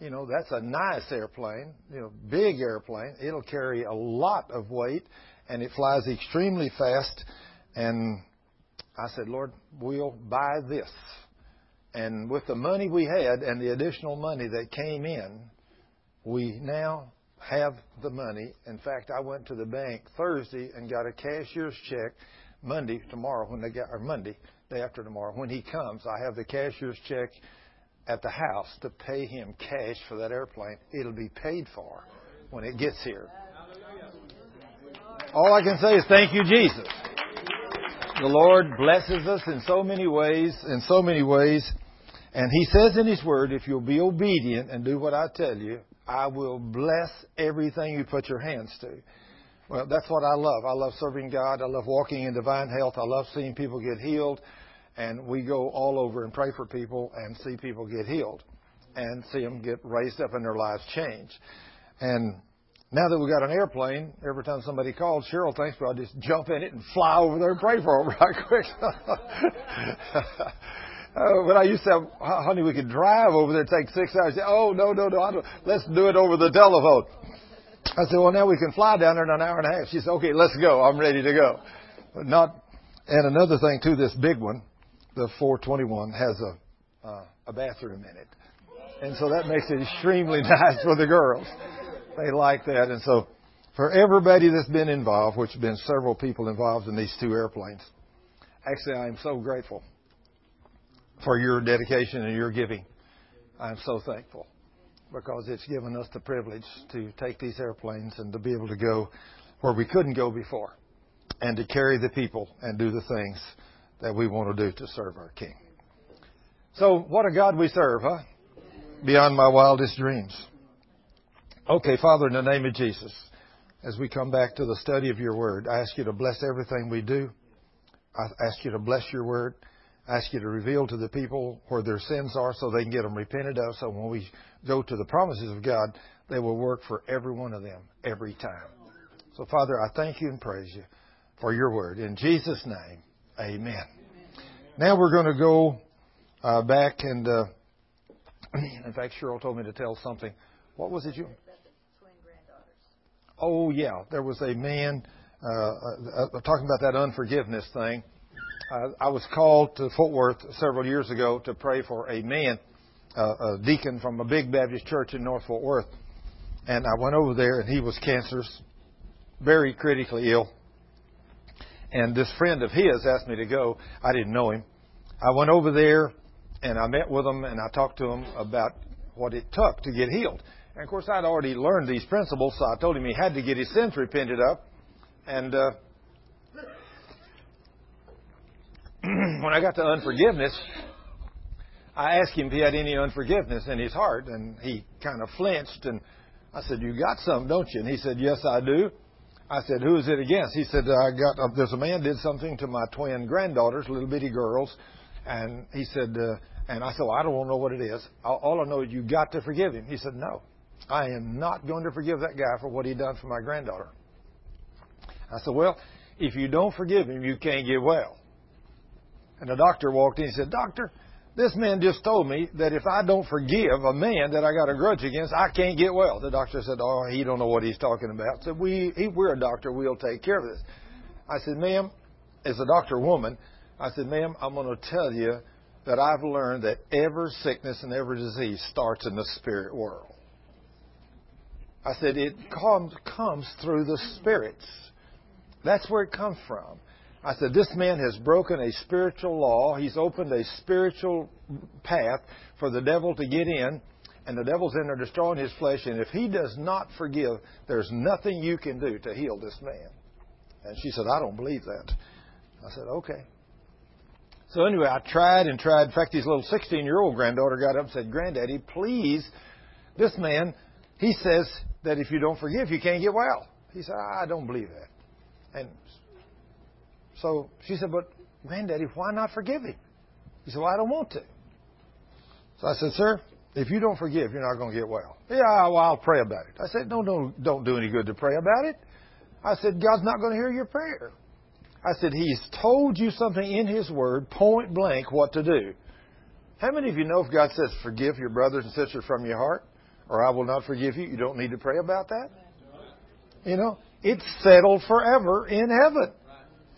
You know, that's a nice airplane, you know, big airplane. It'll carry a lot of weight, and it flies extremely fast. And I said, Lord, we'll buy this. And with the money we had and the additional money that came in, we now have the money. In fact, I went to the bank Thursday and got a cashier's check Monday, tomorrow, when they got, or Monday, day after tomorrow. When he comes, I have the cashier's check at the house to pay him cash for that airplane. It'll be paid for when it gets here. All I can say is thank you, Jesus. The Lord blesses us in so many ways, in so many ways. And he says in his word, if you'll be obedient and do what I tell you, I will bless everything you put your hands to. Well, that's what I love. I love serving God. I love walking in divine health. I love seeing people get healed. And we go all over and pray for people and see people get healed and see them get raised up and their lives change. And now that we've got an airplane, every time somebody calls, Cheryl thinks, well, I'll just jump in it and fly over there and pray for them right quick. uh, but I used to say, honey, we could drive over there, take six hours. Say, oh, no, no, no, I don't. Let's do it over the telephone. I said, well, now we can fly down there in an hour and a half. She said, okay, let's go. I'm ready to go. But not. And another thing, too, this big one, the four twenty-one, has a, uh, a bathroom in it. And so that makes it extremely nice for the girls. They like that. And so for everybody that's been involved, which has been several people involved in these two airplanes, actually, I am so grateful for your dedication and your giving. I'm so thankful because it's given us the privilege to take these airplanes and to be able to go where we couldn't go before and to carry the people and do the things that we want to do to serve our King. So what a God we serve, huh? Beyond my wildest dreams. Okay, Father, in the name of Jesus, as we come back to the study of your word, I ask you to bless everything we do. I ask you to bless your word. I ask you to reveal to the people where their sins are so they can get them repented of. So when we go to the promises of God, they will work for every one of them every time. So, Father, I thank you and praise you for your word. In Jesus' name, amen. Amen. Now we're going to go uh, back and, uh, in fact, Cheryl told me to tell something. What was it you... Oh, yeah. There was a man uh, uh, uh, talking about that unforgiveness thing. Uh, I was called to Fort Worth several years ago to pray for a man, uh, a deacon from a big Baptist church in North Fort Worth. And I went over there, and he was cancerous, very critically ill. And this friend of his asked me to go. I didn't know him. I went over there, and I met with him, and I talked to him about what it took to get healed. And, of course, I'd already learned these principles, so I told him he had to get his sins repented up. And uh, when I got to unforgiveness, I asked him if he had any unforgiveness in his heart, and he kind of flinched. And I said, you got some, don't you? And he said, yes, I do. I said, who is it against? He said, I got uh, this man did something to my twin granddaughters, little bitty girls. And he said, uh, and I said, well, I don't know what it is. All I know is you got to forgive him. He said, no, I am not going to forgive that guy for what he done for my granddaughter. I said, well, if you don't forgive him, you can't get well. And the doctor walked in and said, Doctor, this man just told me that if I don't forgive a man that I got a grudge against, I can't get well. The doctor said, oh, he don't know what he's talking about. So we, he, we're a doctor. We'll take care of this. I said, ma'am, as a doctor woman, I said, ma'am, I'm going to tell you that I've learned that every sickness and every disease starts in the spirit world. I said, it comes, comes through the spirits. That's where it comes from. I said, this man has broken a spiritual law. He's opened a spiritual path for the devil to get in, and the devil's in there destroying his flesh. And if he does not forgive, there's nothing you can do to heal this man. And she said, I don't believe that. I said, okay. So anyway, I tried and tried. In fact, his little sixteen-year-old granddaughter got up and said, Granddaddy, please, this man, he says that if you don't forgive, you can't get well. He said, I don't believe that. And so she said, but Granddaddy, why not forgive him? He said, well, I don't want to. So I said, sir, if you don't forgive, you're not going to get well. Yeah, well, I'll pray about it. I said, no, no, don't do any good to pray about it. I said, God's not going to hear your prayer. I said, He's told you something in His Word, point blank, what to do. How many of you know if God says, forgive your brothers and sisters from your heart, or I will not forgive you, you don't need to pray about that? You know, it's settled forever in heaven.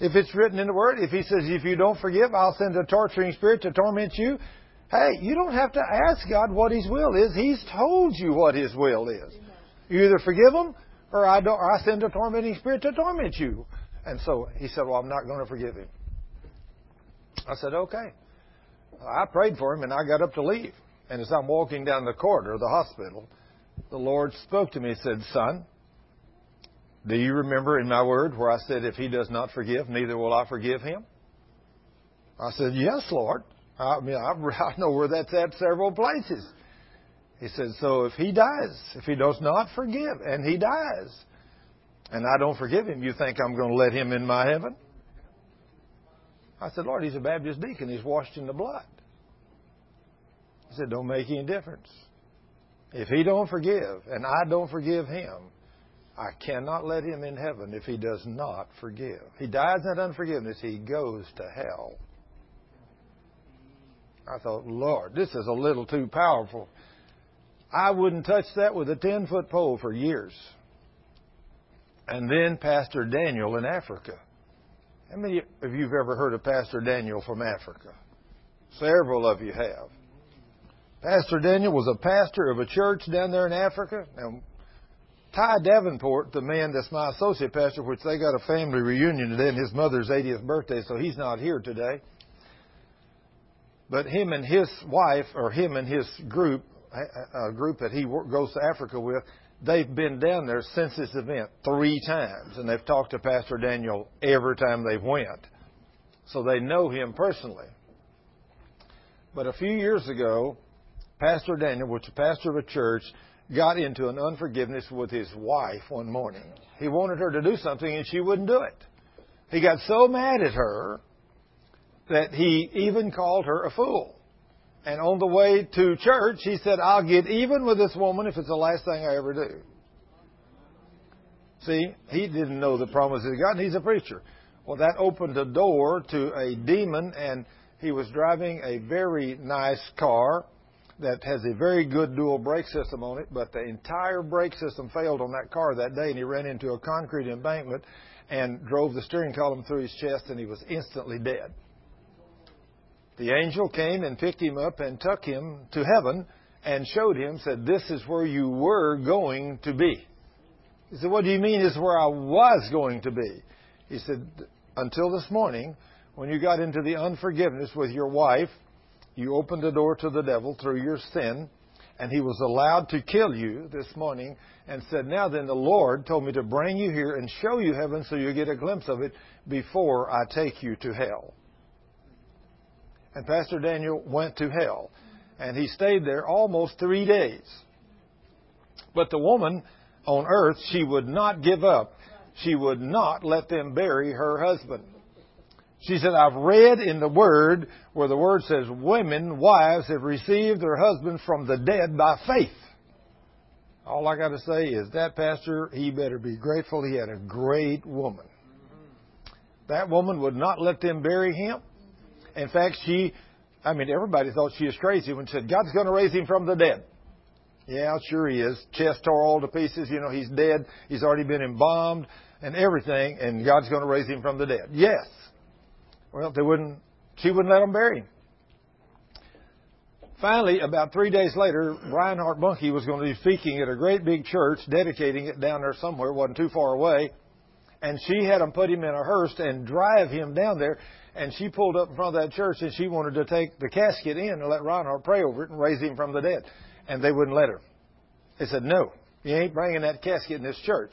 If it's written in the Word, if He says, if you don't forgive, I'll send a torturing spirit to torment you. Hey, you don't have to ask God what His will is. He's told you what His will is. You either forgive Him, or I don't. Or I send a tormenting spirit to torment you. And so he said, well, I'm not going to forgive him. I said, okay. I prayed for him, and I got up to leave. And as I'm walking down the corridor of the hospital, the Lord spoke to me and said, son, do you remember in my word where I said, if he does not forgive, neither will I forgive him? I said, yes, Lord. I mean, I know where that's at several places. He said, so if he dies, if he does not forgive, and he dies, and I don't forgive him, you think I'm going to let him in my heaven? I said, Lord, he's a Baptist deacon. He's washed in the blood. He said, don't make any difference. If he don't forgive and I don't forgive him, I cannot let him in heaven if he does not forgive. He dies in that unforgiveness. He goes to hell. I thought, Lord, this is a little too powerful. I wouldn't touch that with a ten-foot pole for years. And then Pastor Daniel in Africa. How many of you have ever heard of Pastor Daniel from Africa? Several of you have. Pastor Daniel was a pastor of a church down there in Africa. Now, Ty Davenport, the man that's my associate pastor, which they got a family reunion today, and his mother's eightieth birthday, so he's not here today. But him and his wife, or him and his group, a group that he goes to Africa with, they've been down there since this event three times, and they've talked to Pastor Daniel every time they've went. So they know him personally. But a few years ago, Pastor Daniel, which is the pastor of a church, got into an unforgiveness with his wife one morning. He wanted her to do something, and she wouldn't do it. He got so mad at her that he even called her a fool. And on the way to church, he said, I'll get even with this woman if it's the last thing I ever do. See, he didn't know the promises of God, and he's a preacher. Well, that opened the door to a demon, and he was driving a very nice car that has a very good dual brake system on it, but the entire brake system failed on that car that day, and he ran into a concrete embankment and drove the steering column through his chest, and he was instantly dead. The angel came and picked him up and took him to heaven and showed him, said, this is where you were going to be. He said, what do you mean is where I was going to be? He said, until this morning, when you got into the unforgiveness with your wife, you opened the door to the devil through your sin, and he was allowed to kill you this morning, and said, now then, the Lord told me to bring you here and show you heaven so you get a glimpse of it before I take you to hell. And Pastor Daniel went to hell. And he stayed there almost three days. But the woman on earth, she would not give up. she would not let them bury her husband. She said, I've read in the Word where the Word says women, wives, have received their husbands from the dead by faith. All I got to say is that pastor, he better be grateful he had a great woman. That woman would not let them bury him. In fact, she, I mean, everybody thought she was crazy when she said, God's going to raise him from the dead. Yeah, sure he is. Chest tore all to pieces. You know, he's dead. He's already been embalmed and everything. And God's going to raise him from the dead. Yes. Well, they wouldn't, she wouldn't let them bury him. Finally, about three days later, Reinhard Bonnke was going to be speaking at a great big church, dedicating it down there somewhere. It wasn't too far away. And she had him put him in a hearse and drive him down there. And she pulled up in front of that church and she wanted to take the casket in and let Reinhard pray over it and raise him from the dead. And they wouldn't let her. They said, no, you ain't bringing that casket in this church.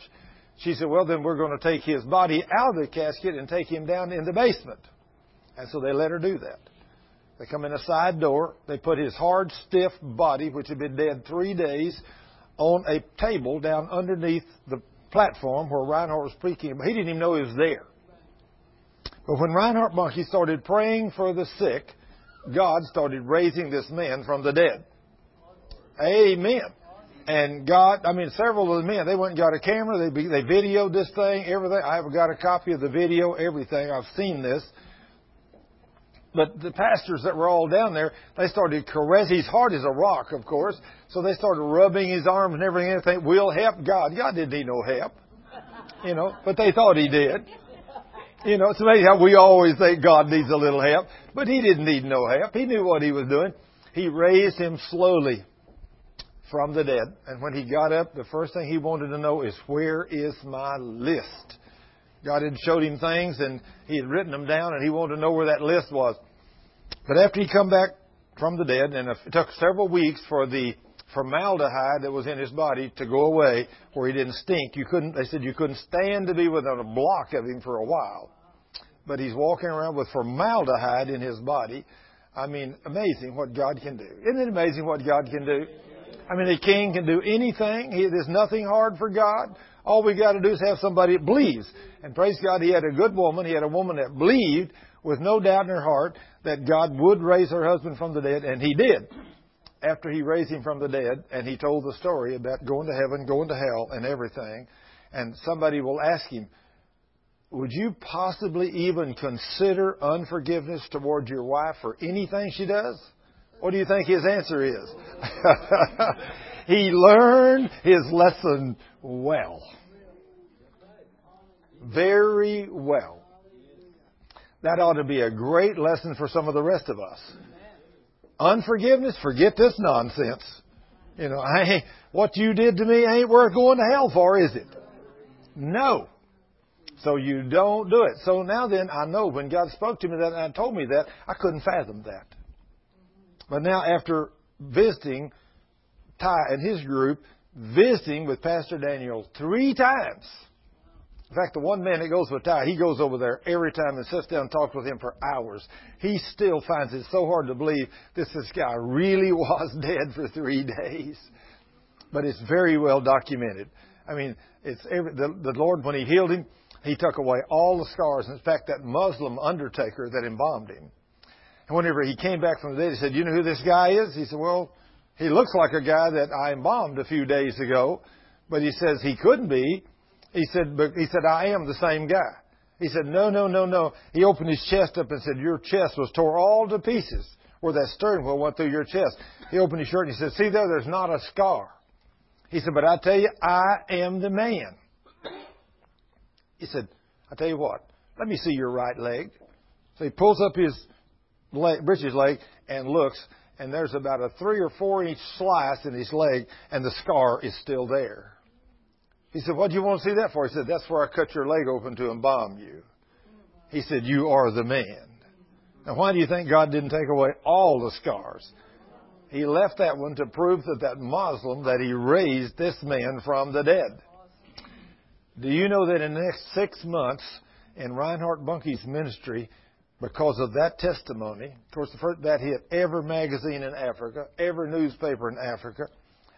She said, well, then we're going to take his body out of the casket and take him down in the basement. And so they let her do that. They come in a side door. They put his hard, stiff body, which had been dead three days, on a table down underneath the platform where Reinhard was preaching. But he didn't even know he was there. But when Reinhard Bonnke started praying for the sick, God started raising this man from the dead. Amen. And God, I mean, several of the men, they went and got a camera. They they videoed this thing, everything. I've got a copy of the video, everything. I've seen this. But the pastors that were all down there, they started caressing. He's hard as a rock, of course. So they started rubbing his arms and everything. And everything. We'll help God. God didn't need no help, you know, but they thought he did. You know, it's amazing how we always think God needs a little help. But he didn't need no help. He knew what he was doing. He raised him slowly from the dead. And when he got up, the first thing he wanted to know is, where is my list? God had showed him things, and he had written them down, and he wanted to know where that list was. But after he come back from the dead, and it took several weeks for the formaldehyde that was in his body to go away, where he didn't stink. You couldn't. They said you couldn't stand to be within a block of him for a while. But he's walking around with formaldehyde in his body. I mean, amazing what God can do. Isn't it amazing what God can do? I mean, a king can do anything. He, there's nothing hard for God. All we got to do is have somebody that believes. And praise God, he had a good woman. He had a woman that believed with no doubt in her heart that God would raise her husband from the dead. And he did. After he raised him from the dead, and he told the story about going to heaven, going to hell, and everything. And somebody will ask him, would you possibly even consider unforgiveness towards your wife for anything she does? What do you think his answer is? He learned his lesson well. Very well. That ought to be a great lesson for some of the rest of us. Unforgiveness, forget this nonsense. You know, I, what you did to me ain't worth going to hell for, is it? No. So you don't do it. So now then, I know when God spoke to me that and told me that, I couldn't fathom that. But now after visiting Ty and his group, visiting with Pastor Daniel three times. In fact, the one man that goes with Ty, he goes over there every time and sits down and talks with him for hours. He still finds it so hard to believe this, this guy really was dead for three days. But it's very well documented. I mean, it's every, the, the Lord, when he healed him, he took away all the scars. In fact, that Muslim undertaker that embalmed him. And whenever he came back from the dead, he said, you know who this guy is? He said, well, he looks like a guy that I embalmed a few days ago. But he says he couldn't be. He said, but he said, I am the same guy. He said, no, no, no, no. He opened his chest up and said, your chest was tore all to pieces where that stern wheel went through your chest. He opened his shirt and he said, see there, there's not a scar. He said, but I tell you, I am the man. He said, I tell you what, let me see your right leg. So he pulls up his leg, britches leg and looks, and there's about a three or four inch slice in his leg, and the scar is still there. He said, what do you want to see that for? He said, that's where I cut your leg open to embalm you. He said, you are the man. Now, why do you think God didn't take away all the scars? He left that one to prove that that Muslim, that he raised this man from the dead. Do you know that in the next six months in Reinhard Bonnke's ministry, because of that testimony, of course, the first, that hit every magazine in Africa, every newspaper in Africa.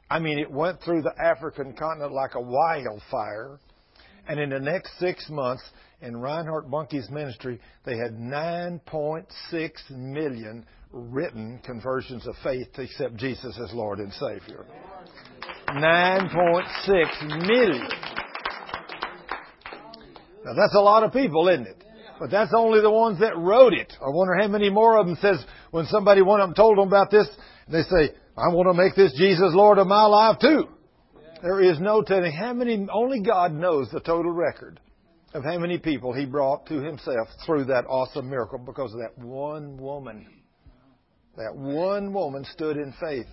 I mean, it went through the African continent like a wildfire. And in the next six months, in Reinhard Bonnke's ministry, they had nine point six million written conversions of faith to accept Jesus as Lord and Savior. nine point six million. Now, that's a lot of people, isn't it? But that's only the ones that wrote it. I wonder how many more of them says, when somebody, one of them told them about this, they say, I want to make this Jesus Lord of my life too. Yeah. There is no telling how many, only God knows the total record of how many people He brought to Himself through that awesome miracle because of that one woman. That one woman stood in faith.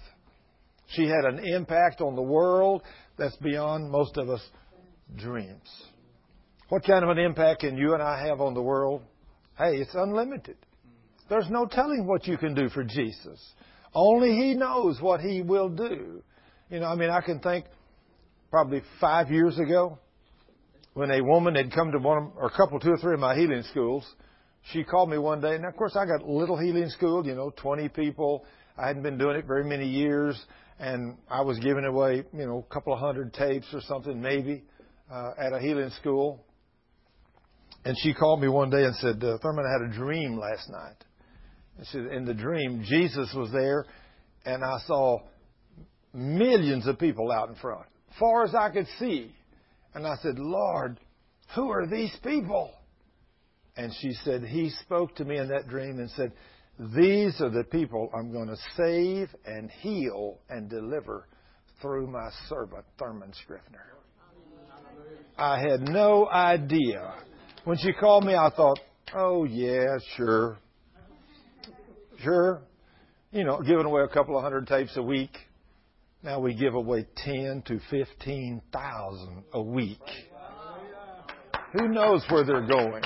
She had an impact on the world that's beyond most of us dreams. What kind of an impact can you and I have on the world? Hey, it's unlimited. There's no telling what you can do for Jesus. Only He knows what He will do. You know, I mean, I can think probably five years ago when a woman had come to one or a couple, two or three of my healing schools. She called me one day. And, of course, I got a little healing school, you know, twenty people. I hadn't been doing it very many years. And I was giving away, you know, a couple of hundred tapes or something, maybe, uh, at a healing school. And she called me one day and said, uh, Thurman, I had a dream last night. And she said, in the dream, Jesus was there, and I saw millions of people out in front, far as I could see. And I said, Lord, who are these people? And she said, He spoke to me in that dream and said, these are the people I'm going to save and heal and deliver through my servant, Thurman Scrivener. I had no idea. When she called me, I thought, oh, yeah, sure. Sure. You know, giving away a couple of hundred tapes a week. Now we give away ten to fifteen thousand a week. Who knows where they're going?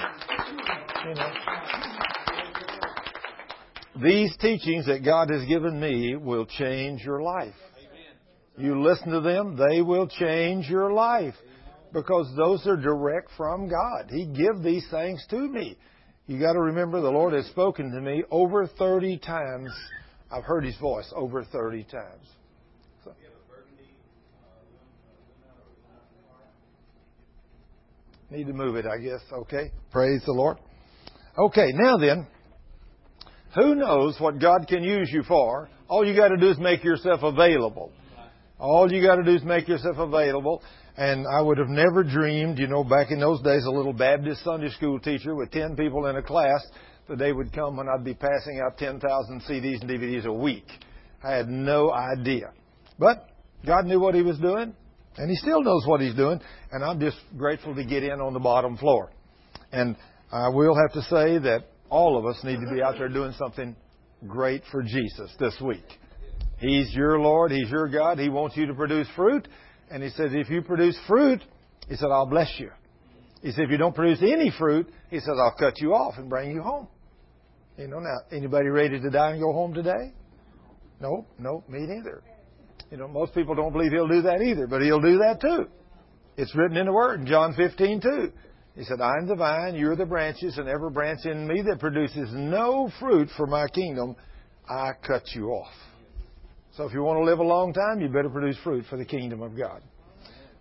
You know. These teachings that God has given me will change your life. You listen to them, they will change your life. Because those are direct from God. He gave these things to me. You got to remember the Lord has spoken to me over thirty times. I've heard His voice over thirty times. So. Need to move it, I guess. Okay. Praise the Lord. Okay, now then, who knows what God can use you for? All you got to do is make yourself available. All you got to do is make yourself available. And I would have never dreamed, you know, back in those days, a little Baptist Sunday school teacher with ten people in a class, the day would come when I'd be passing out ten thousand C Ds and D V Ds a week. I had no idea. But God knew what He was doing, and He still knows what He's doing, and I'm just grateful to get in on the bottom floor. And I will have to say that all of us need to be out there doing something great for Jesus this week. He's your Lord. He's your God. He wants you to produce fruit. And He says, if you produce fruit, He said, I'll bless you. He said, if you don't produce any fruit, He says, I'll cut you off and bring you home. You know, now, anybody ready to die and go home today? No, no, me neither. You know, most people don't believe He'll do that either, but He'll do that too. It's written in the Word, in John fifteen two. He said, I am the vine, you are the branches, and every branch in me that produces no fruit for my kingdom, I cut you off. So if you want to live a long time, you better produce fruit for the kingdom of God.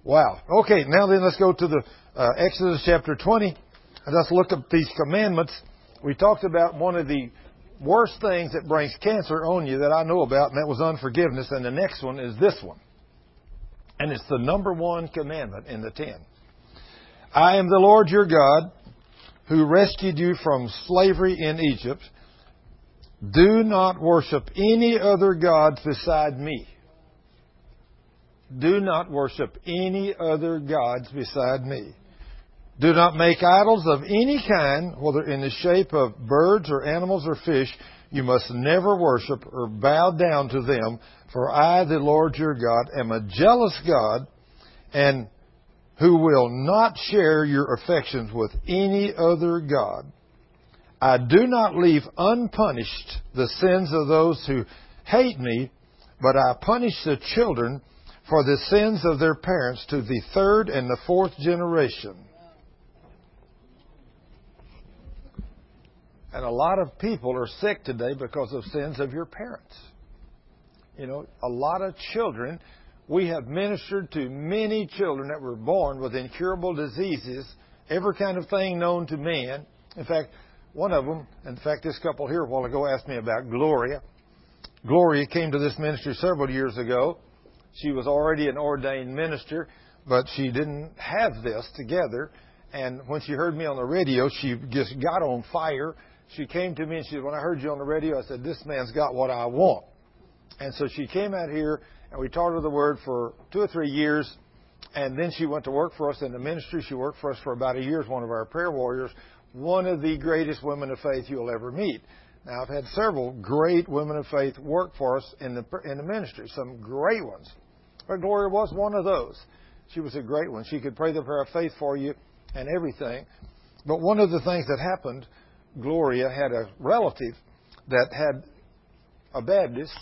Wow. Okay, now then let's go to the uh, Exodus chapter twenty. And let's look at these commandments. We talked about one of the worst things that brings cancer on you that I know about, and that was unforgiveness. And the next one is this one. And it's the number one commandment in the ten. I am the Lord your God who rescued you from slavery in Egypt. Do not worship any other gods beside me. Do not worship any other gods beside me. Do not make idols of any kind, whether in the shape of birds or animals or fish. You must never worship or bow down to them, for I, the Lord your God, am a jealous God, and who will not share your affections with any other god. I do not leave unpunished the sins of those who hate me, but I punish the children for the sins of their parents to the third and the fourth generation. And a lot of people are sick today because of sins of your parents. You know, a lot of children We have ministered to many children that were born with incurable diseases, every kind of thing known to man. In fact, one of them, in fact, this couple here a while ago asked me about Gloria. Gloria came to this ministry several years ago. She was already an ordained minister, but she didn't have this together. And when she heard me on the radio, she just got on fire. She came to me and she said, when I heard you on the radio, I said, this man's got what I want. And so she came out here and we taught her the Word for two or three years. And then she went to work for us in the ministry. She worked for us for about a year as one of our prayer warriors, one of the greatest women of faith you'll ever meet. Now, I've had several great women of faith work for us in the in the ministry, some great ones. But Gloria was one of those. She was a great one. She could pray the prayer of faith for you and everything. But one of the things that happened, Gloria had a relative that had a Baptist,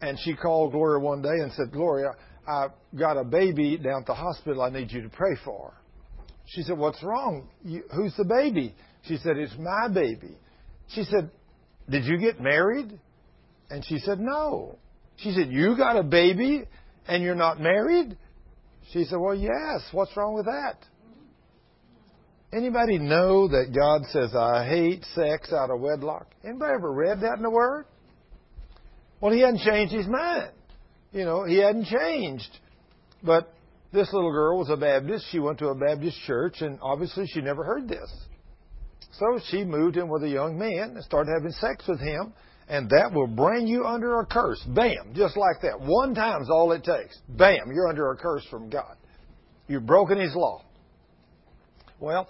and she called Gloria one day and said, Gloria, I got a baby down at the hospital I need you to pray for. She said, what's wrong? You, who's the baby? She said, it's my baby. She said, did you get married? And she said, no. She said, you got a baby and you're not married? She said, well, yes. What's wrong with that? Anybody know that God says, I hate sex out of wedlock? Anybody ever read that in the Word? Well, he hadn't changed his mind. You know, he hadn't changed. But this little girl was a Baptist. She went to a Baptist church, and obviously she never heard this. So she moved in with a young man and started having sex with him, and that will bring you under a curse. Bam, just like that. One time's all it takes. Bam, you're under a curse from God. You've broken His law. Well,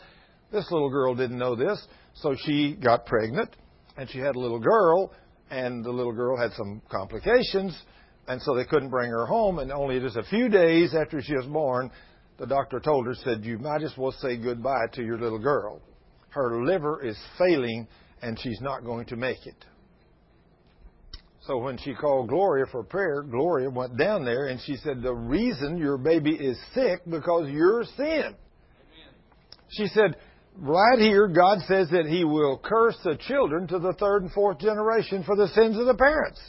this little girl didn't know this, so she got pregnant, and she had a little girl, and the little girl had some complications, and so they couldn't bring her home. And only just a few days after she was born, the doctor told her, said, you might as well say goodbye to your little girl. Her liver is failing, and she's not going to make it. So when she called Gloria for prayer, Gloria went down there, and she said, the reason your baby is sick because your sin. Amen. She said, right here, God says that He will curse the children to the third and fourth generation for the sins of the parents.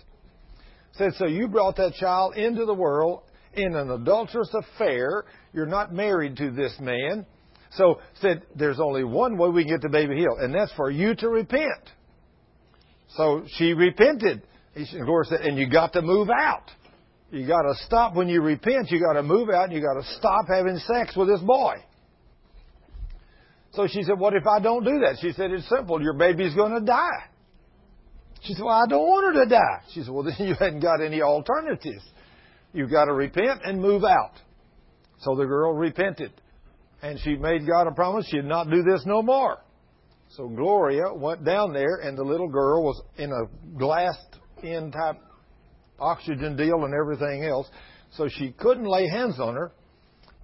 Said, so you brought that child into the world in an adulterous affair. You're not married to this man. So said, there's only one way we can get the baby healed, and that's for you to repent. So she repented. And Gloria said, and you got to move out. You got to stop when you repent. You got to move out, and you got to stop having sex with this boy. So she said, what if I don't do that? She said, it's simple. Your baby's going to die. She said, well, I don't want her to die. She said, well, then you hadn't got any alternatives. You've got to repent and move out. So the girl repented. And she made God a promise she'd not do this no more. So Gloria went down there, and the little girl was in a glass-in type oxygen deal and everything else. So she couldn't lay hands on her.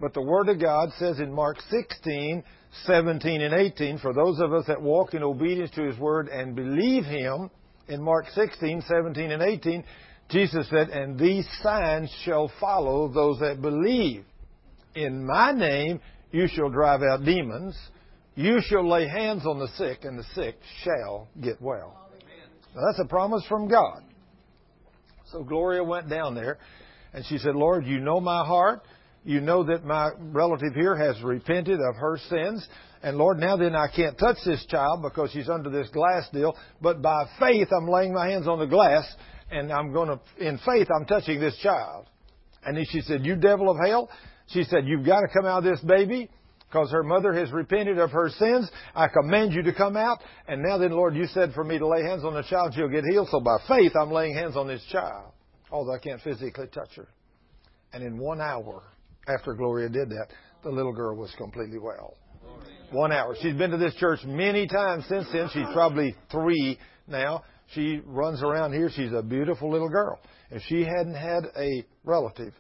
But the Word of God says in Mark sixteen, seventeen, and eighteen, for those of us that walk in obedience to His Word and believe Him, in Mark sixteen, seventeen, and eighteen, Jesus said, and these signs shall follow those that believe. In My name you shall drive out demons. You shall lay hands on the sick, and the sick shall get well. Now, that's a promise from God. So Gloria went down there, and she said, Lord, you know my heart. You know that my relative here has repented of her sins. And Lord, now then I can't touch this child because she's under this glass deal. But by faith, I'm laying my hands on the glass, and I'm going to, in faith, I'm touching this child. And then she said, you devil of hell. She said, you've got to come out of this baby because her mother has repented of her sins. I command you to come out. And now then, Lord, you said for me to lay hands on the child, she'll get healed. So by faith, I'm laying hands on this child, although I can't physically touch her. And in one hour after Gloria did that, the little girl was completely well. One hour. She's been to this church many times since then. She's probably three now. She runs around here. She's a beautiful little girl. If she hadn't had a relative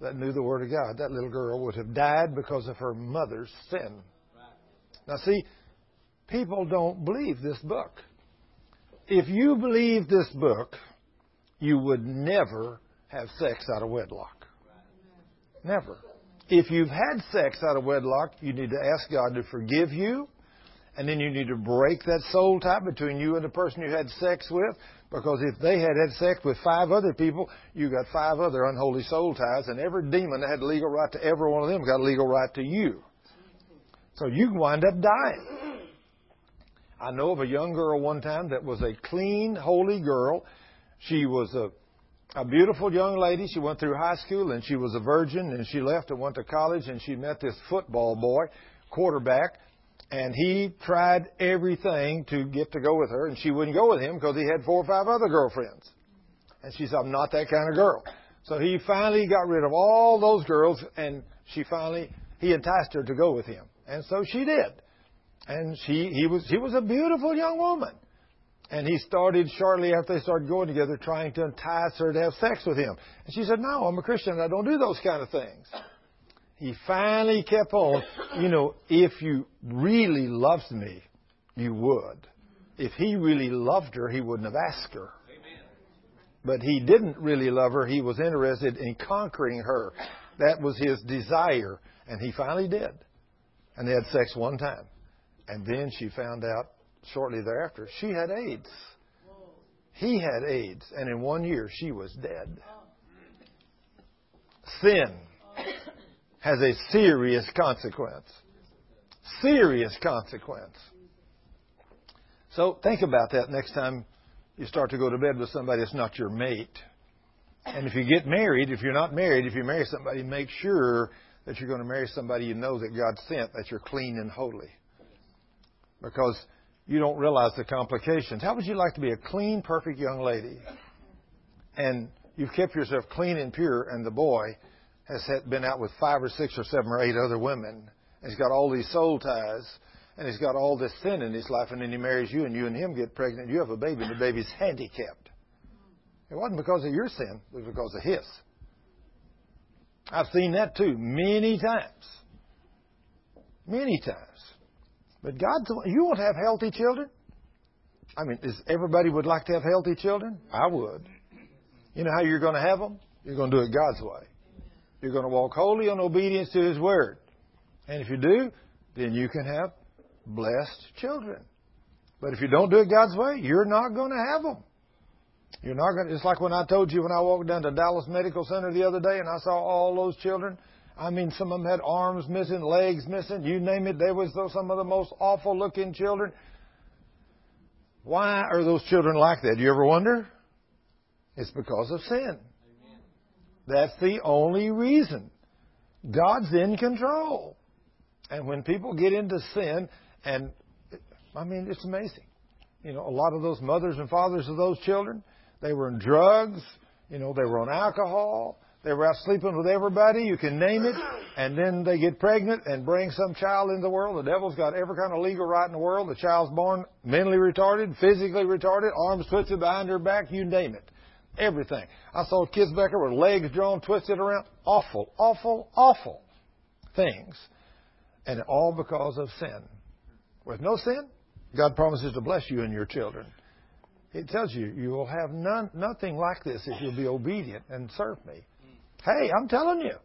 that knew the Word of God, that little girl would have died because of her mother's sin. Now, see, people don't believe this book. If you believe this book, you would never have sex out of wedlock. Never. If you've had sex out of wedlock, you need to ask God to forgive you, and then you need to break that soul tie between you and the person you had sex with, Because if they had had sex with five other people, you got five other unholy soul ties, and every demon that had a legal right to every one of them got a legal right to you. So you can wind up dying. I know of a young girl one time that was a clean, holy girl. She was a, a beautiful young lady. She went through high school, and she was a virgin, and she left and went to college, and she met this football boy, quarterback, and he tried everything to get to go with her, and she wouldn't go with him because he had four or five other girlfriends. And she said, I'm not that kind of girl. So he finally got rid of all those girls, and she finally, he enticed her to go with him. And so she did. And she, he was, she was a beautiful young woman. And he started, shortly after they started going together, trying to entice her to have sex with him. And she said, no, I'm a Christian, and I don't do those kind of things. He finally kept on, you know, if you really loved me, you would. If he really loved her, he wouldn't have asked her. Amen. But he didn't really love her. He was interested in conquering her. That was his desire. And he finally did. And they had sex one time. And then she found out shortly thereafter she had AIDS. He had AIDS. And in one year, she was dead. Sin has a serious consequence. Serious consequence. So think about that next time you start to go to bed with somebody that's not your mate. And if you get married, if you're not married, if you marry somebody, make sure that you're going to marry somebody you know that God sent, that you're clean and holy. Because you don't realize the complications. How would you like to be a clean, perfect young lady? And you've kept yourself clean and pure, and the boy has been out with five or six or seven or eight other women. And he's got all these soul ties, and he's got all this sin in his life, and then he marries you, and you and him get pregnant, and you have a baby, and the baby's handicapped. It wasn't because of your sin. It was because of his. I've seen that too many times. Many times. But God, you want to have healthy children? I mean, is everybody would like to have healthy children? I would. You know how you're going to have them? You're going to do it God's way. You're going to walk holy in obedience to His Word. And if you do, then you can have blessed children. But if you don't do it God's way, you're not going to have them. You're not going to, it's like when I told you when I walked down to Dallas Medical Center the other day and I saw all those children. I mean, some of them had arms missing, legs missing, you name it. They was some of the most awful looking children. Why are those children like that? Do you ever wonder? It's because of sin. That's the only reason. God's in control. And when people get into sin, and, I mean, it's amazing. You know, a lot of those mothers and fathers of those children, they were in drugs, you know, they were on alcohol, they were out sleeping with everybody, you can name it, and then they get pregnant and bring some child into the world. The devil's got every kind of legal right in the world. The child's born mentally retarded, physically retarded, arms twisted behind her back, you name it. Everything. I saw kids back there with legs drawn, twisted around. Awful, awful, awful things. And all because of sin. With no sin, God promises to bless you and your children. It tells you, you will have none, nothing like this if you'll be obedient and serve me. Hey, I'm telling you.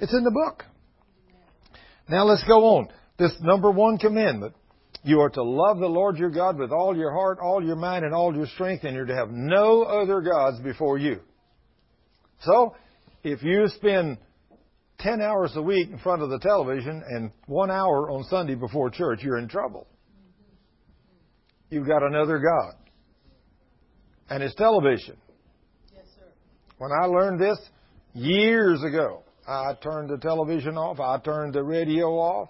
It's in the book. Now let's go on. This number one commandment. You are to love the Lord your God with all your heart, all your mind, and all your strength, and you're to have no other gods before you. So, if you spend ten hours a week in front of the television and one hour on Sunday before church, you're in trouble. You've got another God. And it's television. Yes, sir. When I learned this years ago, I turned the television off. I turned the radio off.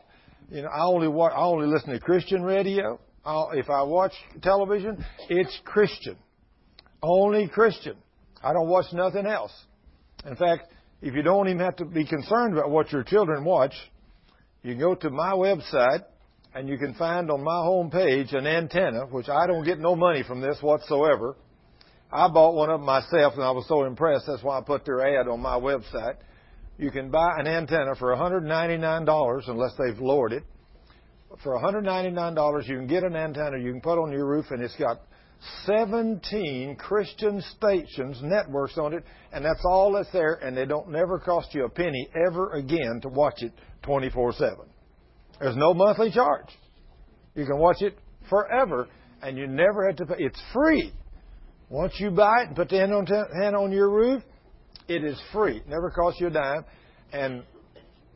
You know, I only watch, I only listen to Christian radio. I'll, if I watch television, it's Christian. Only Christian. I don't watch nothing else. In fact, if you don't even have to be concerned about what your children watch, you go to my website and you can find on my home page an antenna, which I don't get no money from this whatsoever. I bought one of them myself and I was so impressed. That's why I put their ad on my website. You can buy an antenna for one hundred ninety-nine dollars, unless they've lowered it. For one hundred ninety-nine dollars, you can get an antenna you can put on your roof, and it's got seventeen Christian stations, networks on it, and that's all that's there, and they don't never cost you a penny ever again to watch it twenty-four seven. There's no monthly charge. You can watch it forever, and you never have to pay. It's free. Once you buy it and put the hand on, t- hand on your roof, it is free. It never costs you a dime. And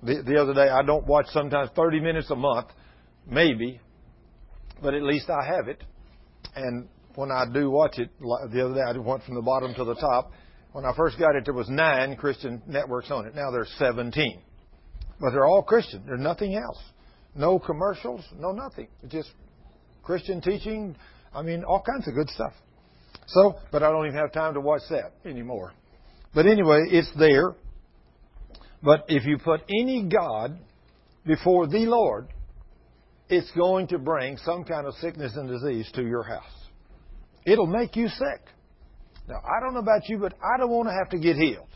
the, the other day, I don't watch sometimes thirty minutes a month, maybe, but at least I have it. And when I do watch it, the other day I went from the bottom to the top. When I first got it, there was nine Christian networks on it. Now there's seventeen. But they're all Christian. There's nothing else. No commercials, no nothing. Just Christian teaching. I mean, all kinds of good stuff. So, but I don't even have time to watch that anymore. But anyway, it's there. But if you put any god before the Lord, it's going to bring some kind of sickness and disease to your house. It'll make you sick. Now, I don't know about you, but I don't want to have to get healed.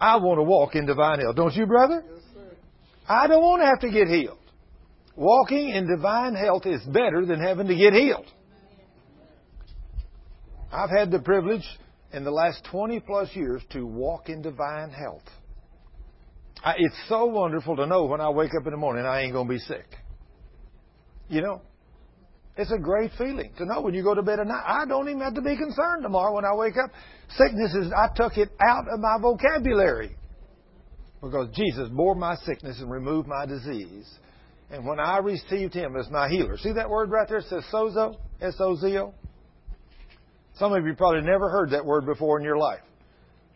I want to walk in divine health. Don't you, brother? Yes, sir. I don't want to have to get healed. Walking in divine health is better than having to get healed. I've had the privilege in the last twenty plus years to walk in divine health. I, it's so wonderful to know when I wake up in the morning I ain't going to be sick. You know? It's a great feeling to know when you go to bed at night. I don't even have to be concerned tomorrow when I wake up. Sickness is, I took it out of my vocabulary because Jesus bore my sickness and removed my disease. And when I received Him as my healer. See that word right there? It says sozo, S O Z O. Some of you probably never heard that word before in your life.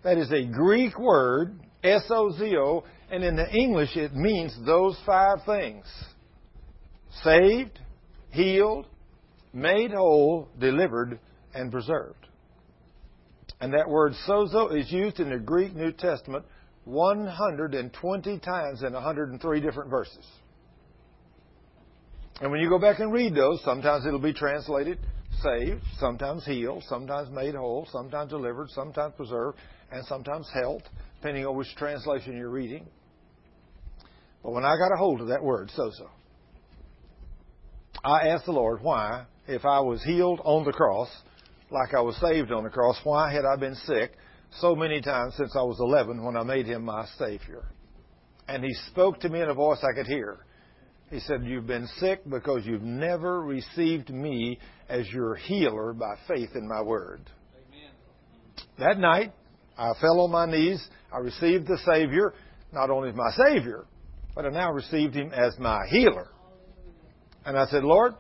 That is a Greek word, S O Z O, and in the English it means those five things. Saved, healed, made whole, delivered, and preserved. And that word sozo is used in the Greek New Testament one hundred twenty times in one hundred three different verses. And when you go back and read those, sometimes it'll be translated saved, sometimes healed, sometimes made whole, sometimes delivered, sometimes preserved, and sometimes health, depending on which translation you're reading. But when I got a hold of that word, sozo, I asked the Lord why, if I was healed on the cross, like I was saved on the cross, why had I been sick so many times since I was eleven when I made Him my Savior? And He spoke to me in a voice I could hear. He said, "You've been sick because you've never received me as your healer by faith in my word." Amen. That night, I fell on my knees. I received the Savior, not only as my Savior, but I now received Him as my healer. And I said, "Lord,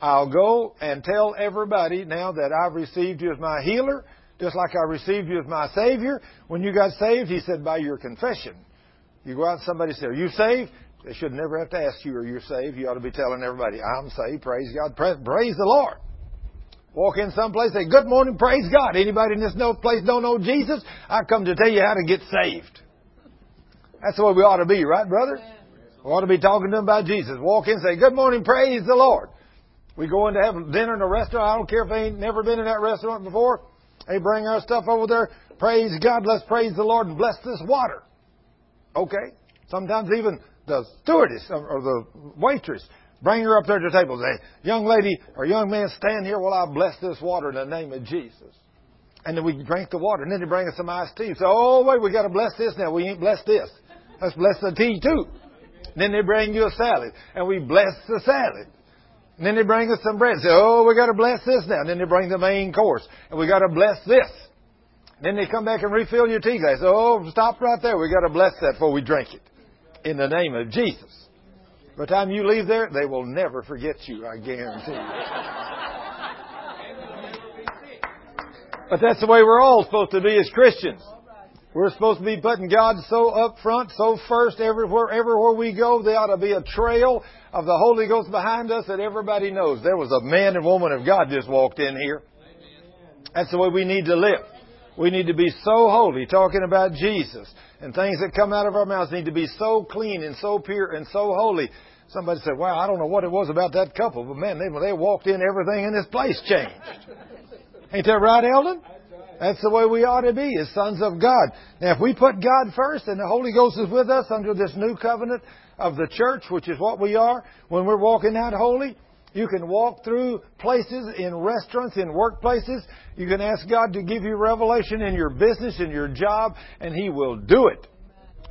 I'll go and tell everybody now that I've received you as my healer, just like I received you as my Savior." When you got saved, He said, by your confession. You go out and somebody says, "Are you saved?" They should never have to ask you, "Are you saved?" You ought to be telling everybody, "I'm saved. Praise God. Praise the Lord." Walk in someplace, say, "Good morning. Praise God. Anybody in this place don't know Jesus? I've come to tell you how to get saved." That's the way we ought to be, right, brother? Yeah. We ought to be talking to them about Jesus. Walk in and say, "Good morning, praise the Lord." We go in to have dinner in a restaurant. I don't care if they ain't never been in that restaurant before. They bring our stuff over there. Praise God, let's praise the Lord and bless this water. Okay? Sometimes even the stewardess or the waitress, bring her up there to the table and say, "Young lady or young man, stand here while I bless this water in the name of Jesus." And then we drink the water. And then they bring us some iced tea. So, "Oh, wait, we got to bless this now. We ain't blessed this. Let's bless the tea too." Then they bring you a salad, and we bless the salad. And then they bring us some bread and say, "Oh, we got to bless this now." And then they bring the main course, and we got to bless this. And then they come back and refill your tea glass. "Oh, stop right there. We got to bless that before we drink it. In the name of Jesus." By the time you leave there, they will never forget you, I guarantee you. But that's the way we're all supposed to be as Christians. We're supposed to be putting God so up front, so first, everywhere, everywhere we go. There ought to be a trail of the Holy Ghost behind us that everybody knows. There was a man and woman of God just walked in here. That's the way we need to live. We need to be so holy, talking about Jesus. And things that come out of our mouths need to be so clean and so pure and so holy. Somebody said, "Wow, I don't know what it was about that couple, but man, they, they walked in, everything in this place changed." Ain't that right, Eldon? That's the way we ought to be as sons of God. Now, if we put God first and the Holy Ghost is with us under this new covenant of the church, which is what we are, when we're walking out holy, you can walk through places, in restaurants, in workplaces. You can ask God to give you revelation in your business, in your job, and He will do it.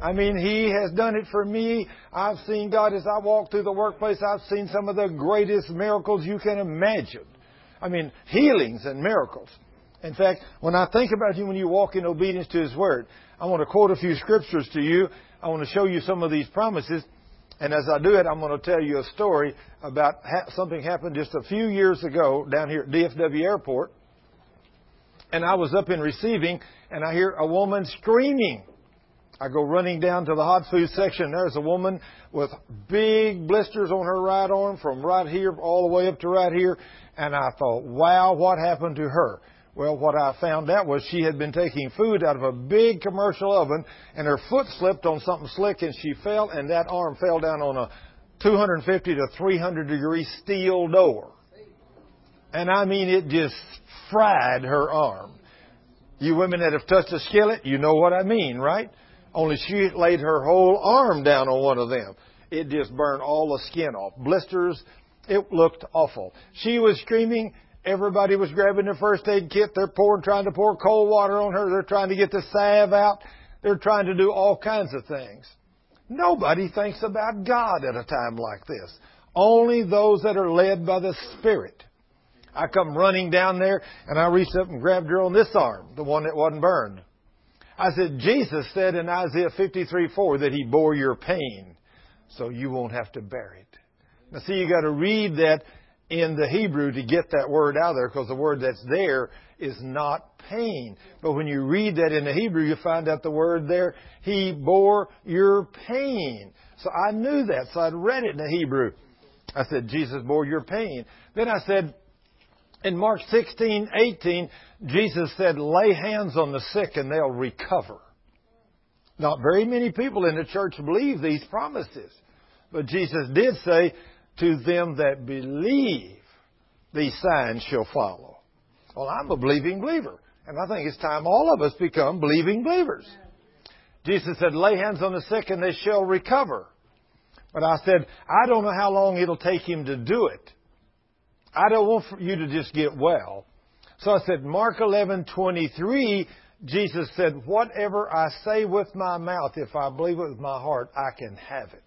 I mean, He has done it for me. I've seen God as I walk through the workplace. I've seen some of the greatest miracles you can imagine. I mean, healings and miracles. In fact, when I think about you, when you walk in obedience to His Word, I want to quote a few scriptures to you. I want to show you some of these promises. And as I do it, I'm going to tell you a story about ha- something happened just a few years ago down here at D F W Airport. And I was up in receiving, and I hear a woman screaming. I go running down to the hot food section. There's a woman with big blisters on her right arm from right here all the way up to right here. And I thought, wow, what happened to her? Well, what I found out was she had been taking food out of a big commercial oven, and her foot slipped on something slick, and she fell, and that arm fell down on a two hundred fifty to three hundred degree steel door. And I mean, it just fried her arm. You women that have touched a skillet, you know what I mean, right? Only she laid her whole arm down on one of them. It just burned all the skin off. Blisters. It looked awful. She was screaming. Everybody was grabbing their first aid kit. They're pouring, trying to pour cold water on her. They're trying to get the salve out. They're trying to do all kinds of things. Nobody thinks about God at a time like this. Only those that are led by the Spirit. I come running down there, and I reached up and grabbed her on this arm, the one that wasn't burned. I said, Jesus said in Isaiah fifty-three four that He bore your pain, so you won't have to bear it. Now, see, you got to read that in the Hebrew to get that word out of there, because the word that's there is not pain. But when you read that in the Hebrew, you find out the word there, He bore your pain. So I knew that, so I'd read it in the Hebrew. I said, Jesus bore your pain. Then I said, in Mark sixteen eighteen, Jesus said, lay hands on the sick and they'll recover. Not very many people in the church believe these promises. But Jesus did say, to them that believe, these signs shall follow. Well, I'm a believing believer. And I think it's time all of us become believing believers. Jesus said, lay hands on the sick and they shall recover. But I said, I don't know how long it'll take Him to do it. I don't want for you to just get well. So I said, Mark eleven twenty-three, Jesus said, whatever I say with my mouth, if I believe it with my heart, I can have it.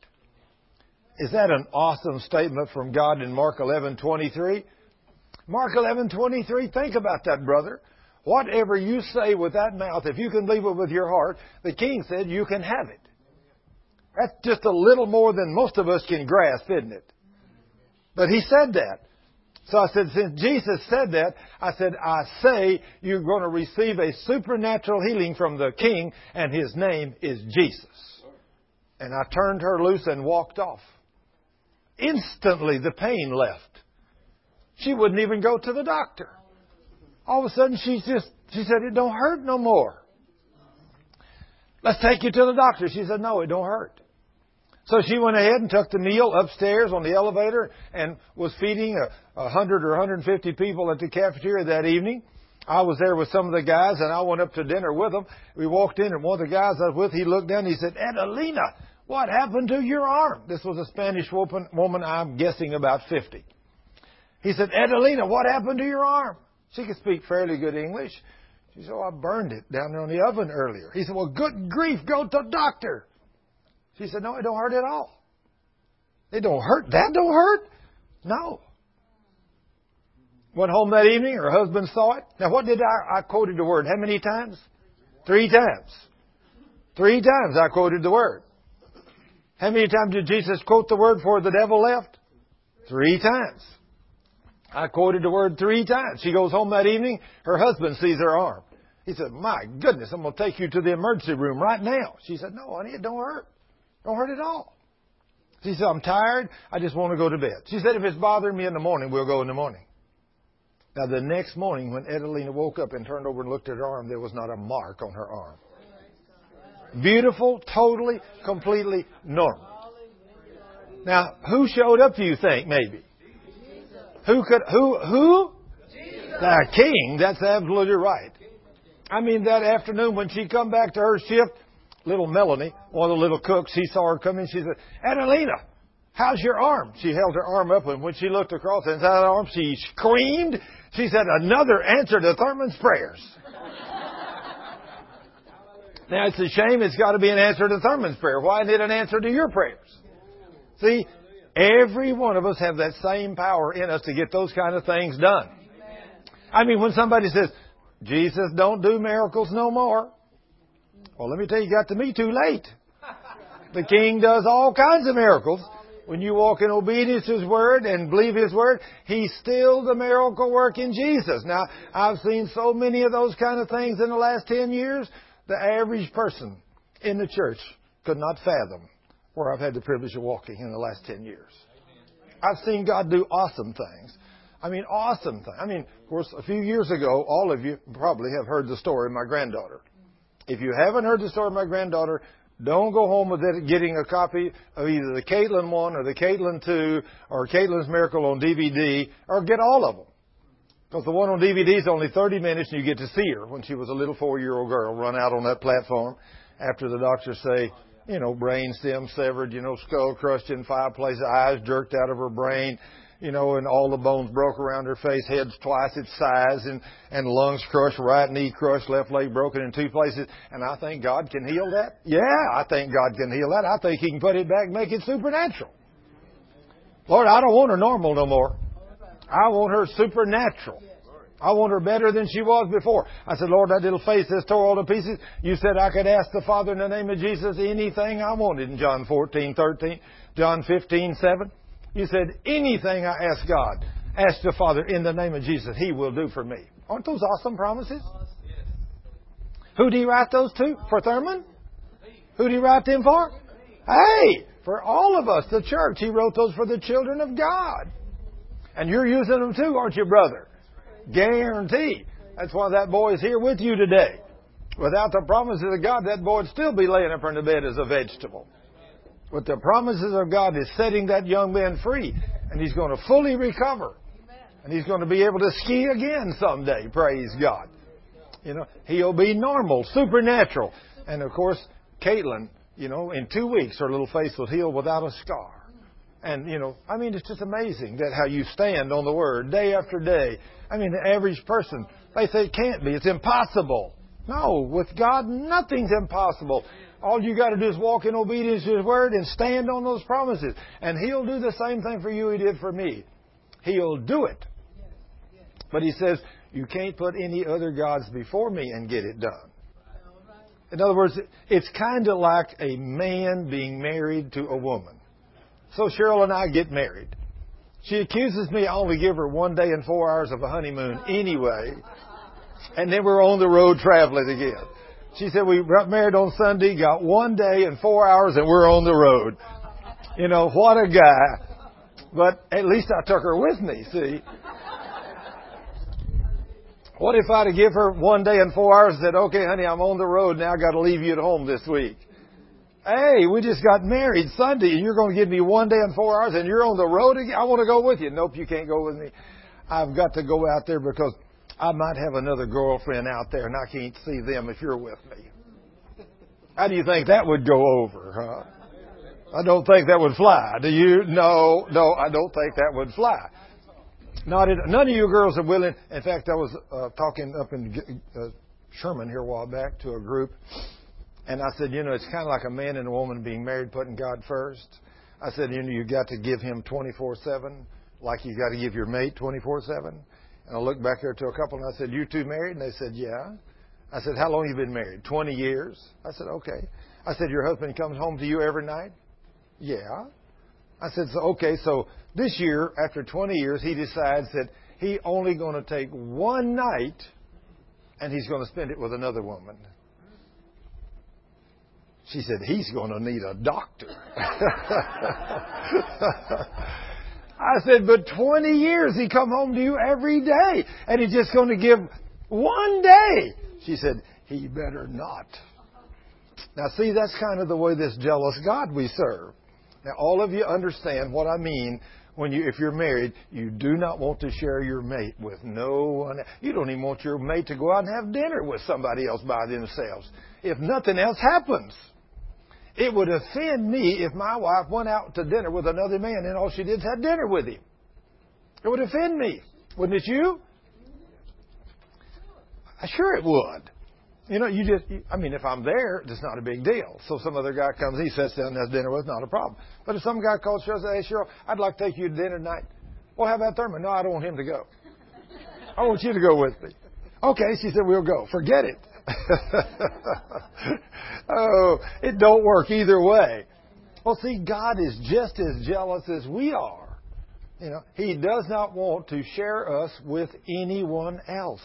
Is that an awesome statement from God in Mark eleven twenty-three? Mark eleven twenty-three, think about that, brother. Whatever you say with that mouth, if you can believe it with your heart, the King said you can have it. That's just a little more than most of us can grasp, isn't it? But He said that. So I said, since Jesus said that, I said, I say you're going to receive a supernatural healing from the King, and His name is Jesus. And I turned her loose and walked off. Instantly, the pain left. She wouldn't even go to the doctor. All of a sudden, she just she said, it don't hurt no more. Let's take you to the doctor. She said, no, it don't hurt. So she went ahead and took the meal upstairs on the elevator and was feeding a hundred or a hundred fifty people at the cafeteria that evening. I was there with some of the guys, and I went up to dinner with them. We walked in, and one of the guys I was with, he looked down and he said, Edelina, what happened to your arm? This was a Spanish woman, I'm guessing about fifty. He said, Edelina, what happened to your arm? She could speak fairly good English. She said, oh, I burned it down there on the oven earlier. He said, well, good grief, go to the doctor. She said, no, it don't hurt at all. It don't hurt. That don't hurt? No. Went home that evening. Her husband saw it. Now, what did I... I quoted the word how many times? Three times. Three times I quoted the word. How many times did Jesus quote the word before the devil left? Three times. I quoted the word three times. She goes home that evening. Her husband sees her arm. He said, my goodness, I'm going to take you to the emergency room right now. She said, no, honey, it don't hurt. Don't hurt at all. She said, I'm tired. I just want to go to bed. She said, if it's bothering me in the morning, we'll go in the morning. Now, the next morning, when Edelina woke up and turned over and looked at her arm, there was not a mark on her arm. Beautiful, totally, completely normal. Now, who showed up, do you think, maybe? Jesus. Who could, who, who? Jesus. The King. That's absolutely right. I mean, that afternoon when she come back to her shift, little Melanie, one of the little cooks, she saw her come in. She said, Edelina, how's your arm? She held her arm up, and when she looked across the inside of her arm, she screamed. She said, another answer to Thurman's prayers. Now, it's a shame it's got to be an answer to Thurman's prayer. Why isn't it an answer to your prayers? See, every one of us have that same power in us to get those kind of things done. Amen. I mean, when somebody says, Jesus don't do miracles no more. Well, let me tell you, you got to me too late. The King does all kinds of miracles. When you walk in obedience to His Word and believe His Word, He's still the miracle work in Jesus. Now, I've seen so many of those kind of things in the last ten years, the average person in the church could not fathom where I've had the privilege of walking in the last ten years. I've seen God do awesome things. I mean, awesome things. I mean, of course, a few years ago, all of you probably have heard the story of my granddaughter. If you haven't heard the story of my granddaughter, don't go home with it getting a copy of either the Caitlin one or the Caitlin two or Caitlin's Miracle on D V D, or get all of them. Because the one on D V D is only thirty minutes, and you get to see her when she was a little four-year-old girl run out on that platform after the doctors say, you know, brain stem severed, you know, skull crushed in five places, eyes jerked out of her brain, you know, and all the bones broke around her face, head's twice its size, and, and lungs crushed, right knee crushed, left leg broken in two places. And I think God can heal that. Yeah, I think God can heal that. I think He can put it back and make it supernatural. Lord, I don't want her normal no more. I want her supernatural. I want her better than she was before. I said, Lord, that little face that's tore all to pieces, You said I could ask the Father in the name of Jesus anything I wanted in John fourteen, thirteen, John fifteen, seven. You said, anything I ask God, ask the Father in the name of Jesus, He will do for me. Aren't those awesome promises? Who did He write those to? For Thurman? Who did He write them for? Hey, for all of us, the church. He wrote those for the children of God. And you're using them too, aren't you, brother? Guarantee. That's why that boy is here with you today. Without the promises of God, that boy would still be laying up in the bed as a vegetable. But the promises of God is setting that young man free. And he's going to fully recover. And he's going to be able to ski again someday. Praise God. You know, he'll be normal, supernatural. And of course, Caitlin, you know, in two weeks, her little face was healed without a scar. And, you know, I mean, it's just amazing that how you stand on the Word day after day. I mean, the average person, they say it can't be. It's impossible. No, with God, nothing's impossible. All you got to do is walk in obedience to His Word and stand on those promises. And He'll do the same thing for you He did for me. He'll do it. But He says, you can't put any other gods before me and get it done. In other words, it's kind of like a man being married to a woman. So Cheryl and I get married. She accuses me I only give her one day and four hours of a honeymoon anyway. And then we're on the road traveling again. She said, we got married on Sunday, got one day and four hours, and we're on the road. You know, what a guy. But at least I took her with me, see. What if I'd have given her one day and four hours and said, okay, honey, I'm on the road now. I've got to leave you at home this week. Hey, we just got married Sunday, and you're going to give me one day and four hours, and you're on the road again? I want to go with you. Nope, you can't go with me. I've got to go out there because I might have another girlfriend out there, and I can't see them if you're with me. How do you think that would go over, huh? I don't think that would fly. Do you? No, no, I don't think that would fly. Not at, none of you girls are willing. In fact, I was uh, talking up in uh, Sherman here a while back to a group, and I said, you know, it's kind of like a man and a woman being married, putting God first. I said, you know, you got to give Him twenty-four seven, like you got to give your mate twenty-four seven. And I looked back there to a couple, and I said, you two married? And they said, yeah. I said, how long have you been married? twenty years. I said, okay. I said, your husband comes home to you every night? Yeah. I said, so okay, so this year, after twenty years, he decides that he only going to take one night, and he's going to spend it with another woman. She said, he's going to need a doctor. I said, but twenty years he come home to you every day, and he's just going to give one day. She said, he better not. Now, see, that's kind of the way this jealous God we serve. Now, all of you understand what I mean when you, if you're married, you do not want to share your mate with no one. You don't even want your mate to go out and have dinner with somebody else by themselves. If nothing else happens. It would offend me if my wife went out to dinner with another man and all she did is have dinner with him. It would offend me. Wouldn't it you? Sure it would. You know, you just, I mean, if I'm there, it's not a big deal. So some other guy comes, he sits down and has dinner with, not a problem. But if some guy calls Cheryl and says, hey, Cheryl, I'd like to take you to dinner tonight. Well, how about Thurman? No, I don't want him to go. I want you to go with me. Okay, she said, we'll go. Forget it. Oh, it don't work either way. Well, see, God is just as jealous as we are. You know, He does not want to share us with anyone else.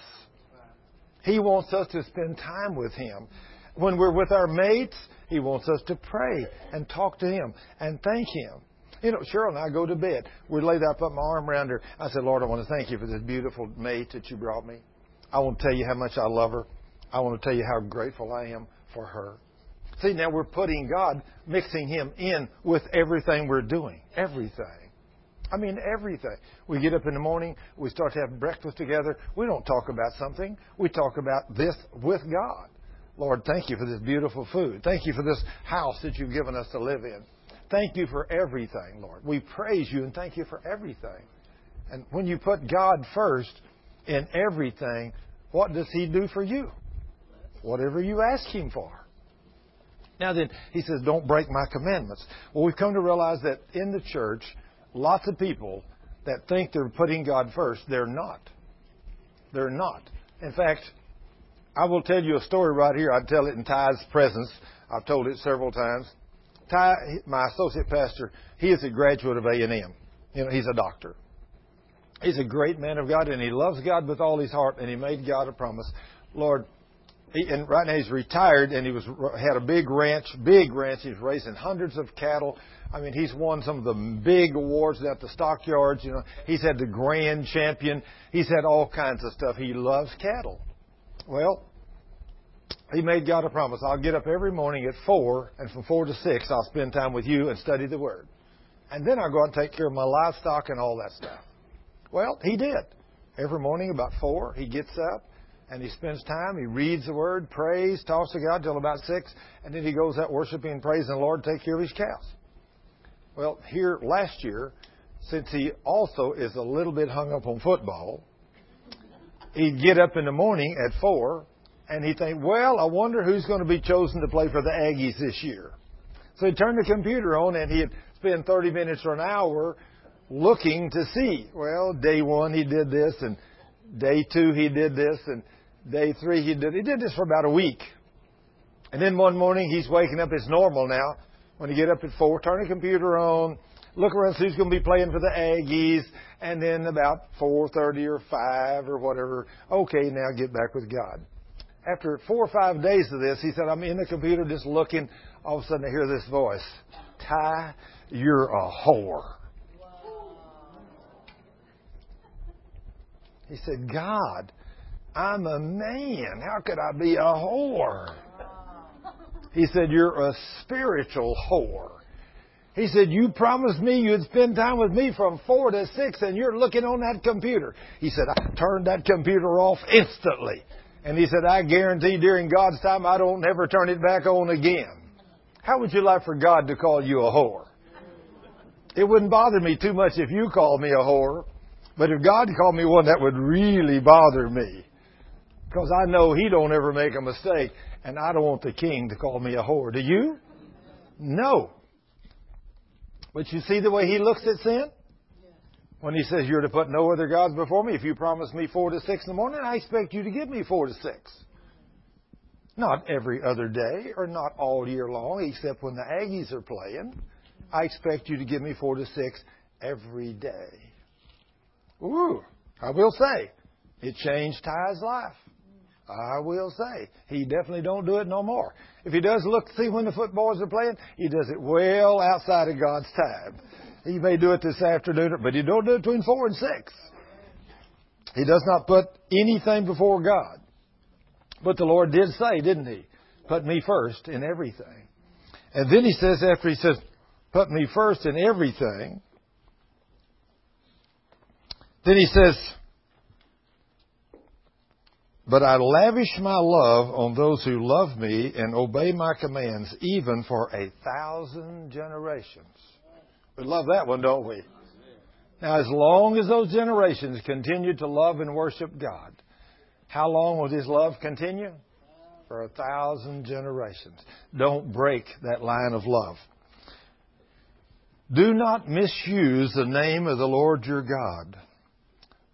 He wants us to spend time with Him. When we're with our mates, He wants us to pray and talk to Him and thank Him. You know, Cheryl and I go to bed. We laid up, put my arm around her. I said, Lord, I want to thank You for this beautiful mate that You brought me. I want to tell You how much I love her. I want to tell You how grateful I am for her. See, now we're putting God, mixing Him in with everything we're doing. Everything. I mean, everything. We get up in the morning. We start to have breakfast together. We don't talk about something. We talk about this with God. Lord, thank You for this beautiful food. Thank You for this house that You've given us to live in. Thank You for everything, Lord. We praise You and thank You for everything. And when you put God first in everything, what does He do for you? Whatever you ask Him for. Now then, He says, don't break My commandments. Well, we've come to realize that in the church, lots of people that think they're putting God first, they're not. They're not. In fact, I will tell you a story right here. I tell it in Ty's presence. I've told it several times. Ty, my associate pastor, he is a graduate of A and M. You know, he's a doctor. He's a great man of God, and he loves God with all his heart, and he made God a promise. Lord, He, and right now he's retired, and he was had a big ranch, big ranch. He's raising hundreds of cattle. I mean, he's won some of the big awards at the stockyards. You know, he's had the grand champion. He's had all kinds of stuff. He loves cattle. Well, he made God a promise. I'll get up every morning at four, and from four to six, I'll spend time with You and study the Word, and then I'll go out and take care of my livestock and all that stuff. Well, he did. Every morning about four, he gets up. And he spends time, he reads the Word, prays, talks to God till about six, and then he goes out worshiping and praising the Lord to take care of his cows. Well, here last year, since he also is a little bit hung up on football, he'd get up in the morning at four, and he'd think, well, I wonder who's going to be chosen to play for the Aggies this year. So he'd turn the computer on, and he'd spend thirty minutes or an hour looking to see. Well, day one he did this, and day two he did this, and Day three, he did, he did this for about a week. And then one morning, he's waking up. It's normal now. When you get up at four, turn the computer on, look around, see who's going to be playing for the Aggies. And then about four thirty or five or whatever, okay, now get back with God. After four or five days of this, he said, I'm in the computer just looking. All of a sudden, I hear this voice. Ty, you're a whore. Wow. He said, God, I'm a man. How could I be a whore? He said, you're a spiritual whore. He said, you promised me you'd spend time with me from four to six, and you're looking on that computer. He said, I turned that computer off instantly. And he said, I guarantee during God's time I don't ever turn it back on again. How would you like for God to call you a whore? It wouldn't bother me too much if you called me a whore. But if God called me one, that would really bother me. Because I know He don't ever make a mistake, and I don't want the King to call me a whore. Do you? No. But you see the way He looks at sin? When He says, you're to put no other gods before me. If you promise me four to six in the morning, I expect you to give me four to six. Not every other day, or not all year long, except when the Aggies are playing. I expect you to give me four to six every day. Ooh, I will say, it changed Ty's life. I will say. He definitely don't do it no more. If he does look to see when the footballs are playing, he does it well outside of God's time. He may do it this afternoon, but he don't do it between four and six. He does not put anything before God. But the Lord did say, didn't He? Put me first in everything. And then He says, after He says, put me first in everything, then He says, but I lavish My love on those who love Me and obey My commands, even for a thousand generations. We love that one, don't we? Now, as long as those generations continue to love and worship God, how long will His love continue? For a thousand generations. Don't break that line of love. Do not misuse the name of the Lord your God.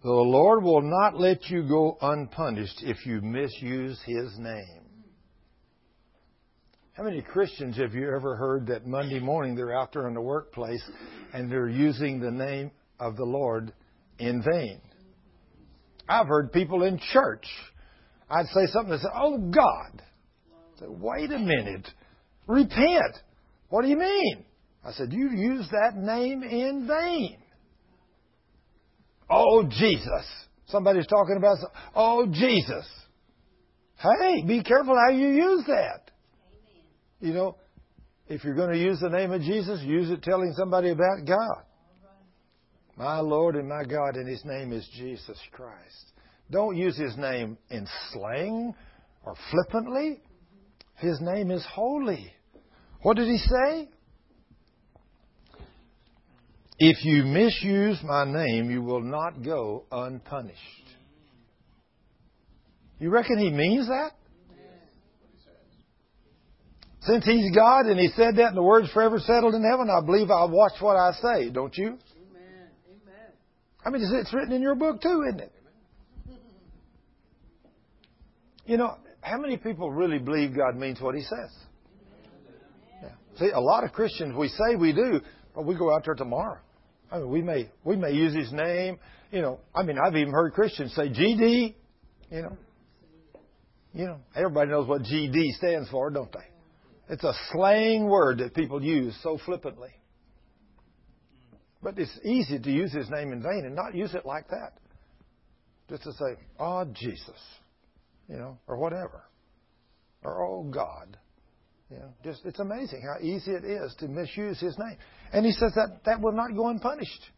The Lord will not let you go unpunished if you misuse His name. How many Christians have you ever heard that Monday morning they're out there in the workplace and they're using the name of the Lord in vain? I've heard people in church. I'd say something that said, "Oh, God." I said, "Wait a minute. Repent." "What do you mean?" I said, "You used that name in vain." "Oh, Jesus." Somebody's talking about, "Oh, Jesus." Hey, be careful how you use that. Amen. You know, if you're going to use the name of Jesus, use it telling somebody about God. My Lord and my God, and His name is Jesus Christ. Don't use His name in slang or flippantly. His name is holy. What did He say? If you misuse my name, you will not go unpunished. You reckon He means that? Since He's God and He said that and the word's forever settled in heaven, I believe I'll watch what I say, don't you? I mean, it's written in your book too, isn't it? You know, how many people really believe God means what He says? Yeah. See, a lot of Christians, we say we do, but we go out there tomorrow. I mean, we may we may use His name. You know, I mean, I've even heard Christians say G D. You know, you know, everybody knows what G D stands for, don't they? It's a slang word that people use so flippantly. But it's easy to use His name in vain and not use it like that. Just to say, "Oh, Jesus," you know, or whatever. Or, "Oh, God." You know, just, it's amazing how easy it is to misuse His name. And He says that that will not go unpunished.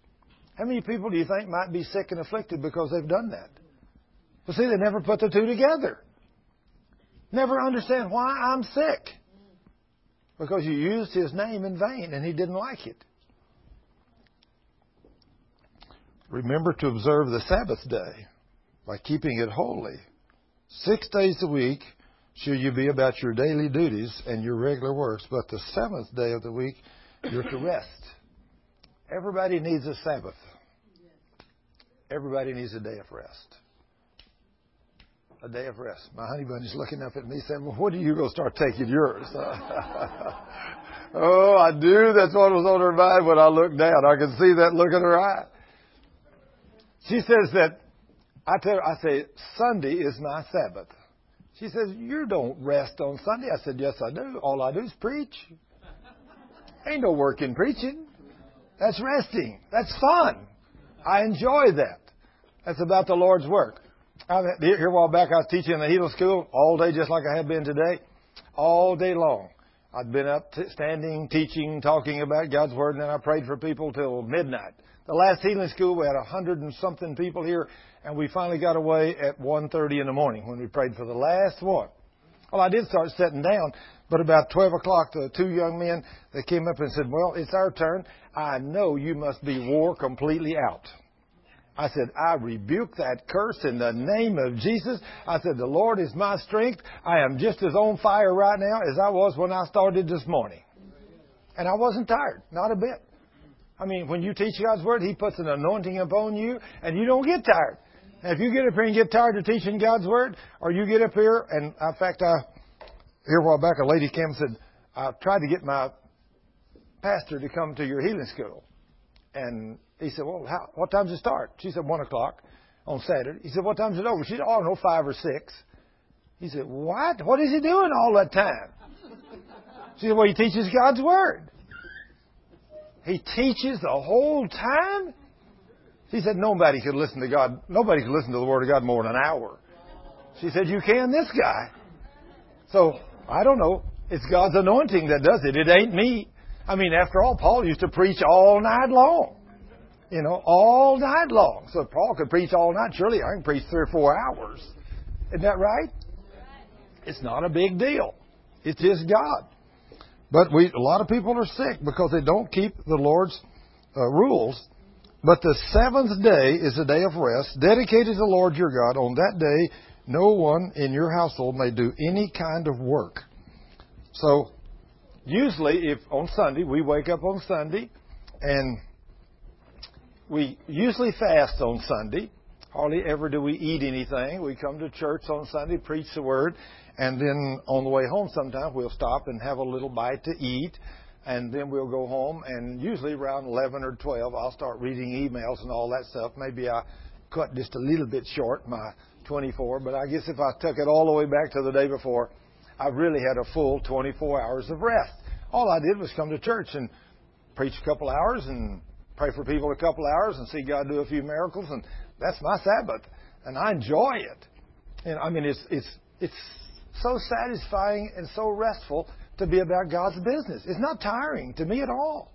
How many people do you think might be sick and afflicted because they've done that? Well, see, they never put the two together. Never understand why I'm sick. Because you used His name in vain and He didn't like it. Remember to observe the Sabbath day by keeping it holy. Six days a week shall you be about your daily duties and your regular works, but the seventh day of the week you're to rest. Everybody needs a Sabbath. Everybody needs a day of rest. A day of rest. My honey bunny's looking up at me saying, "Well, when are you going to start taking yours?" Oh, I do. That's what was on her mind when I looked down. I could see that look in her eye. She says that, I tell her, I say, "Sunday is my Sabbath." She says, "You don't rest on Sunday." I said, "Yes, I do. All I do is preach." Ain't no work in preaching. That's resting. That's fun. I enjoy that. That's about the Lord's work. I, here a while back, I was teaching in the Hebrew school all day, just like I have been today, all day long. I'd been up t- standing, teaching, talking about God's Word, and then I prayed for people till midnight. The last healing school, we had a hundred and something people here, and we finally got away at one thirty in the morning when we prayed for the last one. Well, I did start sitting down, but about twelve o'clock, the two young men, they came up and said, "Well, it's our turn. I know you must be wore completely out." I said, "I rebuke that curse in the name of Jesus." I said, "The Lord is my strength. I am just as on fire right now as I was when I started this morning." And I wasn't tired, not a bit. I mean, when you teach God's Word, He puts an anointing upon you, and you don't get tired. Now, if you get up here and get tired of teaching God's Word, or you get up here, and in fact, I, here a while back, a lady came and said, "I tried to get my pastor to come to your healing school." And he said, "Well, how, what time does it start?" She said, one o'clock on Saturday. He said, "What time is it over?" She said, "Oh, I don't know, five or six. He said, "What? What is he doing all that time?" She said, "Well, he teaches God's Word." "He teaches the whole time?" She said, "Nobody could listen to God. Nobody could listen to the Word of God more than an hour." She said, "You can, this guy." So, I don't know. It's God's anointing that does it. It ain't me. I mean, after all, Paul used to preach all night long. You know, all night long. So, if Paul could preach all night, surely I can preach three or four hours. Isn't that right? It's not a big deal. It's just God. But we, a lot of people are sick because they don't keep the Lord's uh, rules. But the seventh day is a day of rest, dedicated to the Lord your God. On that day, no one in your household may do any kind of work. So, usually, if on Sunday, we wake up on Sunday, and we usually fast on Sunday. Hardly ever do we eat anything. We come to church on Sunday, preach the Word, and then on the way home sometimes we'll stop and have a little bite to eat, and then we'll go home, and usually around eleven or twelve I'll start reading emails and all that stuff. Maybe I cut just a little bit short, my twenty-four, but I guess if I took it all the way back to the day before, I really had a full twenty-four hours of rest. All I did was come to church and preach a couple hours and pray for people a couple hours and see God do a few miracles, and that's my Sabbath, and I enjoy it. And I mean, it's it's it's so satisfying and so restful to be about God's business. It's not tiring to me at all.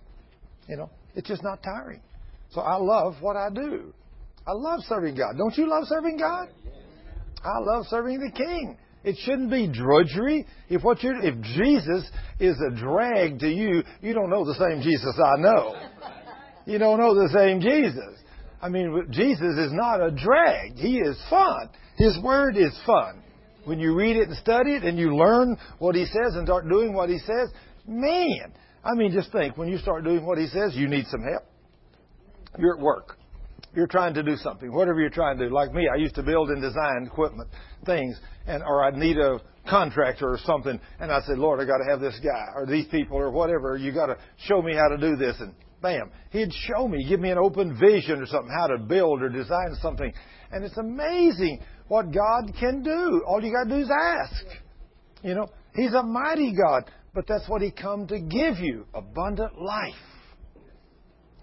You know, it's just not tiring. So I love what I do. I love serving God. Don't you love serving God? I love serving the King. It shouldn't be drudgery. If what you're, if Jesus is a drag to you, you don't know the same Jesus I know. You don't know the same Jesus. I mean, Jesus is not a drag. He is fun. His Word is fun. When you read it and study it and you learn what He says and start doing what He says, man, I mean, just think. When you start doing what He says, you need some help. You're at work. You're trying to do something, whatever you're trying to do. Like me, I used to build and design equipment, things, and or I'd need a contractor or something, and I'd say, Lord, I got to have this guy or these people or whatever. You got to show me how to do this, and bam, He'd show me, give me an open vision or something, how to build or design something. And it's amazing what God can do. All you got to do is ask. You know, He's a mighty God, but that's what He come to give you, abundant life.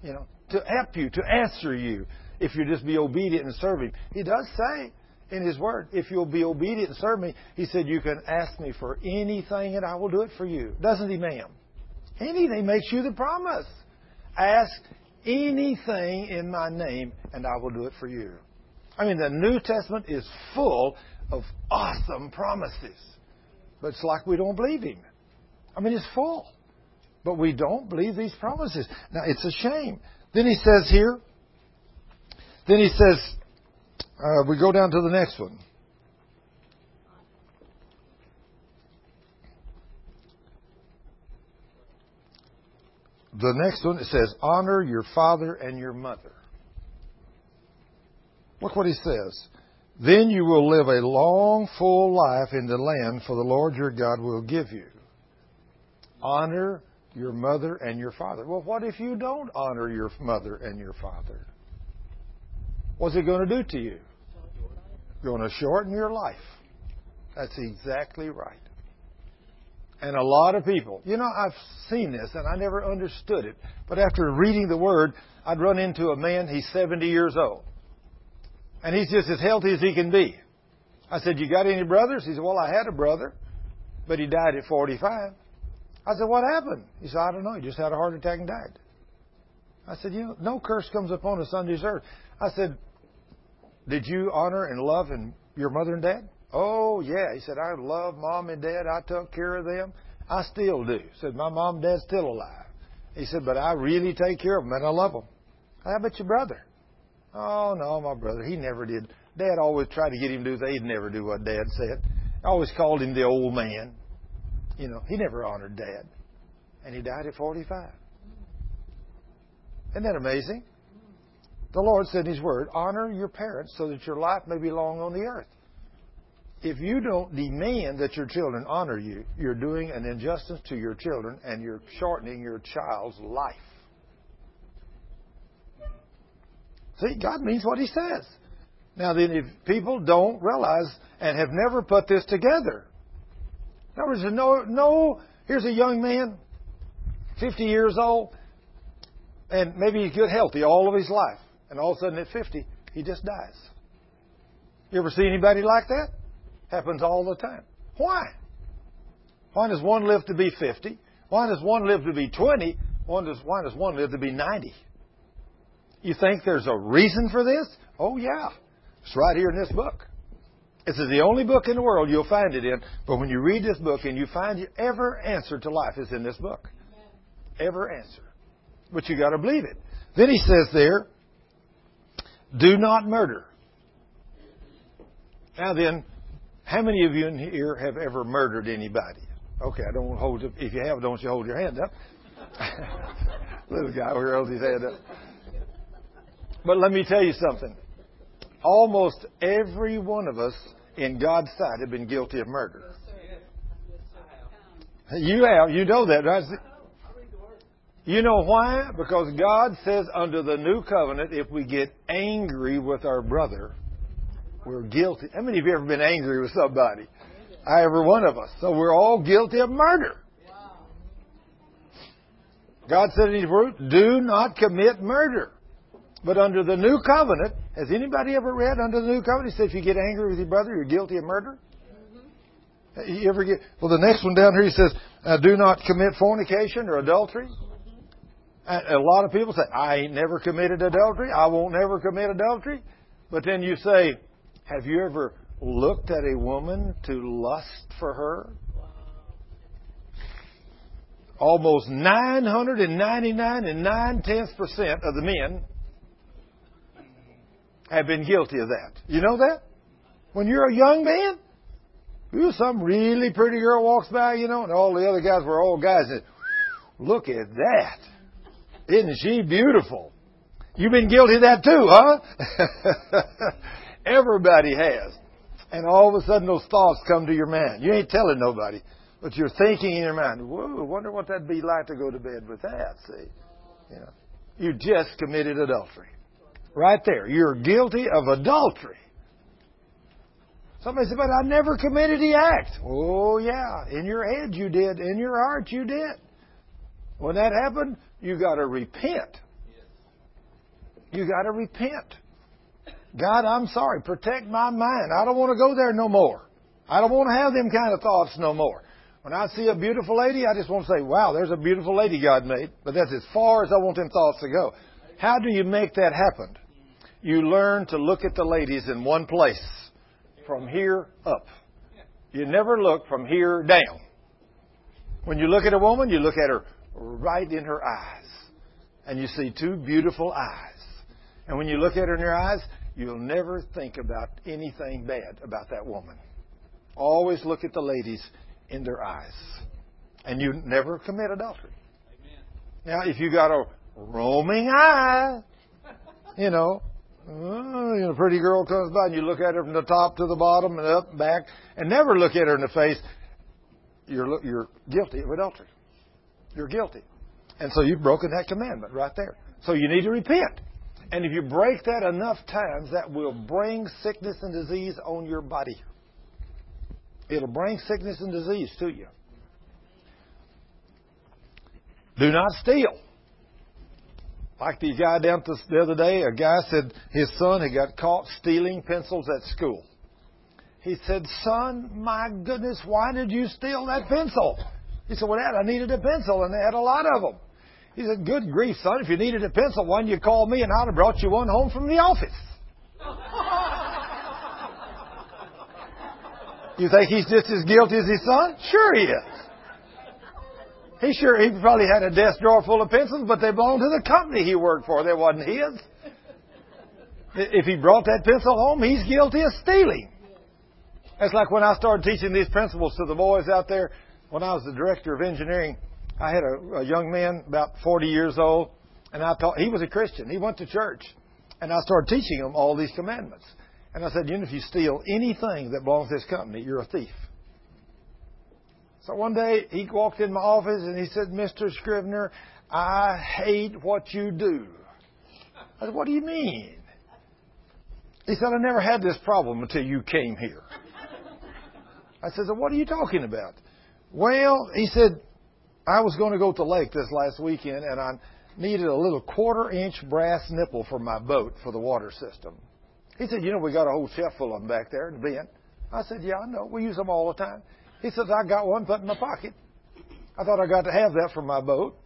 You know, to help you, to answer you, if you just be obedient and serve Him. He does say in His Word, if you'll be obedient and serve Me, He said, you can ask Me for anything and I will do it for you. Doesn't He, ma'am? Anything makes you the promise. Ask anything in My name and I will do it for you. I mean, the New Testament is full of awesome promises. But it's like we don't believe Him. I mean, it's full. But we don't believe these promises. Now, it's a shame. Then He says here, then He says, uh, we go down to the next one. The next one, it says, honor your father and your mother. Look what He says. Then you will live a long, full life in the land, for the Lord your God will give you. Honor your mother and your father. Well, what if you don't honor your mother and your father? What's it going to do to you? It's going to shorten your life. That's exactly right. And a lot of people, you know, I've seen this and I never understood it. But after reading the Word, I'd run into a man, he's seventy years old. And he's just as healthy as he can be. I said, you got any brothers? He said, well, I had a brother, but he died at forty-five. I said, what happened? He said, I don't know. He just had a heart attack and died. I said, you know, no curse comes upon us on this earth. I said, did you honor and love and your mother and dad? Oh, yeah. He said, I love Mom and Dad. I took care of them. I still do. He said, my Mom and Dad's still alive. He said, but I really take care of them and I love them. How about your brother? Oh, no, my brother. He never did. Dad always tried to get him to do things. He'd never do what Dad said. I always called him the old man. You know, he never honored Dad. And he died at forty-five. Isn't that amazing? The Lord said in His Word, honor your parents so that your life may be long on the earth. If you don't demand that your children honor you, you're doing an injustice to your children and you're shortening your child's life. See, God means what He says. Now then, if people don't realize and have never put this together, in other words, no, no, here's a young man, fifty years old, and maybe he's good healthy all of his life. And all of a sudden at fifty, he just dies. You ever see anybody like that? Happens all the time. Why? Why does one live to be fifty? Why does one live to be twenty? Why does, why does one live to be ninety? You think there's a reason for this? Oh, yeah. It's right here in this book. This is the only book in the world you'll find it in. But when you read this book and you find your ever answer to life is in this book. Ever answer. But you got to believe it. Then he says there, do not murder. Now then, how many of you in here have ever murdered anybody? Okay, I don't want to hold up. If you have, don't you hold your hand up. Little guy over here holds his hand up. But let me tell you something. almost every one of us in God's sight have been guilty of murder. You have. You know that, right? You know why? Because God says under the new covenant, if we get angry with our brother, we're guilty. How many of you have ever been angry with somebody? I, every one of us. So we're all guilty of murder. God said in His Word, do not commit murder. But under the new covenant, has anybody ever read under the new covenant? He said if you get angry with your brother, you're guilty of murder. Mm-hmm. You ever get? Well, the next one down here, he says, uh, do not commit fornication or adultery. A lot of people say, I ain't never committed adultery. I won't ever commit adultery. But then you say, have you ever looked at a woman to lust for her? Almost nine hundred ninety-nine and nine tenths percent of the men have been guilty of that. You know that? When you're a young man, ooh, some really pretty girl walks by, you know, and all the other guys were old guys. And, look at that. Isn't she beautiful? You've been guilty of that too, huh? Everybody has. And all of a sudden those thoughts come to your mind. You ain't telling nobody, but you're thinking in your mind, whoa, I wonder what that'd be like to go to bed with that, see? You know, you just committed adultery. Right there. You're guilty of adultery. Somebody said, but I never committed the act. Oh, yeah. In your head you did. In your heart you did. When that happened, you got to repent. You got to repent. God, I'm sorry. Protect my mind. I don't want to go there no more. I don't want to have them kind of thoughts no more. When I see a beautiful lady, I just want to say, wow, there's a beautiful lady God made. But that's as far as I want them thoughts to go. How do you make that happen? You learn to look at the ladies in one place from here up. You never look from here down. When you look at a woman, you look at her right in her eyes. And you see two beautiful eyes. And when you look at her in your eyes, you'll never think about anything bad about that woman. Always look at the ladies in their eyes. And you never commit adultery. Amen. Now, if you got a roaming eye, you know, uh, a pretty girl comes by and you look at her from the top to the bottom and up and back and never look at her in the face, you're, you're guilty of adultery. You're guilty. And so you've broken that commandment right there. So you need to repent. And if you break that enough times, that will bring sickness and disease on your body. It'll bring sickness and disease to you. Do not steal. Like the guy down the other day, a guy said his son had got caught stealing pencils at school. He said, son, my goodness, why did you steal that pencil? He said, well, Dad, I needed a pencil, and they had a lot of them. He said, good grief, son, if you needed a pencil, why didn't you call me, and I'd have brought you one home from the office. You think he's just as guilty as his son? Sure he is. He sure, he probably had a desk drawer full of pencils, but they belonged to the company he worked for. They wasn't his. If he brought that pencil home, he's guilty of stealing. That's like when I started teaching these principles to the boys out there. When I was the director of engineering, I had a, a young man about forty years old, and I taught. He was a Christian. He went to church, and I started teaching him all these commandments. And I said, you know, if you steal anything that belongs to this company, you're a thief. So one day he walked in my office and he said, Mister Scrivener, I hate what you do. I said, what do you mean? He said, I never had this problem until you came here. I said, so what are you talking about? Well, he said, I was going to go to the lake this last weekend, and I needed a little quarter-inch brass nipple for my boat for the water system. He said, you know, we got a whole shelf full of them back there in the bin. I said, yeah, I know. We use them all the time. He said, I got one put in my pocket. I thought I got to have that for my boat.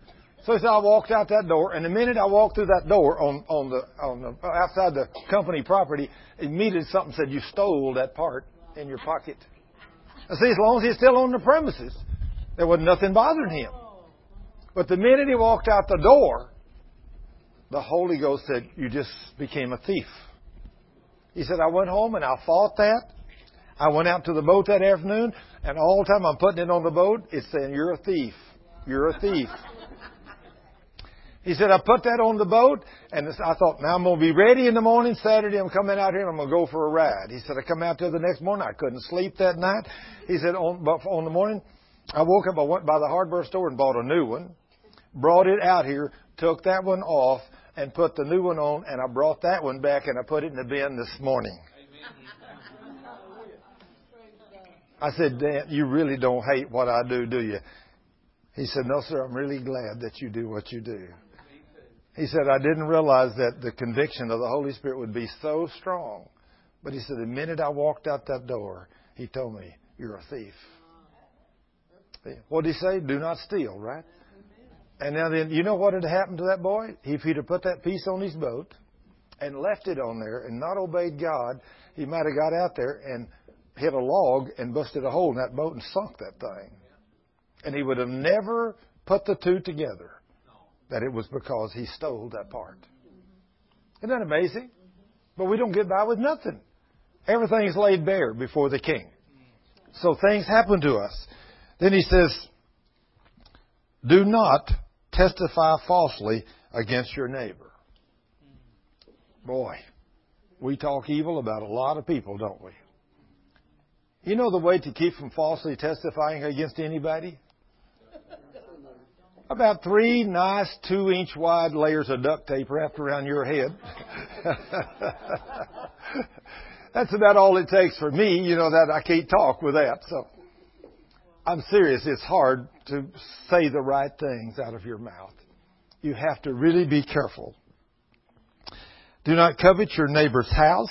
So he said, I walked out that door, and the minute I walked through that door on, on the on the outside the company property, immediately something said, you stole that part in your pocket. See, as long as he's still on the premises, there wasn't nothing bothering him. But the minute he walked out the door, the Holy Ghost said, you just became a thief. He said, I went home and I fought that. I went out to the boat that afternoon, and all the time I'm putting it on the boat, it's saying, you're a thief. You're a thief. He said, I put that on the boat, and I thought, now I'm going to be ready in the morning Saturday. I'm coming out here, and I'm going to go for a ride. He said, I come out there the next morning. I couldn't sleep that night. He said, on, but on the morning, I woke up. I went by the hardware store and bought a new one, brought it out here, took that one off, and put the new one on, and I brought that one back, and I put it in the bin this morning. I said, Dan, you really don't hate what I do, do you? He said, no, sir, I'm really glad that you do what you do. He said, I didn't realize that the conviction of the Holy Spirit would be so strong. But he said, the minute I walked out that door, he told me, you're a thief. What did he say? Do not steal, right? And now then, you know what had happened to that boy? If he'd have put that piece on his boat and left it on there and not obeyed God, he might have got out there and hit a log and busted a hole in that boat and sunk that thing. And he would have never put the two together. That it was because he stole that part. Isn't that amazing? But we don't get by with nothing. Everything's laid bare before the King. So things happen to us. Then he says, do not testify falsely against your neighbor. Boy, we talk evil about a lot of people, don't we? You know the way to keep from falsely testifying against anybody? About three nice two-inch wide layers of duct tape wrapped around your head. That's about all it takes for me. You know that I can't talk with that. So I'm serious. It's hard to say the right things out of your mouth. You have to really be careful. Do not covet your neighbor's house.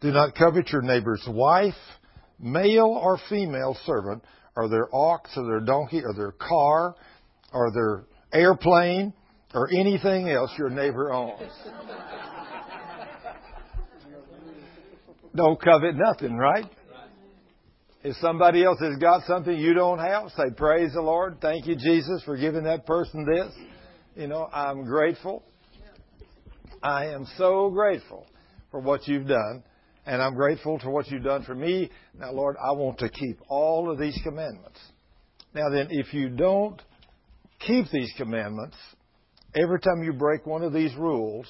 Do not covet your neighbor's wife, male or female servant, or their ox, or their donkey, or their car, or their airplane, or anything else your neighbor owns. Don't covet nothing, right? If somebody else has got something you don't have, say, praise the Lord. Thank you, Jesus, for giving that person this. You know, I'm grateful. I am so grateful for what you've done, and I'm grateful for what you've done for me. Now, Lord, I want to keep all of these commandments. Now then, if you don't keep these commandments, every time you break one of these rules,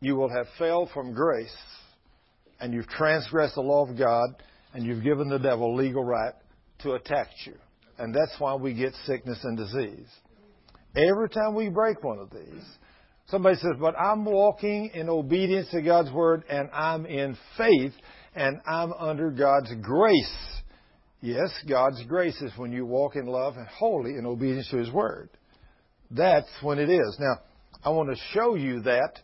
you will have failed from grace, and you've transgressed the law of God, and you've given the devil legal right to attack you. And that's why we get sickness and disease. Every time we break one of these, somebody says, but I'm walking in obedience to God's word, and I'm in faith, and I'm under God's grace. Yes, God's grace is when you walk in love and wholly in obedience to His Word. That's when it is. Now, I want to show you that,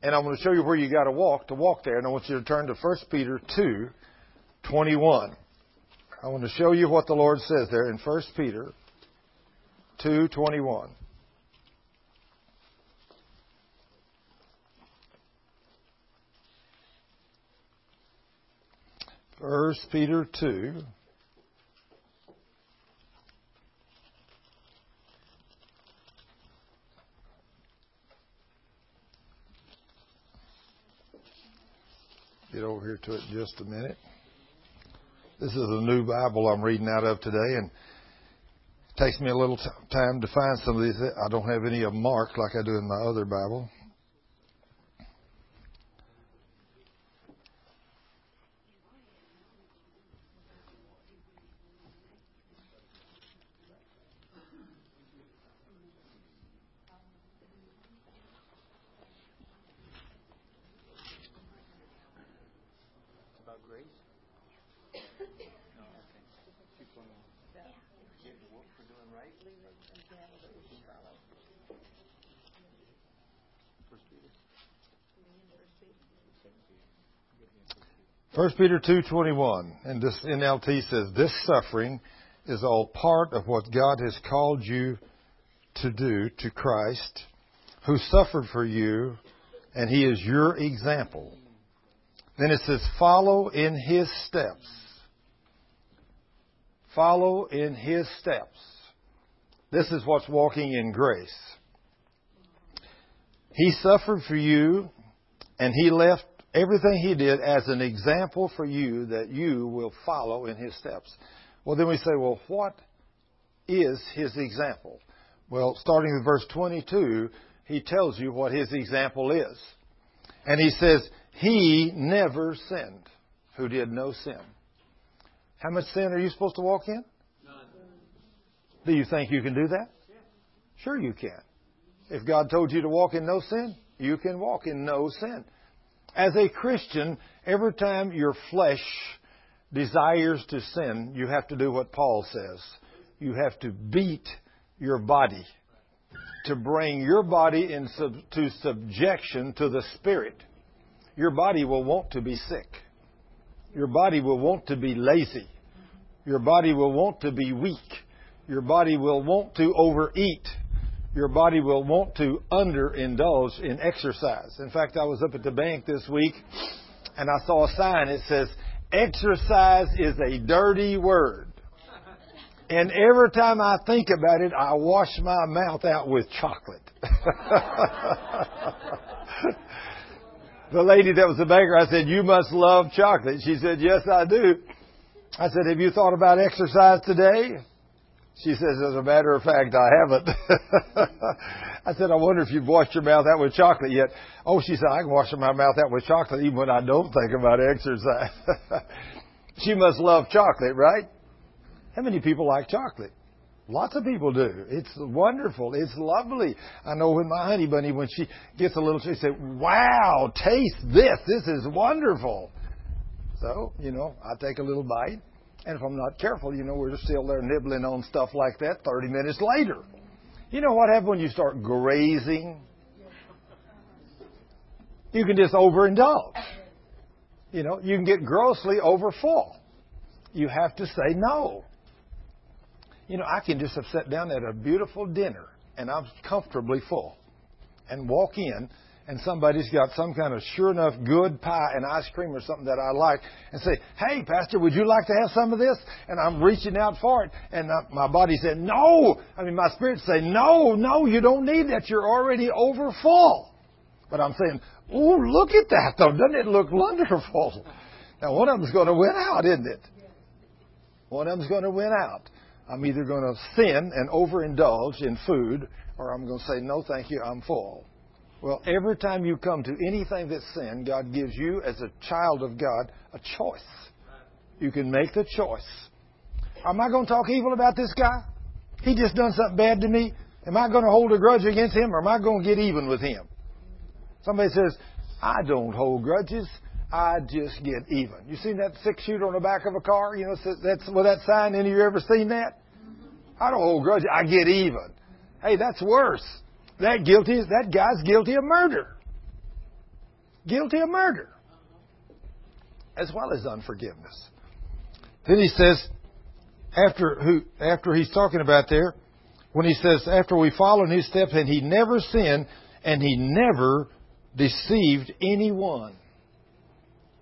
and I want to show you where you got to walk to walk there. And I want you to turn to First Peter two twenty-one. I want to show you what the Lord says there in First Peter two twenty-one. First Peter two. Get over here to it in just a minute. This is a new Bible I'm reading out of today, and it takes me a little t- time to find some of these. I don't have any of them marked like I do in my other Bible. First Peter two twenty-one, and this N L T says, this suffering is all part of what God has called you to do to Christ, who suffered for you, and He is your example. Then it says, follow in His steps. Follow in His steps. This is what's walking in grace. He suffered for you, and He left everything He did as an example for you that you will follow in His steps. Well, then we say, well, what is His example? Well, starting with verse twenty-two, he tells you what his example is. And he says, he never sinned who did no sin. How much sin are you supposed to walk in? None. Do you think you can do that? Yeah. Sure you can. If God told you to walk in no sin, you can walk in no sin. As a Christian, every time your flesh desires to sin, you have to do what Paul says. You have to beat your body to bring your body into subjection to the Spirit. Your body will want to be sick. Your body will want to be lazy. Your body will want to be weak. Your body will want to overeat. Your body will want to underindulge in exercise. In fact, I was up at the bank this week and I saw a sign. It says, exercise is a dirty word. And every time I think about it, I wash my mouth out with chocolate. The lady that was the baker, I said, you must love chocolate. She said, yes, I do. I said, have you thought about exercise today? She says, as a matter of fact, I haven't. I said, I wonder if you've washed your mouth out with chocolate yet. Oh, she said, I can wash my mouth out with chocolate even when I don't think about exercise. She must love chocolate, right? How many people like chocolate? Lots of people do. It's wonderful. It's lovely. I know with my honey bunny, when she gets a little, she says, wow, taste this. This is wonderful. So, you know, I take a little bite. And if I'm not careful, you know, we're still there nibbling on stuff like that thirty minutes later. You know what happens when you start grazing? You can just overindulge. You know, you can get grossly overfull. You have to say no. You know, I can just have sat down at a beautiful dinner and I'm comfortably full and walk in and somebody's got some kind of sure enough good pie and ice cream or something that I like and say, hey, Pastor, would you like to have some of this? And I'm reaching out for it. And my body said, no. I mean, my spirit said, no, no, you don't need that. You're already over full. But I'm saying, oh, look at that, though. Doesn't it look wonderful? Now, one of them's going to win out, isn't it? One of them's going to win out. I'm either going to sin and overindulge in food, or I'm going to say, no, thank you, I'm full. Well, every time you come to anything that's sin, God gives you, as a child of God, a choice. You can make the choice. Am I going to talk evil about this guy? He just done something bad to me. Am I going to hold a grudge against him, or am I going to get even with him? Somebody says, I don't hold grudges. I just get even. You seen that six-shooter on the back of a car? You know, that's with that sign. Any of you ever seen that? I don't hold grudges. I get even. Hey, that's worse. That guilty. That guy's guilty of murder. Guilty of murder. As well as unforgiveness. Then he says, after who? After he's talking about there, when he says, after we follow in his steps, and he never sinned, and he never deceived anyone.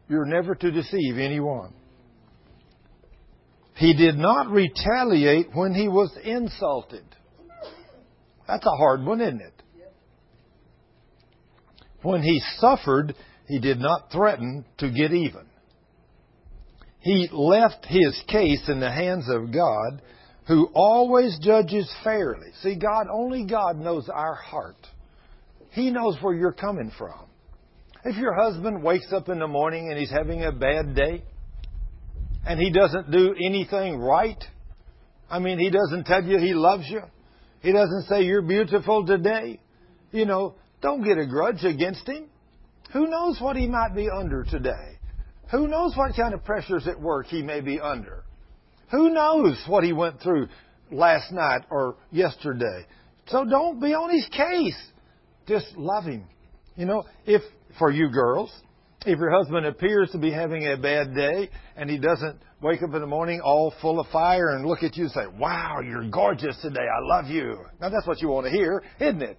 You're never to deceive anyone. He did not retaliate when he was insulted. That's a hard one, isn't it? When he suffered, he did not threaten to get even. He left his case in the hands of God, who always judges fairly. See, God, only God knows our heart. He knows where you're coming from. If your husband wakes up in the morning and he's having a bad day and he doesn't do anything right, I mean, he doesn't tell you he loves you. He doesn't say you're beautiful today. You know, don't get a grudge against him. Who knows what he might be under today? Who knows what kind of pressures at work he may be under? Who knows what he went through last night or yesterday? So don't be on his case. Just love him. You know, if... For you girls, if your husband appears to be having a bad day and he doesn't wake up in the morning all full of fire and look at you and say, wow, you're gorgeous today. I love you. Now, that's what you want to hear, isn't it?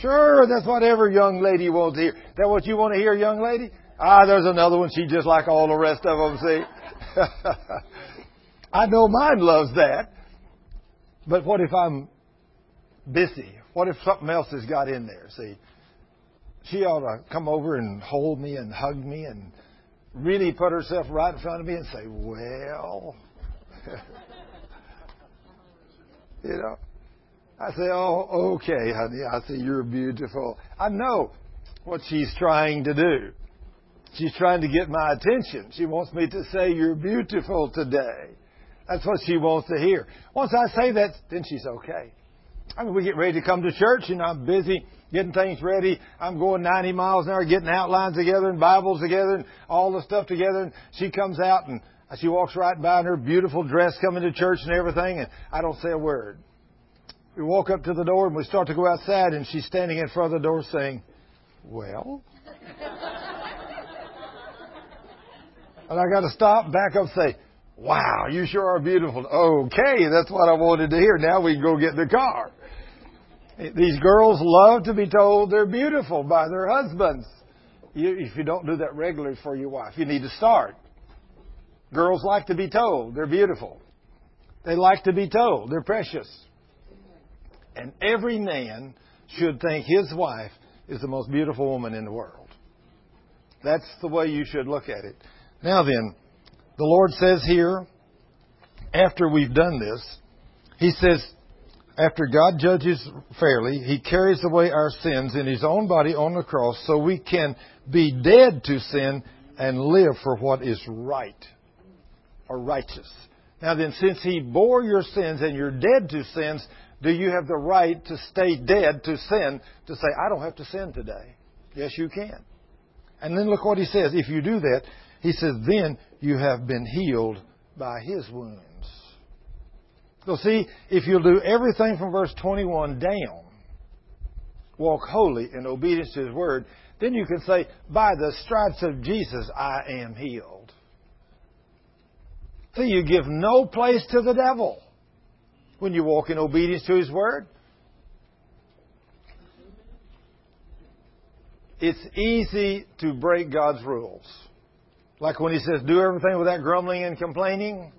Sure, that's what every young lady wants to hear. Is that what you want to hear, young lady? Ah, there's another one. She's just like all the rest of them, see? I know mine loves that. But what if I'm busy? What if something else has got in there, see? She ought to come over and hold me and hug me and really put herself right in front of me and say, well, you know, I say, oh, okay, honey. I say, you're beautiful. I know what she's trying to do. She's trying to get my attention. She wants me to say, you're beautiful today. That's what she wants to hear. Once I say that, then she's okay. I mean, we get ready to come to church, and I'm busy getting things ready. I'm going ninety miles an hour, getting outlines together and Bibles together and all the stuff together. And she comes out, and she walks right by in her beautiful dress coming to church and everything, and I don't say a word. We walk up to the door, and we start to go outside, and she's standing in front of the door saying, well? And I got to stop, back up, say, wow, you sure are beautiful. Okay, that's what I wanted to hear. Now we can go get in the car. These girls love to be told they're beautiful by their husbands. You, if you don't do that regularly for your wife, you need to start. Girls like to be told they're beautiful. They like to be told they're precious. And every man should think his wife is the most beautiful woman in the world. That's the way you should look at it. Now then, the Lord says here, after we've done this, He says, after God judges fairly, He carries away our sins in His own body on the cross so we can be dead to sin and live for what is right or righteous. Now then, since He bore your sins and you're dead to sins, do you have the right to stay dead to sin, to say, I don't have to sin today? Yes, you can. And then look what He says. If you do that, He says, then you have been healed by His wounds. So see, if you'll do everything from verse twenty-one down, walk holy in obedience to His Word, then you can say, by the stripes of Jesus, I am healed. See, you give no place to the devil when you walk in obedience to His Word. It's easy to break God's rules. Like when He says, do everything without grumbling and complaining.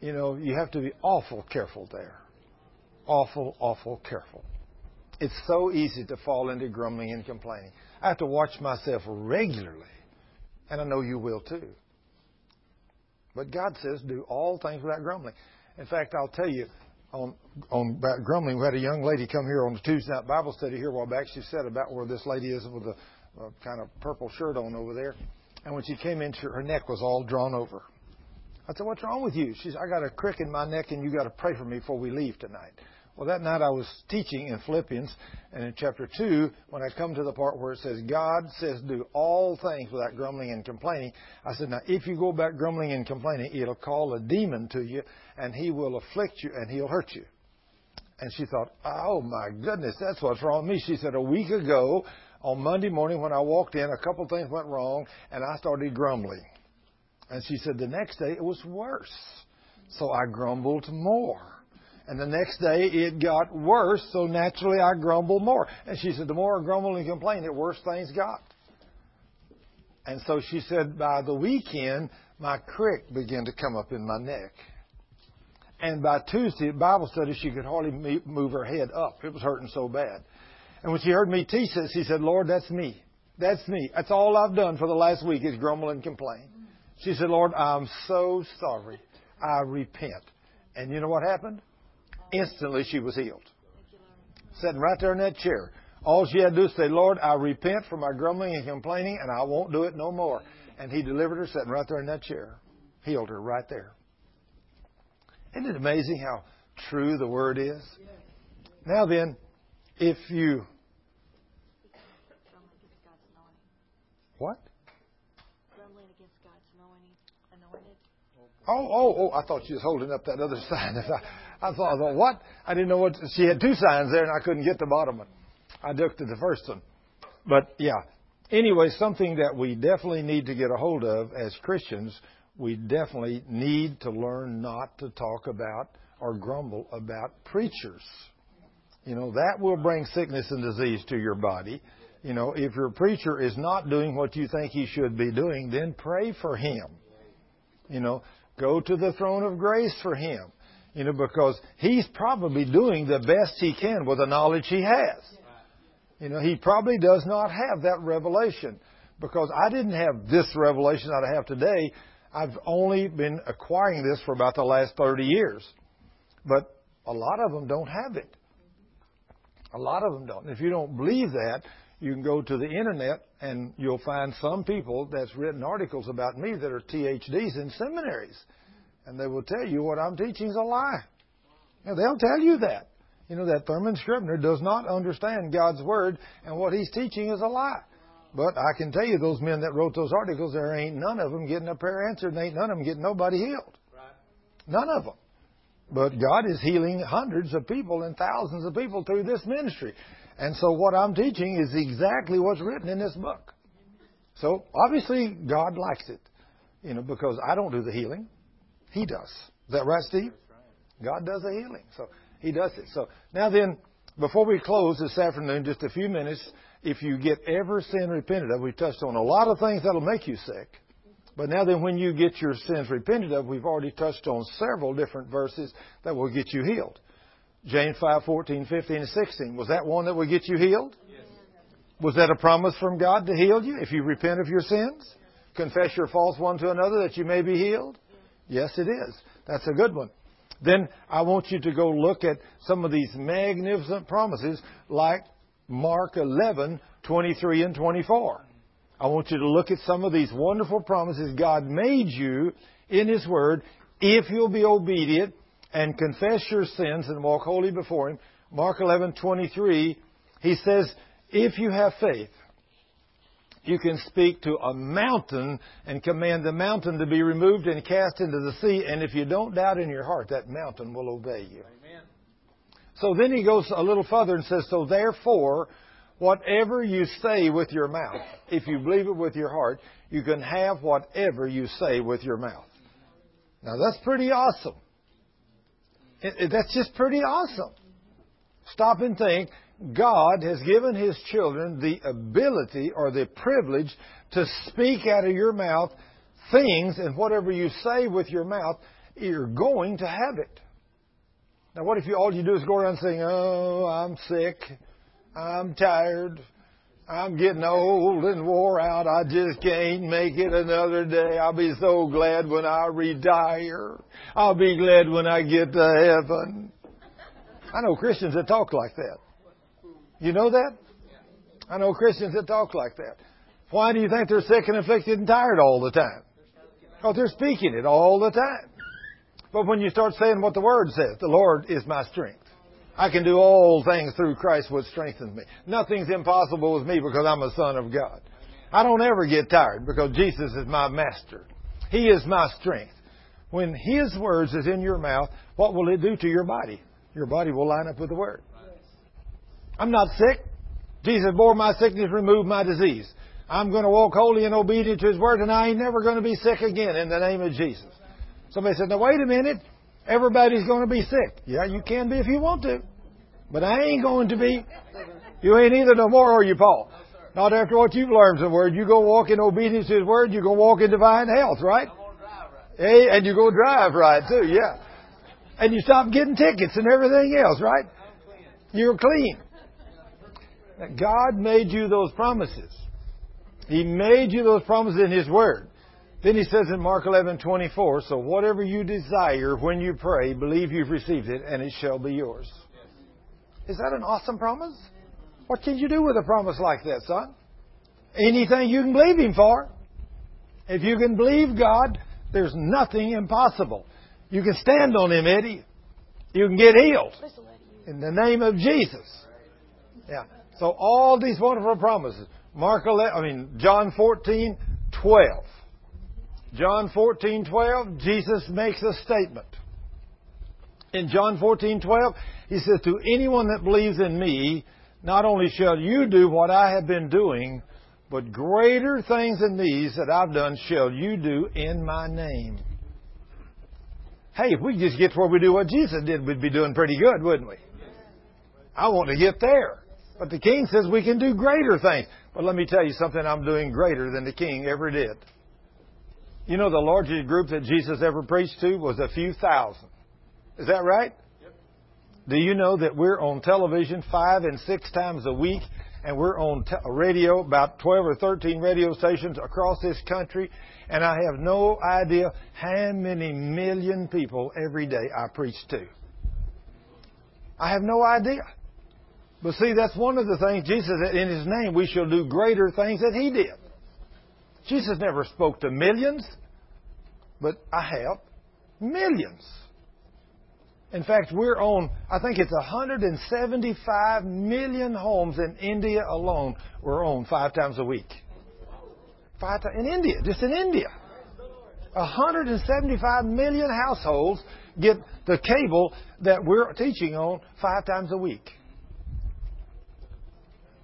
You know, you have to be awful careful there. Awful, awful careful. It's so easy to fall into grumbling and complaining. I have to watch myself regularly. And I know you will too. But God says, do all things without grumbling. In fact, I'll tell you, on, on about grumbling, we had a young lady come here on the Tuesday night Bible study here a while back. She said about where this lady is with a, a kind of purple shirt on over there. And when she came in, her neck was all drawn over. I said, what's wrong with you? She said, I got a crick in my neck and you got to pray for me before we leave tonight. Well, that night I was teaching in Philippians and in chapter two, when I come to the part where it says, God says do all things without grumbling and complaining. I said, now, if you go back grumbling and complaining, it'll call a demon to you and he will afflict you and he'll hurt you. And she thought, oh, my goodness, that's what's wrong with me. She said, a week ago on Monday morning when I walked in, a couple things went wrong and I started grumbling. And she said the next day it was worse. So I grumbled more. And the next day it got worse, so naturally I grumbled more. And she said the more I grumbled and complained, the worse things got. And so she said by the weekend, my crick began to come up in my neck. And by Tuesday at Bible study, she could hardly move her head up. It was hurting so bad. And when she heard me teach this, she said, Lord, that's me. That's me. That's all I've done for the last week is grumble and complain. She said, Lord, I'm so sorry. I repent. And you know what happened? Instantly she was healed. Sitting right there in that chair. All she had to do is say, Lord, I repent for my grumbling and complaining, and I won't do it no more. And He delivered her sitting right there in that chair. Healed her right there. Isn't it amazing how true the Word is? Now then, if you... What? Oh, oh, oh, I thought she was holding up that other sign. I, I thought, I thought, what? I didn't know what. She had two signs there and I couldn't get the bottom one. I ducked to the first one. But, yeah. Anyway, something that we definitely need to get a hold of as Christians, we definitely need to learn not to talk about or grumble about preachers. You know, that will bring sickness and disease to your body. You know, if your preacher is not doing what you think he should be doing, then pray for him. You know, go to the throne of grace for him, you know, because he's probably doing the best he can with the knowledge he has. You know, he probably does not have that revelation because I didn't have this revelation that I have today. I've only been acquiring this for about the last thirty years. But A lot of them don't have it. A lot of them don't. And if you don't believe that, you can go to the internet and you'll find some people that's written articles about me that are T H Ds in seminaries. And they will tell you what I'm teaching is a lie. And they'll tell you that. You know, that Thurman Scribner does not understand God's Word, and what he's teaching is a lie. But I can tell you, those men that wrote those articles, there ain't none of them getting a prayer answered. There ain't none of them getting nobody healed. Right. None of them. But God is healing hundreds of people and thousands of people through this ministry. And so what I'm teaching is exactly what's written in this book. So obviously God likes it, you know, because I don't do the healing. He does. Is that right, Steve? God does the healing. So He does it. So now then, before we close this afternoon, just a few minutes, if you get ever sin repented of, we've touched on a lot of things that'll make you sick. But now then, when you get your sins repented of, we've already touched on several different verses that will get you healed. James five, fourteen, fifteen, and sixteen. Was that one that will get you healed? Yes. Was that a promise from God to heal you if you repent of your sins? Confess your faults one to another that you may be healed? Yes, it is. That's a good one. Then I want you to go look at some of these magnificent promises like Mark eleven, twenty-three and twenty-four. I want you to look at some of these wonderful promises God made you in His Word if you'll be obedient and confess your sins and walk holy before Him. Mark eleven, twenty-three, He says, if you have faith, you can speak to a mountain and command the mountain to be removed and cast into the sea. And if you don't doubt in your heart, that mountain will obey you. Amen. So then He goes a little further and says, so therefore, whatever you say with your mouth, if you believe it with your heart, you can have whatever you say with your mouth. Now, that's pretty awesome. It, it, that's just pretty awesome. Stop and think. God has given His children the ability or the privilege to speak out of your mouth things, and whatever you say with your mouth, you're going to have it. Now, what if you all you do is go around saying, oh, I'm sick. I'm tired. I'm getting old and wore out. I just can't make it another day. I'll be so glad when I retire. I'll be glad when I get to heaven. I know Christians that talk like that. You know that? I know Christians that talk like that. Why do you think they're sick and afflicted and tired all the time? Because they're speaking it all the time. But when you start saying what the Word says, the Lord is my strength. I can do all things through Christ which strengthens me. Nothing's impossible with me because I'm a son of God. I don't ever get tired because Jesus is my master. He is my strength. When His words is in your mouth, what will it do to your body? Your body will line up with the Word. I'm not sick. Jesus bore my sickness, removed my disease. I'm going to walk holy and obedient to His Word, and I ain't never going to be sick again in the name of Jesus. Somebody said, now wait a minute. Everybody's going to be sick. Yeah, you can be if you want to. But I ain't going to be. You ain't either no more, are you, Paul? No, not after what you've learned from the Word. You go walk in obedience to His Word. You go walk in divine health, right? I'm gonna drive right. Hey, and you go drive right, too, yeah. And you stop getting tickets and everything else, right? I'm clean. You're clean. God made you those promises. He made you those promises in His Word. Then He says in Mark eleven, twenty-four, so whatever you desire when you pray, believe you've received it, and it shall be yours. Is that an awesome promise? What can you do with a promise like that, son? Anything you can believe Him for. If you can believe God, there's nothing impossible. You can stand on Him, Eddie. You can get healed. In the name of Jesus. Yeah. So all these wonderful promises. Mark eleven, I mean John fourteen, twelve. John fourteen, twelve, Jesus makes a statement. In John fourteen, twelve, He says, to anyone that believes in me, not only shall you do what I have been doing, but greater things than these that I've done shall you do in my name. Hey, if we just get to where we do what Jesus did, we'd be doing pretty good, wouldn't we? I want to get there. But the King says we can do greater things. But let me tell you something I'm doing greater than the King ever did. You know, the largest group that Jesus ever preached to was a few thousand. Is that right? Yep. Do you know that we're on television five and six times a week, and we're on te- radio, about twelve or thirteen radio stations across this country, and I have no idea how many million people every day I preach to. I have no idea. But see, that's one of the things Jesus said, in His name we shall do greater things than He did. Jesus never spoke to millions, but I have millions. In fact, we're on, I think it's one hundred seventy-five million homes in India alone we're on five times a week. Five times, in India, just in India. one hundred seventy-five million households get the cable that we're teaching on five times a week.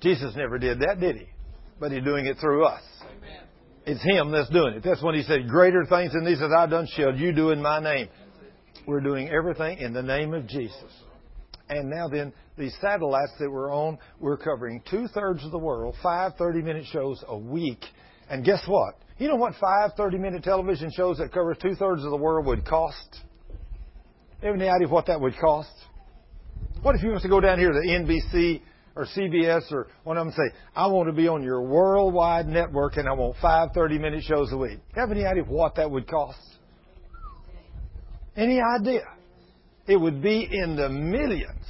Jesus never did that, did He? But He's doing it through us. Amen. It's Him that's doing it. That's when He said, greater things than these that I've done shall you do in my name. We're doing everything in the name of Jesus. And now then, these satellites that we're on, we're covering two-thirds of the world, five thirty-minute shows a week. And guess what? You know what five thirty-minute television shows that cover two-thirds of the world would cost? You have any idea what that would cost? What if you was to go down here to N B C or C B S or one of them and say, I want to be on your worldwide network and I want five thirty-minute shows a week? You have any idea what that would cost? Any idea? It would be in the millions.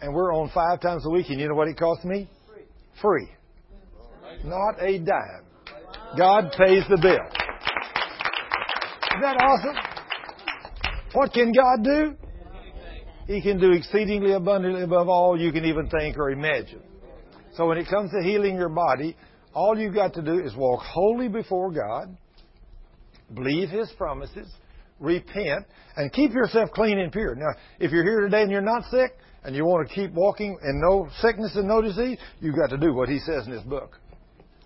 And we're on five times a week, and you know what it cost me? Free. Free. Not a dime. God pays the bill. Isn't that awesome? What can God do? He can do exceedingly abundantly above all you can even think or imagine. So when it comes to healing your body, all you've got to do is walk wholly before God, believe His promises, repent, and keep yourself clean and pure. Now, if you're here today and you're not sick, and you want to keep walking in no sickness and no disease, you've got to do what He says in His book.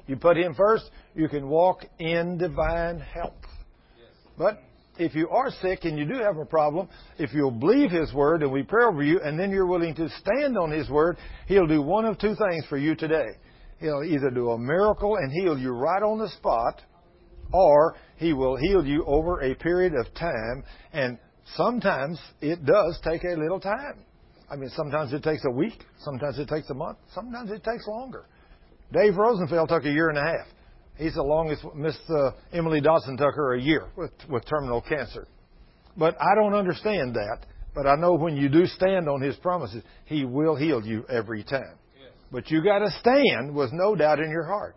You put Him first, you can walk in divine health. But if you are sick and you do have a problem, if you'll believe His Word, and we pray over you, and then you're willing to stand on His Word, He'll do one of two things for you today. He'll either do a miracle and heal you right on the spot, or He will heal you over a period of time, and sometimes it does take a little time. I mean, sometimes it takes a week, sometimes it takes a month, sometimes it takes longer. Dave Rosenfeld took a year and a half. He's the longest. Miss uh, Emily Dodson took her a year with, with terminal cancer. But I don't understand that, but I know when you do stand on His promises, He will heal you every time. Yes. But you got to stand with no doubt in your heart.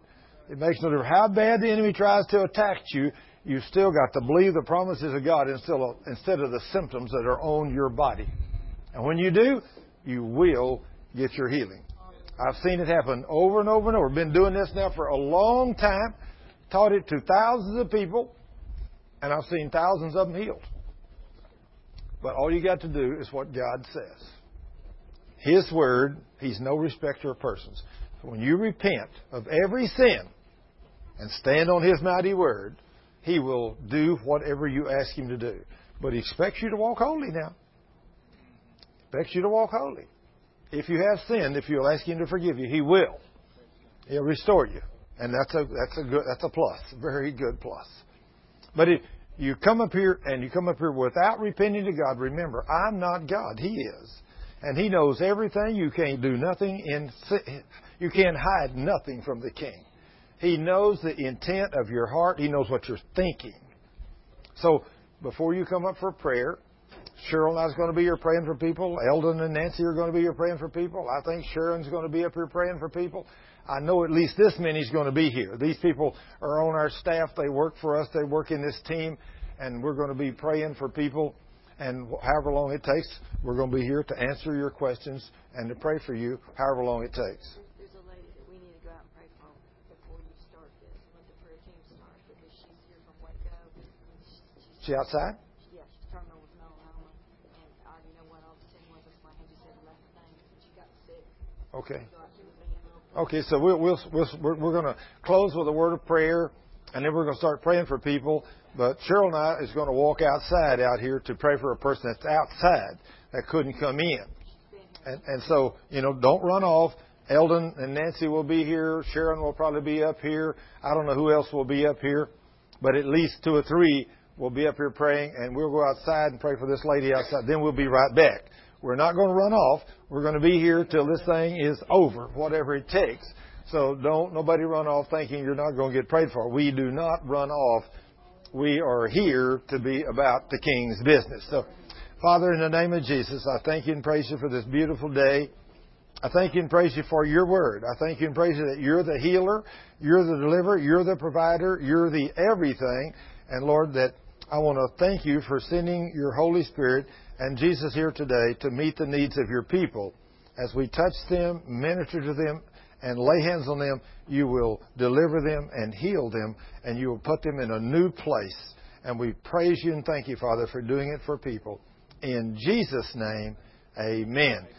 It makes no difference how bad the enemy tries to attack you. You've still got to believe the promises of God instead of the symptoms that are on your body. And when you do, you will get your healing. I've seen it happen over and over and over. Been doing this now for a long time. Taught it to thousands of people. And I've seen thousands of them healed. But all you got to do is what God says. His Word, He's no respecter of persons. When you repent of every sin and stand on His mighty Word, He will do whatever you ask Him to do. But He expects you to walk holy now. He expects you to walk holy. If you have sinned, if you'll ask Him to forgive you, He will. He'll restore you. And that's a, that's a, good, that's a plus, a very good plus. But if you come up here and you come up here without repenting to God, remember, I'm not God. He is. And He knows everything. You can't do nothing in sin. You can't hide nothing from the King. He knows the intent of your heart. He knows what you're thinking. So, before you come up for prayer, Cheryl and I is going to be here praying for people. Eldon and Nancy are going to be here praying for people. I think Sharon's going to be up here praying for people. I know at least this many's going to be here. These people are on our staff. They work for us. They work in this team. And we're going to be praying for people. And however long it takes, we're going to be here to answer your questions and to pray for you however long it takes. She outside? Yeah, she's from Oklahoma, and I already know what all the sin was. It's like I just said last thing, she got sick. Okay. Okay, so we'll, we'll, we'll, we're going to close with a word of prayer, and then we're going to start praying for people. But Cheryl and I is going to walk outside out here to pray for a person that's outside that couldn't come in. And, and so, you know, don't run off. Eldon and Nancy will be here. Sharon will probably be up here. I don't know who else will be up here, but at least two or three we'll be up here praying, and we'll go outside and pray for this lady outside. Then we'll be right back. We're not going to run off. We're going to be here till this thing is over, whatever it takes. So don't nobody run off thinking you're not going to get prayed for. We do not run off. We are here to be about the King's business. So Father, in the name of Jesus, I thank you and praise you for this beautiful day. I thank you and praise you for your word. I thank you and praise you that you're the healer, you're the deliverer, you're the provider, you're the everything. And Lord, that I want to thank you for sending your Holy Spirit and Jesus here today to meet the needs of your people. As we touch them, minister to them, and lay hands on them, you will deliver them and heal them, and you will put them in a new place. And we praise you and thank you, Father, for doing it for people. In Jesus' name, amen.